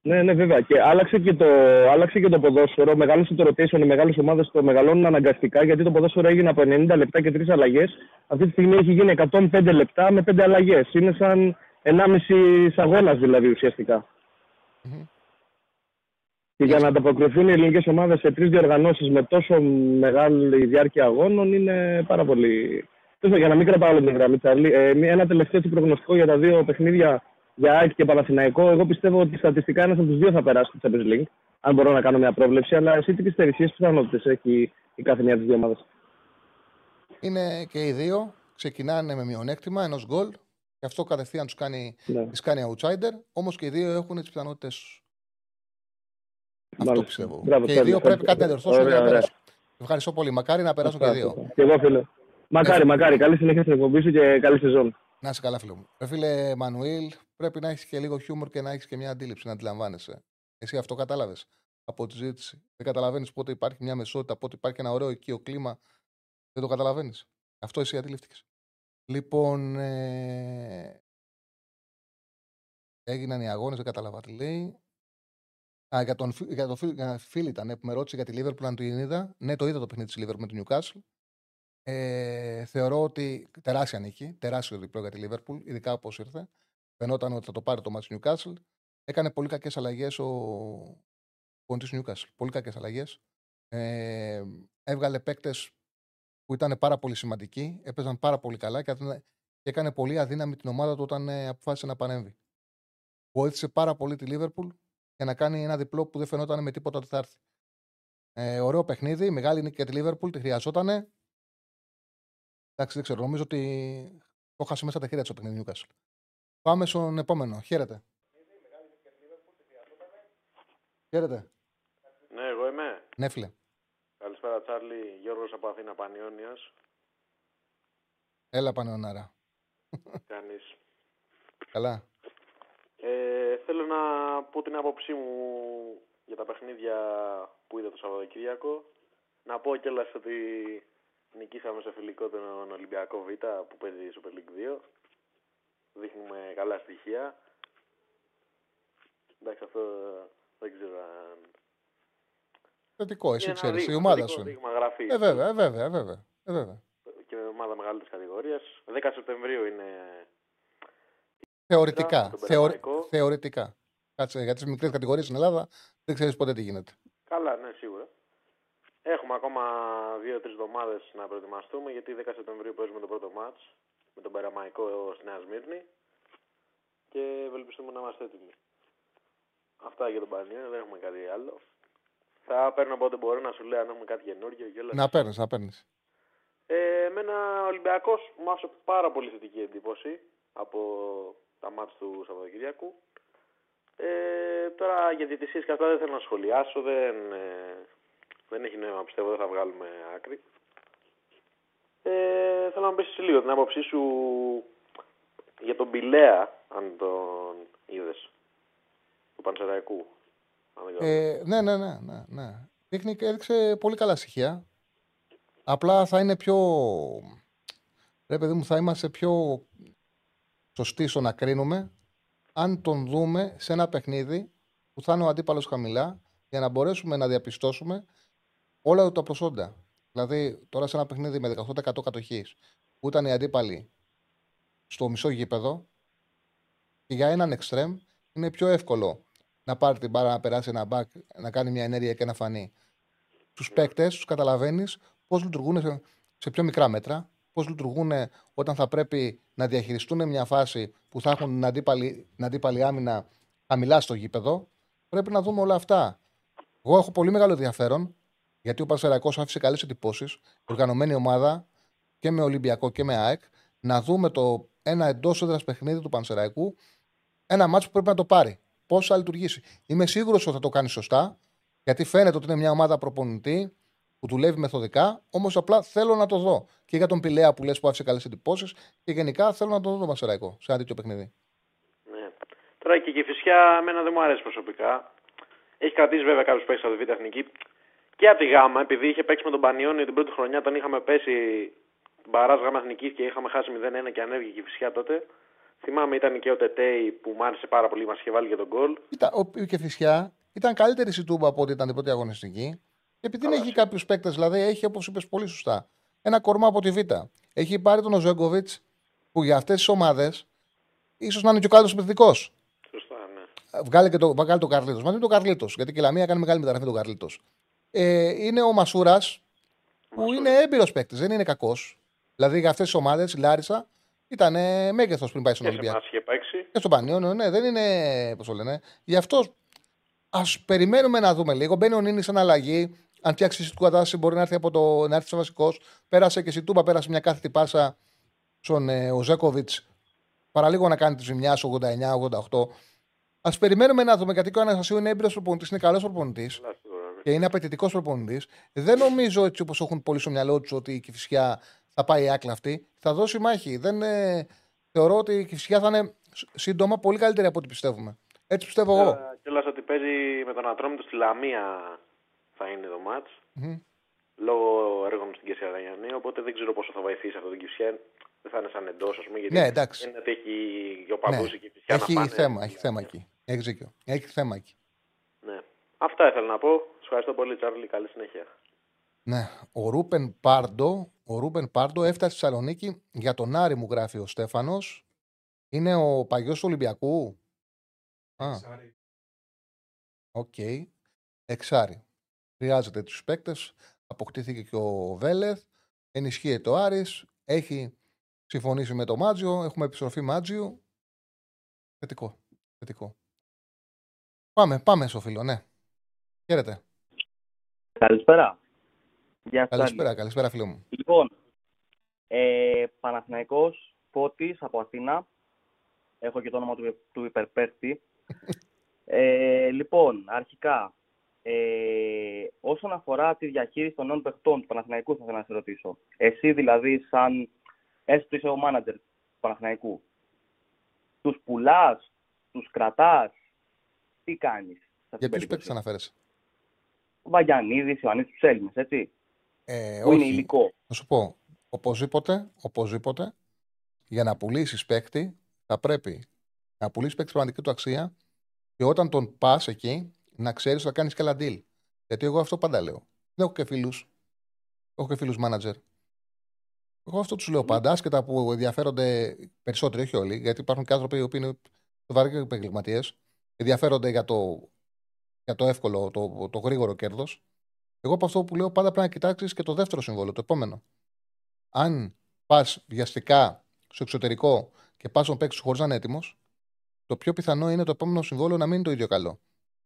Ναι, βέβαια. Και άλλαξε και το ποδόσφαιρο. Μεγάλωσε το rotation. Οι μεγάλες ομάδες το μεγαλώνουν αναγκαστικά, γιατί το ποδόσφαιρο έγινε από 90 λεπτά και 3 αλλαγές. Αυτή τη στιγμή έχει γίνει 105 λεπτά με 5 αλλαγές. Είναι σαν 1,5 αγώνα δηλαδή ουσιαστικά. Mm-hmm. Και για να ανταποκριθούν οι ελληνικές ομάδες σε 3 διοργανώσεις με τόσο μεγάλη διάρκεια αγώνων είναι πάρα πολύ. Για να μην κρατάω την γραμμή, ένα τελευταίο προγνωστικό για τα δύο παιχνίδια. Για ΑΕΚ και Παναθηναϊκό, εγώ πιστεύω ότι στατιστικά ένας από τους δύο θα περάσει στο Champions League. Αν μπορώ να κάνω μια πρόβλεψη, αλλά εσύ τι πιστεύεις, πιθανότητες έχει η κάθε μία της δύο ομάδας? Είναι και οι δύο. Ξεκινάνε με μειονέκτημα ενός γκολ, και αυτό κατευθείαν τους κάνει, κάνει outsider. Όμως και οι δύο έχουν τις πιθανότητες τους. Αυτό πιστεύω. Μπράβο, και οι δύο πρέπει κάτι να διορθώσουν για να περάσουν. Ευχαριστώ πολύ. Μακάρι να περάσουν και οι δύο. Και εγώ, φίλε. Μακάρι. Καλή συνέχεια στην εκπομπή σου και καλή σεζόν. Να είσαι καλά, φίλο μου. Φίλε Μανουήλ, πρέπει να έχεις και λίγο χιούμορ και να έχεις και μια αντίληψη, να αντιλαμβάνεσαι. Εσύ αυτό κατάλαβες από τη ζήτηση. Δεν καταλαβαίνεις πότε υπάρχει μια μεσότητα, πότε υπάρχει ένα ωραίο οικείο κλίμα. Δεν το καταλαβαίνεις. Αυτό εσύ αντιλήφθηκες. Λοιπόν, έγιναν οι αγώνες, δεν κατάλαβα τι λέει. Για τον φίλο ήταν που με ρώτησε για τη Liverpool, αν την είδα. Ναι, το είδα το παιχνίδι της Liverpool με τον Newcastle. Θεωρώ ότι τεράστια νίκη, τεράστιο διπλό για τη Λίβερπουλ, ειδικά όπως ήρθε. Φαινόταν ότι θα το πάρει το μάτς Newcastle. Έκανε πολύ κακές αλλαγές ο ποντής Newcastle. Πολύ κακές αλλαγές. Έβγαλε παίκτες που ήταν πάρα πολύ σημαντικοί, έπαιζαν πάρα πολύ καλά και έκανε πολύ αδύναμη την ομάδα του όταν αποφάσισε να πανέμβει. Βοήθησε πάρα πολύ τη Λίβερπουλ για να κάνει ένα διπλό που δεν φαινόταν με τίποτα ότι θα έρθει. Ωραίο παιχνίδι, μεγάλη νίκη για τη Λίβερπουλ, τη χρειαζότανε. Εντάξει, δεν ξέρω. Νομίζω ότι το χάσει μέσα τα χέρια του παιχνιδιού Newcastle. Πάμε στον επόμενο. Χαίρετε. Χαίρετε. Ναι, εγώ είμαι. Ναι, φίλε. Καλησπέρα, Τσάρλι. Γιώργος από Αθήνα, Πανιώνιας. Έλα, Πανιωνάρα. Κανείς. Καλά. Θέλω να πω την άποψή μου για τα παιχνίδια που είδα το Σαββατοκύριακο. Να πω κιόλας ότι νικήσαμε σε φιλικό τον Ολυμπιακό Β που παίζει η Super League 2. Δείχνουμε καλά στοιχεία. Εντάξει, αυτό δεν ξέρω αν. Θετικό, εσύ ξέρεις. Η ομάδα σου. Βέβαια. Και με ομάδα μεγαλύτερης κατηγορίας. 10 Σεπτεμβρίου είναι. Θεωρητικά. Κάτσε, για τις μικρές κατηγορίες στην Ελλάδα δεν ξέρεις ποτέ τι γίνεται. Καλά, ναι, σίγουρα. Έχουμε ακόμα 2-3 εβδομάδες να προετοιμαστούμε, γιατί 10 Σεπτεμβρίου παίζουμε το πρώτο μάτς με τον Περαμαϊκό στη Νέα Σμύρνη και ευελπιστούμε να είμαστε έτοιμοι. Αυτά για τον Πανιέρα, δεν έχουμε κάτι άλλο. Θα παίρνω από ό,τι μπορώ να σου λέω αν έχουμε κάτι καινούργιο και όλα. Να παίρνεις. Εμένα ο Ολυμπιακός μου άφησε πάρα πολύ θετική εντύπωση από τα μάτς του Σαββατοκυριακού. Τώρα για διαιτησίες και αυτά δεν θέλω να σχολιάσω, δεν έχει νόημα, πιστεύω δεν θα βγάλουμε άκρη. Θέλω να μου πεις λίγο την άποψή σου για τον Πιλέα, αν τον είδες, του Πανσεραϊκού. Ναι. Έδειξε πολύ καλά στοιχεία. Απλά θα είναι πιο... Ρε παιδί μου, θα είμαστε πιο σωστοί στο να κρίνουμε αν τον δούμε σε ένα παιχνίδι που θα είναι ο αντίπαλος χαμηλά, για να μπορέσουμε να διαπιστώσουμε όλα τα προσόντα. Δηλαδή, τώρα σε ένα παιχνίδι με 18% κατοχής που ήταν οι αντίπαλοι στο μισό γήπεδο, και για έναν εξτρέμ είναι πιο εύκολο να πάρει την μπάρα, να περάσει ένα μπακ, να κάνει μια ενέργεια και να φανεί. Τους παίκτες τους καταλαβαίνεις πώς λειτουργούν σε πιο μικρά μέτρα, πώς λειτουργούν όταν θα πρέπει να διαχειριστούν μια φάση που θα έχουν την αντίπαλη άμυνα χαμηλά στο γήπεδο. Πρέπει να δούμε όλα αυτά. Εγώ έχω πολύ μεγάλο ενδιαφέρον, γιατί ο Πανσεραϊκός άφησε καλές εντυπώσεις, οργανωμένη ομάδα και με Ολυμπιακό και με ΑΕΚ, να δούμε το ένα εντός έδρας παιχνίδι του Πανσεραϊκού, ένα μάτσο που πρέπει να το πάρει. Πώς θα λειτουργήσει. Είμαι σίγουρος ότι θα το κάνει σωστά, γιατί φαίνεται ότι είναι μια ομάδα προπονητή που δουλεύει μεθοδικά, όμως απλά θέλω να το δω. Και για τον Πιλέα που λες που άφησε καλές εντυπώσεις, και γενικά θέλω να το δω τον Πανσεραϊκό σε ένα τέτοιο παιχνίδι. Ναι. Τώρα και η Φυσιά, εμένα δεν μου αρέσει προσωπικά. Έχει κρατήσει βέβαια κάποιους παίκτες από τη Β' Εθνική και από τη Γ', επειδή είχε παίξει με τον Πανιόνιο την πρώτη χρονιά, όταν είχαμε πέσει την Παράς Γ' Εθνικής και είχαμε χάσει 0-1 και ανέβηκε και η Κηφισιά τότε. Θυμάμαι, ήταν και ο Τετέι που μου άρεσε πάρα πολύ, μας είχε βάλει και τον γκολ. Η Κηφισιά ήταν καλύτερη στην Τούμπα από ό,τι ήταν την πρώτη αγωνιστική. Επειδή δεν έχει κάποιους παίκτες, δηλαδή έχει, όπως είπες πολύ σωστά, ένα κορμό από τη Β'. Έχει πάρει τον Οζέγκοβιτς που για αυτές τις ομάδες ίσως να είναι και ο καλύτερος επιθετικός. Βγάλει και τον Καρλίτος. Μα είναι τον Καρλίτος, γιατί και η Λαμία κάνει μεγάλη μεταγραφή τον Καρλίτος. Είναι ο Μασούρας, που είναι έμπειρος παίκτης, δεν είναι κακός. Δηλαδή για αυτές τις ομάδες, η Λάρισα ήταν μέγεθος πριν πάει στον Ολυμπιακό. Και στον Πανιόνιο, ναι, δεν είναι. Πώς το λένε. Γι' αυτό ας περιμένουμε να δούμε λίγο. Μπαίνει ο Νίνης σαν αλλαγή. Αν φτιάξει η κατάσταση, μπορεί να έρθει σαν βασικός. Πέρασε και στη Τούμπα, πέρασε μια κάθετη πάσα στον Οζέκοβιτς. Παραλίγο να κάνει τη ζημιά 89-88. Ας περιμένουμε να δούμε, γιατί ο Αναστασίου είναι έμπειρος προπονητής, είναι καλός προπονητής και είναι απαιτητικός προπονητής. Δεν νομίζω, έτσι όπως έχουν πολλοί στο μυαλό τους, ότι η Κηφισιά θα πάει άκλα αυτή. Θα δώσει μάχη. Θεωρώ ότι η Κηφισιά θα είναι σύντομα πολύ καλύτερη από ό,τι πιστεύουμε. Έτσι πιστεύω εγώ. Κιόλας ότι παίζει με τον Ατρόμητο στη Λαμία θα είναι το μάτς. Mm-hmm. Λόγω έργων στην Κεσσαριανή, οπότε δεν ξέρω πόσο θα βοηθήσει αυτό την Κηφισιά. Δεν θα είναι σαν εντός, ας πούμε, γιατί ναι, εντάξει. Είναι ότι έχει ο Παππούς και η Κηφισιά να πάνε. Έχει θέμα εκεί. Έχεις δίκιο. Έχει θέμα εκεί. Ναι. Αυτά ήθελα να πω. Σας ευχαριστώ πολύ, Τσάρλι. Καλή συνέχεια. Ναι. Ο Ρούπεν Πάρντο έφτασε στη Θεσσαλονίκη για τον Άρη, μου γράφει ο Στέφανος. Είναι ο παγιός του Ολυμπιακού. Εξάρι. Οκ. Εξάρι. Χρειάζεται τους παίκτες. Αποκτήθηκε και ο Βέλεθ. Ενισχύεται ο Άρης. Έχει συμφωνήσει με το Μάτζιο. Έχουμε επιστροφή Μάτζιου. Θετικό. Πάμε στο φίλο, ναι. Χαίρετε. Καλησπέρα. Καλησπέρα φίλο μου. Λοιπόν, Παναθηναϊκός Φώτης από Αθήνα. Έχω και το όνομα του υπερπαίχτη. Λοιπόν, αρχικά, όσον αφορά τη διαχείριση των νέων παιχτών του Παναθηναϊκού, θα ήθελα να σε ρωτήσω. Εσύ δηλαδή, σαν έστω είσαι ο μάνατζερ του Παναθηναϊκού, τους πουλάς, τους κρατάς, τι κάνεις? Για ποιους παίκτες αναφέρεσαι? Ο Βαγιανίδης, ο Ιωαννίδης, τους Έλληνες, έτσι. Που όχι. Είναι υλικό. Θα σου πω, οπωσδήποτε, για να πουλήσεις παίκτη, θα πρέπει να πουλήσεις παίκτη πραγματική του αξία, και όταν τον πας εκεί, να ξέρεις ότι θα κάνεις καλά deal. Γιατί εγώ αυτό πάντα λέω. Δεν έχω και φίλους. Έχω και φίλους manager. Εγώ αυτό τους λέω πάντα, άσχετα που ενδιαφέρονται περισσότεροι, όχι όλοι, γιατί υπάρχουν και άνθρωποι οι οποίοι είναι βαρύγδουποι επαγγελματίες, ενδιαφέρονται για το εύκολο, το γρήγορο κέρδος. Εγώ από αυτό που λέω πάντα πρέπει να κοιτάξεις και το δεύτερο συμβόλαιο, το επόμενο. Αν πας βιαστικά στο εξωτερικό και πας να παίξεις χωρίς να είναι έτοιμος, το πιο πιθανό είναι το επόμενο συμβόλαιο να μην είναι το ίδιο καλό.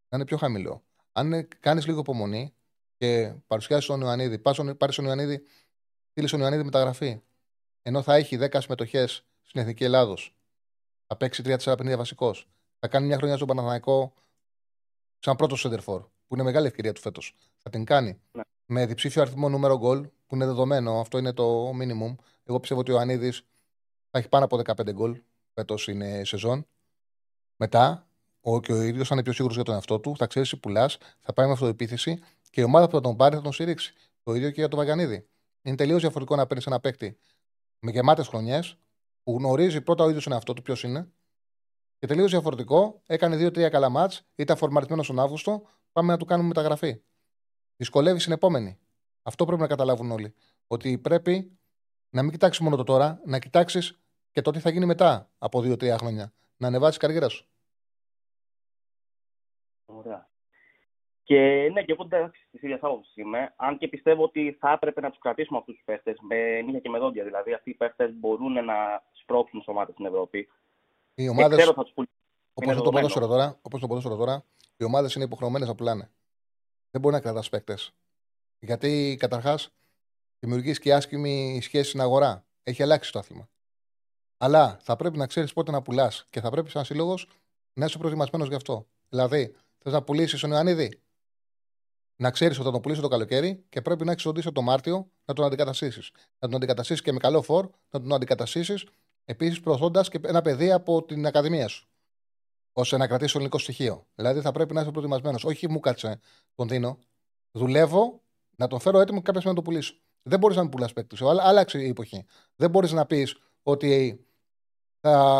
Να είναι πιο χαμηλό. Αν κάνεις λίγο υπομονή και παρουσιάσεις τον Ιωαννίδη, πάρεις τον Ιωαννίδη, στείλεις τον Ιωαννίδη μεταγραφή, ενώ θα έχει 10 συμμετοχές στην Εθνική Ελλάδος, θα παίξει 3-4 παιχνίδια βασικός, θα κάνει μια χρονιά στον Παναθηναϊκό σαν πρώτο σεντερφόρ, που είναι μεγάλη ευκαιρία του φέτος. Θα την κάνει. Ναι. Με διψήφιο αριθμό νούμερο γκολ, που είναι δεδομένο, αυτό είναι το minimum. Εγώ πιστεύω ότι ο Ιωαννίδης θα έχει πάνω από 15 γκολ φέτος είναι σεζόν. Μετά, και ο ίδιος θα είναι πιο σίγουρος για τον εαυτό του, θα ξέρει τι πουλάς, θα πάει με αυτοεπίθεση και η ομάδα που θα τον πάρει θα τον στηρίξει. Το ίδιο και για τον Βαγιανίδη. Είναι τελείως διαφορετικό να παίρνει ένα παίκτη με γεμάτες χρονιές, που γνωρίζει πρώτα ο ίδιος τον εαυτό του ποιος είναι. Και τελείως διαφορετικό, έκανε 2-3 καλά μάτς, ήταν φορμαρισμένο τον Αύγουστο, πάμε να του κάνουμε μεταγραφή. Δυσκολεύει στην επόμενη. Αυτό πρέπει να καταλάβουν όλοι. Ότι πρέπει να μην κοιτάξει μόνο το τώρα, να κοιτάξει και το τι θα γίνει μετά από 2-3 χρόνια. Να ανεβάσει καριέρα σου. Ωραία. Και ναι, και εγώ δεν τη ίδια άποψη είμαι. Αν και πιστεύω ότι θα έπρεπε να του κρατήσουμε αυτού του παίχτε με νύχια και με δόντια. Δηλαδή, αυτοί οι παίχτε μπορούν να σπρώξουν σωμάτε στην Ευρώπη. Οι ομάδες, όπως το ποδόσφαιρο τώρα, οι ομάδες είναι υποχρεωμένες να πουλάνε. Δεν μπορεί να κρατάς παίκτες. Γιατί καταρχάς δημιουργείς και άσχημη σχέση στην αγορά. Έχει αλλάξει το άθλημα. Αλλά θα πρέπει να ξέρεις πότε να πουλάς και θα πρέπει σαν σύλλογος να είσαι προετοιμασμένος γι' αυτό. Δηλαδή, θες να πουλήσεις τον Ιωαννίδη. Να ξέρεις ότι θα τον πουλήσεις το καλοκαίρι και πρέπει να έχεις οντήσει το Μάρτιο να τον αντικαταστήσεις. Να τον αντικαταστήσεις και με καλό φορ, να τον αντικαταστήσεις. Επίσης, προωθώντας και ένα παιδί από την ακαδημία σου, ώστε να κρατήσει το ελληνικό στοιχείο. Δηλαδή, θα πρέπει να είσαι προετοιμασμένος. Όχι, μου κάτσε, τον δίνω. Δουλεύω να τον φέρω έτοιμο και κάποια στιγμή να τον πουλήσω. Δεν μπορείς να μην πουλάς παίκτη. Άλλαξε η εποχή. Δεν μπορείς να πεις ότι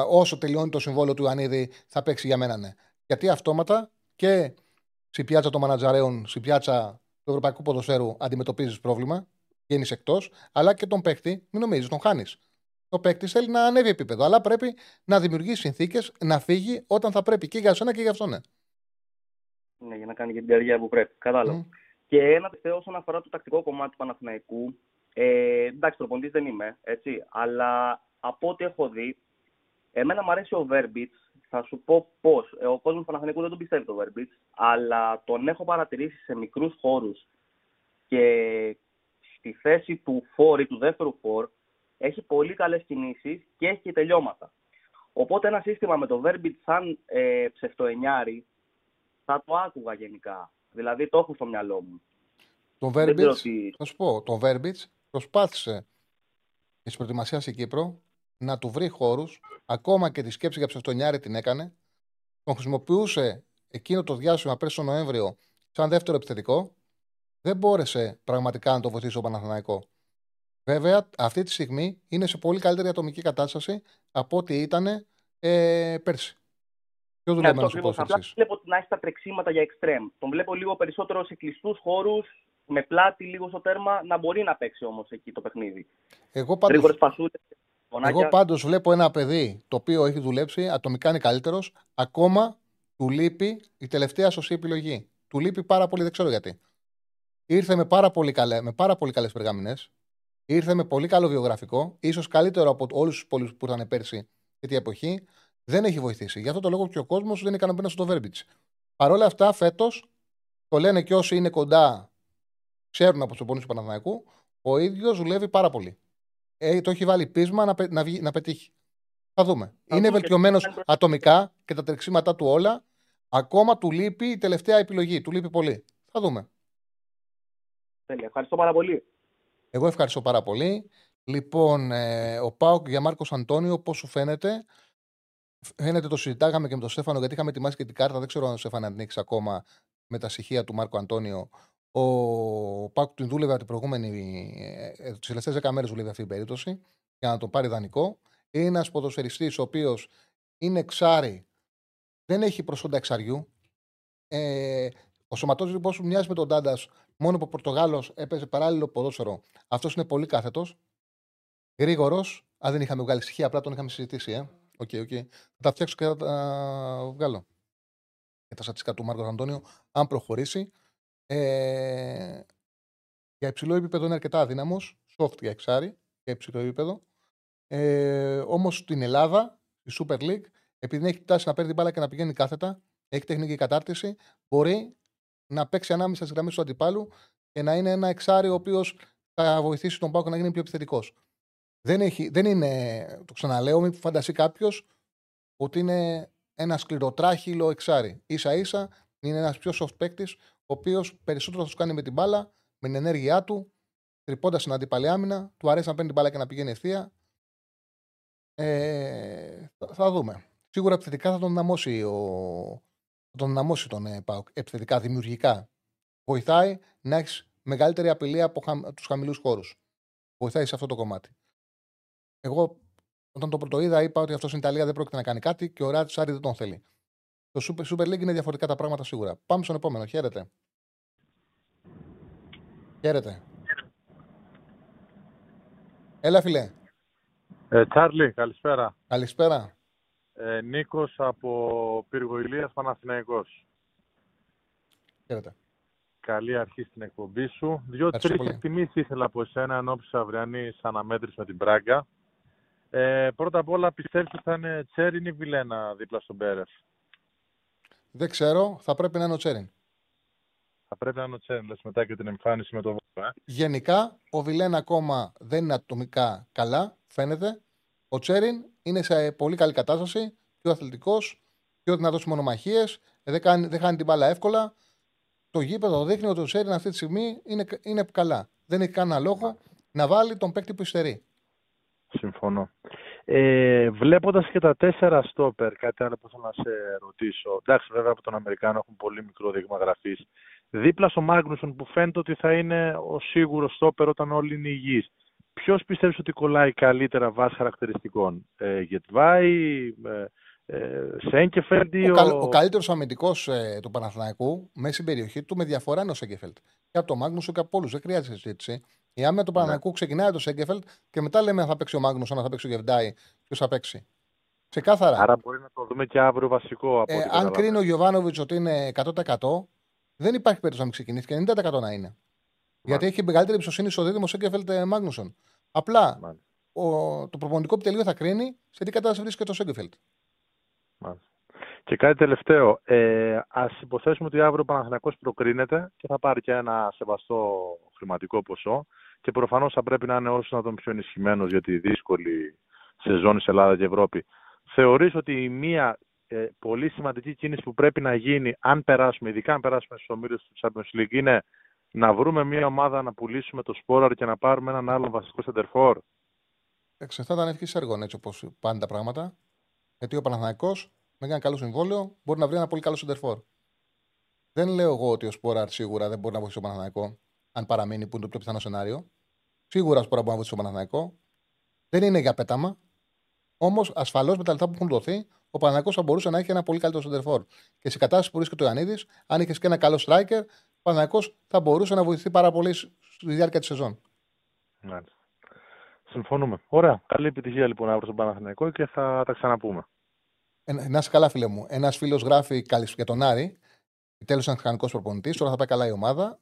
όσο τελειώνει το συμβόλαιο του Ιωαννίδη θα παίξει για μένα, ναι. Γιατί αυτόματα και στην πιάτσα των μανατζαρέων, στην πιάτσα του ευρωπαϊκού ποδοσφαίρου αντιμετωπίζεις πρόβλημα, γίνεις εκτός, αλλά και τον παίκτη, μην νομίζεις, τον χάνεις. Ο παίκτη θέλει να ανέβει επίπεδο, αλλά πρέπει να δημιουργήσει συνθήκες να φύγει όταν θα πρέπει και για σένα και για αυτόν. Ναι. Ναι, για να κάνει και την καριέρα που πρέπει. Κατάλαβα. Και ένα τελευταίο όσον αφορά το τακτικό κομμάτι του Παναθηναϊκού. Εντάξει, προπονητής δεν είμαι, έτσι, αλλά από ό,τι έχω δει, εμένα μου αρέσει ο Verbits. Θα σου πω πώς. Ο κόσμος του Παναθηναϊκού δεν τον πιστεύει το Verbits, αλλά τον έχω παρατηρήσει σε μικρούς χώρους και στη θέση του φόρ ή του δεύτερου φόρ. Έχει πολύ καλές κινήσεις και έχει και τελειώματα. Οπότε ένα σύστημα με το Verbit σαν ψευτοενιάρι θα το άκουγα γενικά. Δηλαδή το έχω στο μυαλό μου. Το Verbit, θα σου πω, το Verbit προσπάθησε της προετοιμασίας στην Κύπρο να του βρει χώρους, ακόμα και τη σκέψη για ψευτοενιάρι την έκανε, τον χρησιμοποιούσε εκείνο το διάστημα πέρσι τον Νοέμβριο σαν δεύτερο επιθετικό, δεν μπόρεσε πραγματικά να το βοηθήσει ο Παναθηναϊκό. Βέβαια, αυτή τη στιγμή είναι σε πολύ καλύτερη ατομική κατάσταση από ό,τι ήταν πέρσι. Πιο δουλεμένος ο Πόσης. Απλά βλέπω να έχει τα τρεξίματα για εξτρέμ. Τον βλέπω λίγο περισσότερο σε κλειστούς χώρους, με πλάτη λίγο στο τέρμα, να μπορεί να παίξει όμως εκεί το παιχνίδι. Εγώ πάντως βλέπω ένα παιδί το οποίο έχει δουλέψει, ατομικά είναι καλύτερος, ακόμα του λείπει η τελευταία σωστή επιλογή. Του λείπει πάρα πολύ, δεν ξέρω γιατί. Ήρθε με πάρα πολύ καλές περγαμηνές. Ήρθε με πολύ καλό βιογραφικό, ίσως καλύτερο από όλους τους πολλούς που ήταν πέρσι και την εποχή. Δεν έχει βοηθήσει. Γι' αυτό το λόγο και ο κόσμος δεν είναι ικανοποιημένος στο Verbits. Παρ' όλα αυτά, φέτος το λένε και όσοι είναι κοντά, ξέρουν από τους προπονητές του Παναθηναϊκού, ο ίδιος δουλεύει πάρα πολύ. Το έχει βάλει πείσμα να πετύχει. Θα δούμε. Είναι βελτιωμένος ατομικά και τα τρεξίματά του όλα. Ακόμα του λείπει η τελευταία επιλογή. Του λείπει πολύ. Θα δούμε. Τέλεια. Ευχαριστώ πάρα πολύ. Εγώ ευχαριστώ πάρα πολύ. Λοιπόν, ο ΠΑΟΚ για Μάρκο Αντώνιο, πώς σου φαίνεται? Φαίνεται, το συζητάγαμε και με τον Στέφανο, γιατί είχαμε ετοιμάσει και την κάρτα. Δεν ξέρω αν Στέφανο ανοίξει ακόμα με τα στοιχεία του Μάρκο Αντώνιο. Ο ΠΑΟΚ την δούλευε την προηγούμενη, τις τελευταίες 10 μέρες δούλευε αυτή την περίπτωση, για να τον πάρει δανεικό. Είναι ένας ποδοσφαιριστής ο οποίος είναι εξάρι, δεν έχει προσόντα εξαριού. Ο σωματότυπος του μοιάζει με τον Ντάντας, μόνο που ο Πορτογάλος έπαιζε παράλληλο ποδόσφαιρο. Αυτός είναι πολύ κάθετος, γρήγορος. Αν δεν είχαμε βγάλει στοιχεία, απλά τον είχαμε συζητήσει. Οκ. Θα τα φτιάξω και θα τα βγάλω. για τα στατιστικά του Μάρκος Αντώνιο, αν προχωρήσει. Για υψηλό επίπεδο είναι αρκετά αδύναμος, soft για εξάρι, για υψηλό επίπεδο. Όμως στην Ελλάδα, η Super League, επειδή έχει τάση να παίρνει την μπάλα και να πηγαίνει κάθετα, έχει τεχνική κατάρτιση, μπορεί να παίξει ανάμεσα στις γραμμές του αντιπάλου και να είναι ένα εξάρι ο οποίος θα βοηθήσει τον ΠΑΟΚ να γίνει πιο επιθετικός. Δεν είναι, το ξαναλέω, μην φανταστεί κάποιος ότι είναι ένα σκληροτράχυλο εξάρι. Ίσα-ίσα είναι ένας πιο soft παίκτης, ο οποίος περισσότερο θα σου κάνει με την μπάλα, με την ενέργειά του, τρυπώντας την αντιπαλή άμυνα, του αρέσει να παίρνει την μπάλα και να πηγαίνει ευθεία. Θα δούμε. Σίγουρα επιθετικά θα τον δυναμώσει τον ΠΑΟΚ. Επιθετικά, δημιουργικά. Βοηθάει να έχει μεγαλύτερη απειλή από τους χαμηλούς χώρους. Βοηθάει σε αυτό το κομμάτι. Εγώ, όταν το πρωτοείδα, είπα ότι αυτό στην Ιταλία δεν πρόκειται να κάνει κάτι και ο Ράτσαρη δεν τον θέλει. Το Super League είναι διαφορετικά τα πράγματα σίγουρα. Πάμε στον επόμενο. Χαίρετε. Χαίρετε. Έλα, φίλε. Τσάρλι, καλησπέρα. Καλησπέρα. Νίκος από Πύργο Ηλίας, Παναθηναϊκός. Χαίρετε. Καλή αρχή στην εκπομπή σου. Δύο-τρεις εκτιμήσεις ήθελα από εσένα εν ώψη αυριανής αναμέτρησης με την Μπράγκα. Πρώτα απ' όλα, πιστεύεις ότι θα είναι Τσέριν ή Βιλένα δίπλα στον Πέρες? Δεν ξέρω. Θα πρέπει να είναι ο Τσέριν. Θα πρέπει να είναι ο Τσέριν, λες, μετά και την εμφάνιση με το Βόλο. Γενικά, ο Βιλένα ακόμα δεν είναι ατομικά καλά, φαίνεται. Ο Τσέριν είναι σε πολύ καλή κατάσταση. Πιο αθλητικός, πιο δυνατός στις μονομαχίες. Δεν χάνει την μπάλα εύκολα. Το γήπεδο δείχνει ότι ο Τσέριν αυτή τη στιγμή είναι καλά. Δεν έχει κανένα λόγο να βάλει τον παίκτη που υστερεί. Συμφωνώ. Βλέποντας και τα 4 στόπερ, κάτι άλλο που θέλω να σε ρωτήσω. Εντάξει, βέβαια από τον Αμερικάνο έχουν πολύ μικρό δείγμα γραφής. Δίπλα στο Μάγνουσον που φαίνεται ότι θα είναι ο σίγουρος στόπερ όταν όλοι είναι υγιείς. Ποιος πιστεύεις ότι κολλάει καλύτερα βάσει χαρακτηριστικών? Γετβάι, Σέγκεφελντ ή ο καλύτερος αμυντικός του Παναθηναϊκού μέσα στην περιοχή του με διαφορά είναι ο Σέγκεφελντ. Και από τον Μάγνουσον και από όλους. Δεν χρειάζεται συζήτηση. Η άμυνα του Παναθηναϊκού ξεκινάει το Σέγκεφελντ και μετά λέμε αν θα παίξει ο Μάγνουσον, αν θα παίξει ο Γεβντάι, ποιος θα παίξει. Ξεκάθαρα. Άρα μπορεί να το δούμε και αύριο βασικό. Από αν κρίνει ο Γιοβάνοβιτς ότι είναι 100%, δεν υπάρχει περίπτωση να μην ξεκινήσει και 90% να είναι. Γιατί έχει μεγαλύτερη εμπιστοσύνη στο δίδυμο Σέγκεφελντ Μάγνουσον. Απλά το προπονητικό επιτελείο θα κρίνει σε τι κατάσταση βρίσκεται ο Σέγκεφελντ. Και κάτι τελευταίο. Ας υποθέσουμε ότι αύριο ο Παναθηναϊκός προκρίνεται και θα πάρει και ένα σεβαστό χρηματικό ποσό. Και προφανώς θα πρέπει να είναι όσο να τον πιο ενισχυμένος για τη δύσκολη σεζόν σε Ελλάδα και Ευρώπη. Θεωρείς ότι η μία πολύ σημαντική κίνηση που πρέπει να γίνει, αν περάσουμε, ειδικά αν περάσουμε στους ομίλους του Champions League, είναι να βρούμε μία ομάδα να πουλήσουμε το Σπόραρ και να πάρουμε έναν άλλον βασικό σεντερφόρ? Θα ήταν ευχής έργων έτσι όπως πάνε τα πράγματα. Γιατί ο Παναθηναϊκός με ένα καλό συμβόλαιο μπορεί να βρει ένα πολύ καλό σεντερφόρ. Δεν λέω εγώ ότι ο Σπόραρ σίγουρα δεν μπορεί να βοηθήσει τον Παναθηναϊκό, αν παραμείνει, που είναι το πιο πιθανό σενάριο. Σίγουρα ο Σπόραρ μπορεί να βοηθήσει τον Παναθηναϊκό. Δεν είναι για πέταμα. Όμως ασφαλώς με τα λεφτά που έχουν δοθεί, ο Παναθηναϊκός θα μπορούσε να έχει ένα πολύ καλύτερο σεντερφόρ. Και σε κατάσταση που βρίσκεται ο Ιαννίδης, αν είχε και ένα καλό striker, ο Παναθηναϊκός θα μπορούσε να βοηθηθεί πάρα πολύ στη διάρκεια της σεζόν. Μάλιστα. Συμφωνούμε. Ωραία. Καλή επιτυχία λοιπόν αύριο στον Παναθηναϊκό και θα τα ξαναπούμε. Να είσαι καλά, φίλε μου. Ένας φίλος γράφει για τον Άρη. Τέλος είναι κανονικός προπονητής. Τώρα θα πάει καλά η ομάδα.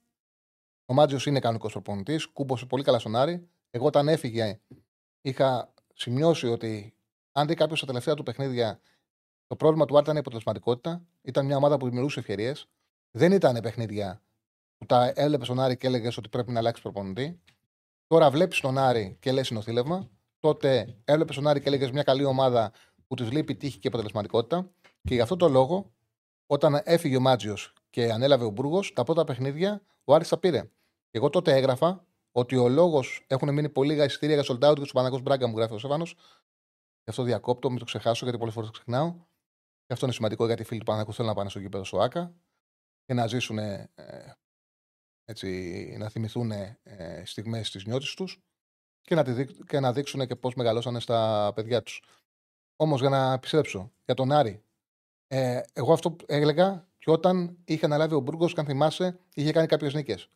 Ο Μάτζιος είναι κανονικός προπονητής. Κούμποσε πολύ καλά στον Άρη. Εγώ όταν έφυγε είχα σημειώσει ότι αν δει κάποιος στα τελευταία του παιχνίδια, το πρόβλημα του Άρη ήταν η αποτελεσματικότητα. Ήταν μια ομάδα που δημιουργούσε ευκαιρίες. Δεν ήταν παιχνίδια που τα έβλεπε στον Άρη και έλεγε ότι πρέπει να αλλάξει προπονητή. Τώρα βλέπει τον Άρη και λες συνοθήλευμα. Τότε έβλεπε τον Άρη και έλεγε μια καλή ομάδα που τη λείπει τύχη και αποτελεσματικότητα. Και γι' αυτό το λόγο, όταν έφυγε ο Μάτζιος και ανέλαβε ο Μπούργος, τα πρώτα παιχνίδια ο Άρης τα πήρε. Εγώ τότε έγραφα ότι ο λόγος έχουν μείνει πολύ λίγα εισιτήρια για sold out και του Παναθηναϊκού Μπράγκα, μου γράφει ο Σεβάνος. Γι' αυτό διακόπτω, μην το ξεχάσω γιατί πολλές φορές ξεχνάω. Και αυτό είναι σημαντικό γιατί οι φίλοι του Παναθηναϊκού θέλουν να πάνε στο γήπεδο στο ΆΚΑ και να ζήσουν. Έτσι, να θυμηθούν στιγμές της νιώτης τους και να δείξουν και πώς μεγαλώσανε στα παιδιά τους. Όμως για να επιστρέψω για τον Άρη, εγώ αυτό έλεγα και όταν είχε αναλάβει ο Μπούργος, και αν θυμάσαι, είχε κάνει κάποιες νίκες.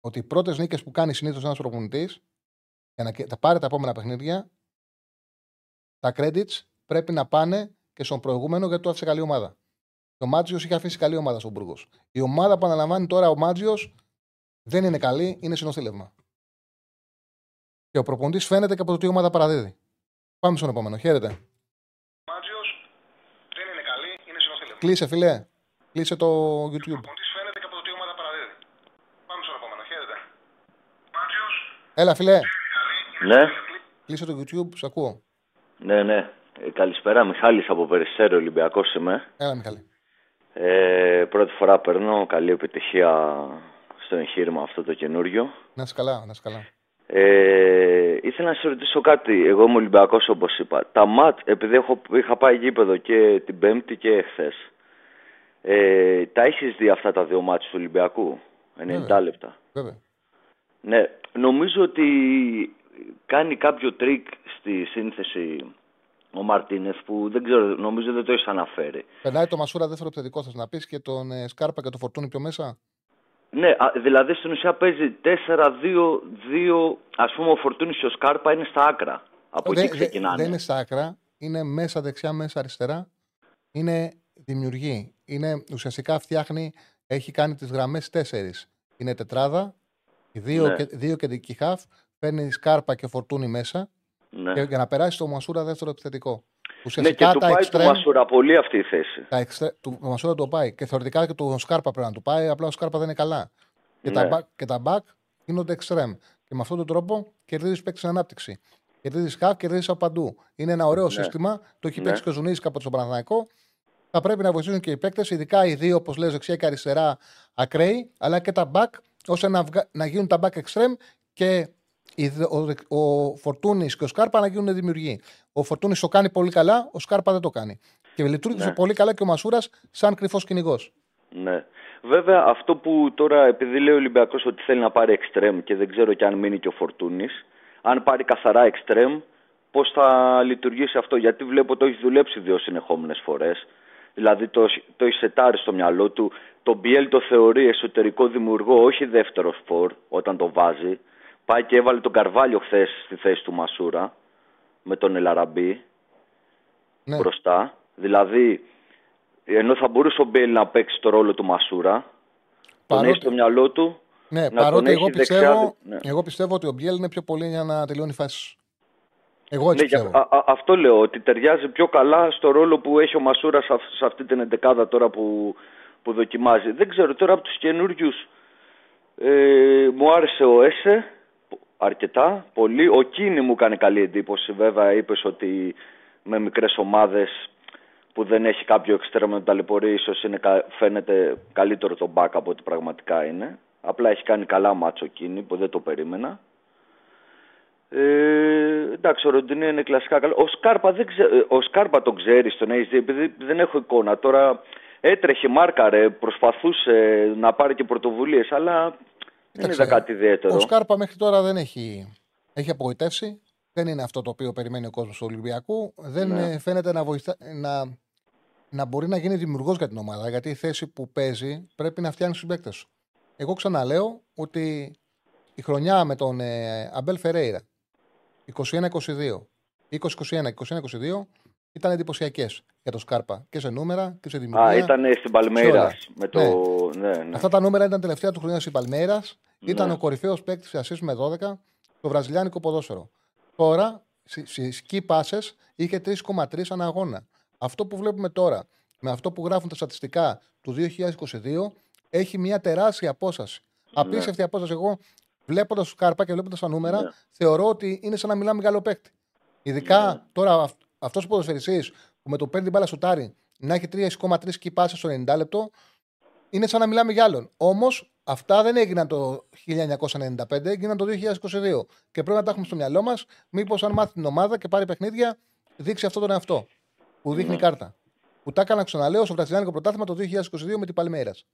Ότι οι πρώτες νίκες που κάνει συνήθως ένας προπονητής για να τα πάρει τα επόμενα παιχνίδια, τα credits πρέπει να πάνε και στον προηγούμενο γιατί του άφησε καλή ομάδα. Ο Μάτζιος είχε αφήσει καλή ομάδα στον Μπούργος. Η ομάδα που αναλαμβάνει τώρα ο Μάτζιος δεν είναι καλή, είναι συνοστήλευμα. Και ο προπονητής φαίνεται και από το τι ομάδα παραδίδει. Πάμε στον επόμενο. Χαίρετε. Ο Μάτζιος δεν είναι καλή, είναι συνοστήλευμα. Κλείσε, φιλέ. Κλείσε το YouTube. Έλα, φιλέ. Ναι. Κλείσε το YouTube, σ' ακούω. Ναι, ναι. Καλησπέρα, Μιχάλης από Περιστέρι, Ολυμπιακός είμαι. Έλα, Μιχάλη. Πρώτη φορά περνώ. Καλή επιτυχία στο εγχείρημα αυτό το καινούριο. Να είσαι καλά, να είσαι καλά. Ήθελα να σε ρωτήσω κάτι. Εγώ είμαι Ολυμπιακός, όπως είπα. Τα ματ, επειδή είχα πάει γήπεδο και την Πέμπτη και χθες. Τα έχεις δει αυτά τα δύο μάτς του Ολυμπιακού, 90 βέβαια. Λεπτά. Βέβαια. Ναι, νομίζω ότι κάνει κάποιο τρίκ στη σύνθεση ο Μαρτίνες που δεν ξέρω, νομίζω δεν το έχεις αναφέρει. Περνάει το Μασούρα δεύτερο επιθετικό, θες να πεις, και τον Σκάρπα και το Φορτούνι πιο μέσα. Ναι, δηλαδή στην ουσία παίζει 4-2-2, ας πούμε ο Φορτούνις και ο Σκάρπα είναι στα άκρα. Από εκεί ξεκινάνε. Δεν είναι στα άκρα, είναι μέσα δεξιά, μέσα αριστερά. Είναι δημιουργή. Είναι, ουσιαστικά φτιάχνει, έχει κάνει τις γραμμές 4. Είναι τετράδα. Δύο κεντρικοί χαφ, παίρνει Σκάρπα και Φορτούνι μέσα, ναι, για να περάσει το Μασούρα δεύτερο επιθετικό. Ουσιαστικά ναι, και του πάει εξτρέμ, το Μασούρα πολύ αυτή η θέση. Το Μασούρα το πάει και θεωρητικά και το Σκάρπα πρέπει να του πάει, απλά ο Σκάρπα δεν είναι καλά. Και ναι, τα μπακ γίνονται εξτρέμ. Και με αυτόν τον τρόπο κερδίζει παίκτη στην ανάπτυξη. Κερδίζει χαφ, κερδίζει από παντού. Είναι ένα ωραίο σύστημα, το έχει παίξει και ο Ζουνίδης κάποτε στον Παναθηναϊκό. Θα πρέπει να βοηθήσουν και οι παίκτες, ειδικά οι δύο, όπως λες, δεξιά και αριστερά ακραίοι, αλλά και τα μπακ, ώστε να γίνουν τα back extreme και ο Φορτούνης και ο Σκάρπα να γίνουν δημιουργοί. Ο Φορτούνης το κάνει πολύ καλά, ο Σκάρπα δεν το κάνει. Και λειτουργήσε πολύ καλά και ο Μασούρας σαν κρυφός κυνηγός. Ναι. Βέβαια, αυτό που τώρα, επειδή λέει ο Ολυμπιακός ότι θέλει να πάρει extreme και δεν ξέρω και αν μείνει και ο Φορτούνης, αν πάρει καθαρά extreme, πώς θα λειτουργήσει αυτό. Γιατί βλέπω το έχει δουλέψει δύο συνεχόμενες φορές. Δηλαδή το εισετάρει στο μυαλό του. Το Μπιέλ το θεωρεί εσωτερικό δημιουργό, όχι δεύτερο σπορ όταν το βάζει. Πάει και έβαλε τον Καρβάλιο χθες στη θέση του Μασούρα με τον Ελαραμπή μπροστά. Δηλαδή, ενώ θα μπορούσε ο Μπιέλ να παίξει το ρόλο του Μασούρα, τον έχει στο μυαλό του. Ναι, να παρότι εγώ πιστεύω, εγώ πιστεύω ότι ο Μπιέλ είναι πιο πολύ για να τελειώνει φάση. Εγώ έτσι πιστεύω. Αυτό λέω, ότι ταιριάζει πιο καλά στο ρόλο που έχει ο Μασούρας σε αυτή την εντεκάδα τώρα που δοκιμάζει. Δεν ξέρω, τώρα από τους καινούριους μου άρεσε ο Έσε αρκετά, πολύ. Ο Κίνη μου κάνει καλή εντύπωση, βέβαια είπες ότι με μικρές ομάδες που δεν έχει κάποιο εξτρέμιο να ταλαιπωρεί, ίσως φαίνεται καλύτερο το μπακ από ό,τι πραγματικά είναι. Απλά έχει κάνει καλά μάτσο ο Κίνη που δεν το περίμενα. Εντάξει, ο Ροντινέ είναι κλασικά καλό. Ο Σκάρπα τον ξέρει στον HD, επειδή δεν έχω εικόνα. Τώρα έτρεχε, μάρκαρε, προσπαθούσε να πάρει και πρωτοβουλίες, αλλά δεν είδα κάτι ιδιαίτερο. Ο Σκάρπα μέχρι τώρα δεν έχει απογοητεύσει. Δεν είναι αυτό το οποίο περιμένει ο κόσμος του Ολυμπιακού. Δεν φαίνεται να μπορεί να γίνει δημιουργός για την ομάδα. Γιατί η θέση που παίζει πρέπει να φτιάνει τους παίκτες. Εγώ ξαναλέω ότι η χρονιά με τον Αμπέλ Φερέιρα 21-22, 20-21, 21-22 ήταν εντυπωσιακές για τον Σκάρπα και σε νούμερα και σε δημιουργία. Ήταν στην Παλμέιρας. Αυτά τα νούμερα ήταν τελευταία του χρονιά στην Παλμέιρας. Ήταν ο κορυφαίος παίκτης ασίστ με 12 στο βραζιλιάνικο ποδόσφαιρο. Τώρα στις key passes είχε 3,3 ανά αγώνα. Αυτό που βλέπουμε τώρα με αυτό που γράφουν τα στατιστικά του 2022 έχει μια τεράστια απόσταση. Απίστευτη απόσταση. Εγώ βλέποντας τον Σκάρπα και βλέποντας τα νούμερα, θεωρώ ότι είναι σαν να μιλάμε μεγάλο παίκτη. Ειδικά τώρα αυτός ο ποδοσφαιριστής που με το παίρνει την μπάλα σουτάρει να έχει 3,3 κυπάσεις στο 90 λεπτό, είναι σαν να μιλάμε για άλλον. Όμως αυτά δεν έγιναν το 1995, έγιναν το 2022. Και πρέπει να τα έχουμε στο μυαλό μας. Μήπως αν μάθει την ομάδα και πάρει παιχνίδια, δείξει αυτό τον εαυτό που δείχνει κάρτα. Που τα έκανα ξαναλέω στο βραζιλιάνικο πρωτάθλημα το 2022 με την Παλμέιρας.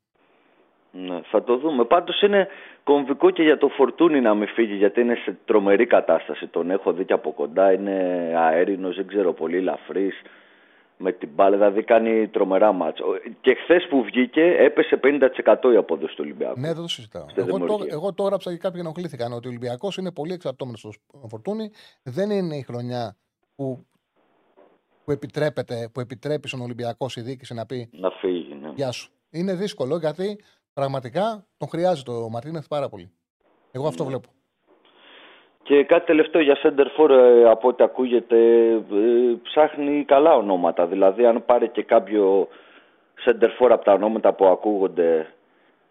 Ναι, θα το δούμε. Πάντως είναι κομβικό και για το Φορτούνι να μην φύγει, γιατί είναι σε τρομερή κατάσταση. Τον έχω δει και από κοντά. Είναι αέρινος, δεν ξέρω, πολύ ελαφρύς με την μπάλα. Δηλαδή κάνει τρομερά μάτσα. Και χθες που βγήκε έπεσε 50% η απόδοση του Ολυμπιακού. Ναι, δεν το συζητάω. Εγώ το έγραψα και κάποιοι ενοχλήθηκαν ότι ο Ολυμπιακός είναι πολύ εξαρτώμενος στο Φορτούνι. Δεν είναι η χρονιά που που επιτρέπει στον Ολυμπιακό η διοίκηση να πει να φύγει. Ναι. Γεια σου. Είναι δύσκολο γιατί πραγματικά τον χρειάζεται ο Μαρτίνεθ πάρα πολύ. Εγώ αυτό βλέπω. Και κάτι τελευταίο για Σέντερφορ, από ό,τι ακούγεται, ψάχνει καλά ονόματα. Δηλαδή, αν πάρει και κάποιο Σέντερφορ από τα ονόματα που ακούγονται,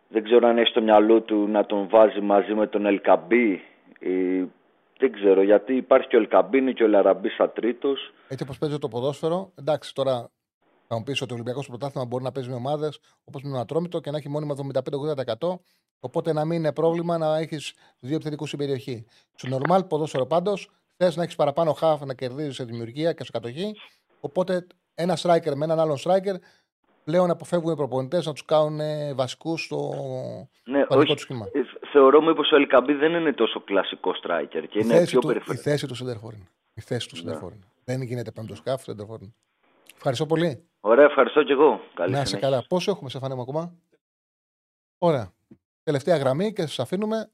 δεν ξέρω αν έχει στο μυαλό του να τον βάζει μαζί με τον Ελκαμπή. Δεν ξέρω, γιατί υπάρχει και ο Ελκαμπίνη και ο Λαραμπή σαν τρίτος. Έτσι όπως παίζει το ποδόσφαιρο, εντάξει, τώρα θα μου πεις ότι ο Ολυμπιακός πρωτάθλημα μπορεί να παίζει με ομάδες όπως με τον Ατρόμητο και να έχει μόνιμα 75-80%. Οπότε να μην είναι πρόβλημα να έχεις δύο επιθετικούς στην περιοχή. Στο νορμάλ ποδόσφαιρο πάντως θες να έχεις παραπάνω χαφ να κερδίζεις σε δημιουργία και σε κατοχή. Οπότε ένα στράικερ με έναν άλλον στράικερ πλέον αποφεύγουν οι προπονητές να τους κάνουν βασικούς στο παλικό του σχήμα. Θεωρώ μήπως ο Ελκαμπή δεν είναι τόσο κλασικό στράικερ και είναι πιο περιφερειακό. Η θέση του Σέντερφορ είναι. Η θέση του Σέντερφορ είναι. Δεν γίνεται πέμπτο σκάφο, Σέντερφορ είναι. Ευχαριστώ πολύ. Ωραία, ευχαριστώ και εγώ. Καλή να είσαι καλά. Πόσο έχουμε σε φανέμα ακόμα? Ωραία. Τελευταία γραμμή και σας αφήνουμε.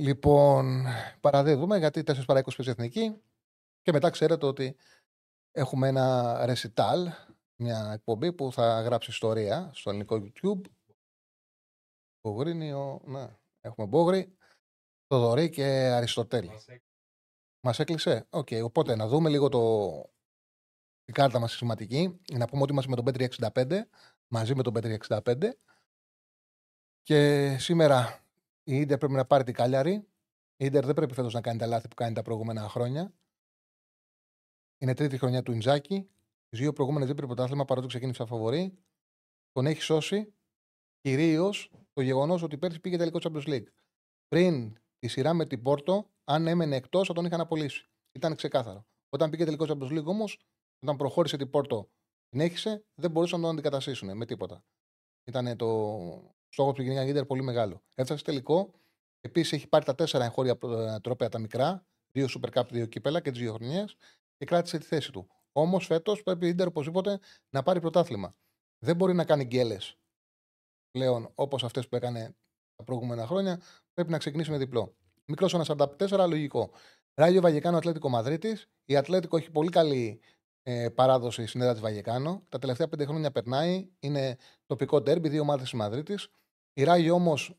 Λοιπόν, παραδίδουμε γιατί 4 παρά 20 εθνική και μετά ξέρετε ότι έχουμε ένα ρεσιτάλ, μια εκπομπή που θα γράψει ιστορία στο ελληνικό YouTube. Ναι, έχουμε Μπόγρι, Θοδωρή και Αριστοτέλη. Μας έκλεισε. Okay, οπότε να δούμε λίγο την κάρτα μας σημαντική. Να πούμε ότι είμαστε με τον Bet365, μαζί με τον Bet365. Και σήμερα η Ίντερ πρέπει να πάρει την Κάλιαρη. Η Ίντερ δεν πρέπει φέτος να κάνει τα λάθη που κάνει τα προηγούμενα χρόνια. Είναι τρίτη χρονιά του Ιντζάκη. Τις δύο προηγούμενες δεν πήρε πρωτάθλημα παρότι ξεκίνησε φαβορί. Τον έχει σώσει κυρίως το γεγονός ότι πέρσι πήγε τελικό Champions League. Πριν τη σειρά με την Πόρτο, αν έμενε εκτός, θα τον είχαν απολύσει. Ήταν ξεκάθαρο. Όταν πήγε τελικό Champions League όμως, όταν προχώρησε την Πόρτο, συνέχισε, δεν μπορούσαν να τον αντικαταστήσουν με τίποτα. Ήταν το στόχο που γινόταν Ίντερ πολύ μεγάλο. Έφτασε τελικό. Επίσης έχει πάρει τα 4 εγχώρια τρόπαια τα μικρά, 2 Super Cup, 2 κύπελα και τις 2 χρονιές και κράτησε τη θέση του. Όμως φέτος πρέπει η Ίντερ οπωσδήποτε να πάρει πρωτάθλημα. Δεν μπορεί να κάνει γκέλες πλέον όπως αυτές που έκανε τα προηγούμενα χρόνια, πρέπει να ξεκινήσει με διπλό. Μικρός 1,44, λογικό. Ράγιο Βαγεκάνο, Ατλέτικο Μαδρίτης. Η Ατλέτικο έχει πολύ καλή παράδοση στην έδρα της Βαγεκάνο. Τα τελευταία 5 χρόνια περνάει. Είναι τοπικό ντέρμπι, δύο ομάδες της Μαδρίτης. Η Ράγιο όμως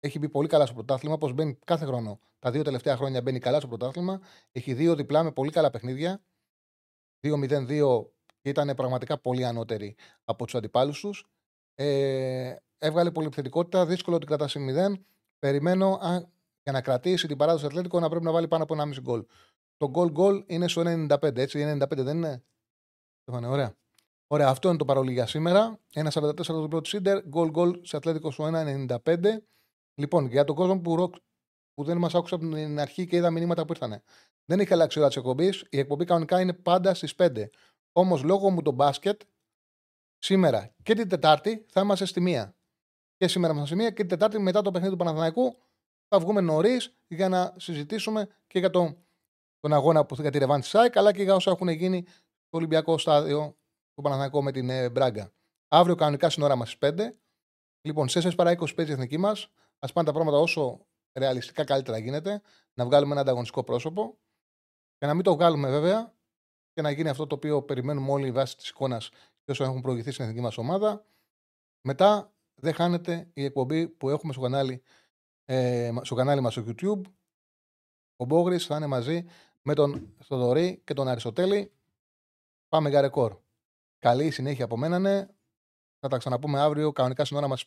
έχει μπει πολύ καλά στο πρωτάθλημα, όπως μπαίνει κάθε χρόνο. Τα δύο τελευταία χρόνια μπαίνει καλά στο πρωτάθλημα. Έχει δύο διπλά με πολύ καλά παιχνίδια. 2-0-2 και ήταν πραγματικά πολύ ανώτεροι από τους αντιπάλους τους. Έβγαλε πολυεπιθετικότητα, δύσκολο την κρατάσει 0. Περιμένω για να κρατήσει την παράδοση Ατλέτικο να πρέπει να βάλει πάνω από 1,5 γκολ. Το γκολ είναι στο 1,95, έτσι. 1,95 δεν είναι. Ωραία. Ωραία, αυτό είναι το παρόλο για σήμερα. 1,44 το διπλό της Ίντερ, γκολ σε Ατλέτικο στο 1,95. Λοιπόν, για τον κόσμο που δεν μας άκουσε από την αρχή και είδα μηνύματα που ήρθανε. Δεν έχει αλλάξει η ώρα της εκπομπής. Η εκπομπή κανονικά είναι πάντα στις 5. Όμως λόγω μου το μπάσκετ. Σήμερα και την Τετάρτη θα είμαστε στη 1. Και σήμερα είμαστε στη 1 και την Τετάρτη μετά το παιχνίδι του Παναθηναϊκού θα βγούμε νωρίς για να συζητήσουμε και για τον αγώνα που θα τη Ρεβάνς ΣΑΕΚ αλλά και για όσα έχουν γίνει στο Ολυμπιακό Στάδιο του Παναθηναϊκού με την Μπράγκα. Αύριο κανονικά στην ώρα μας στις 5. Λοιπόν, σε 4 παρά 20 παίζει η εθνική μας. Ας πάνε τα πράγματα όσο ρεαλιστικά καλύτερα γίνεται. Να βγάλουμε ένα ανταγωνιστικό πρόσωπο και να μην το βγάλουμε βέβαια και να γίνει αυτό το οποίο περιμένουμε όλοι βάσει τη εικόνα. Και όσοι έχουν προηγηθεί στην εθνική μας ομάδα, μετά δεν χάνεται η εκπομπή που έχουμε στο κανάλι μας στο YouTube. Ο Μπόγρης θα είναι μαζί με τον Θοδωρή και τον Αριστοτέλη. Πάμε για ρεκόρ. Καλή συνέχεια από μένα. Θα τα ξαναπούμε αύριο κανονικά στην ώρα μας 5.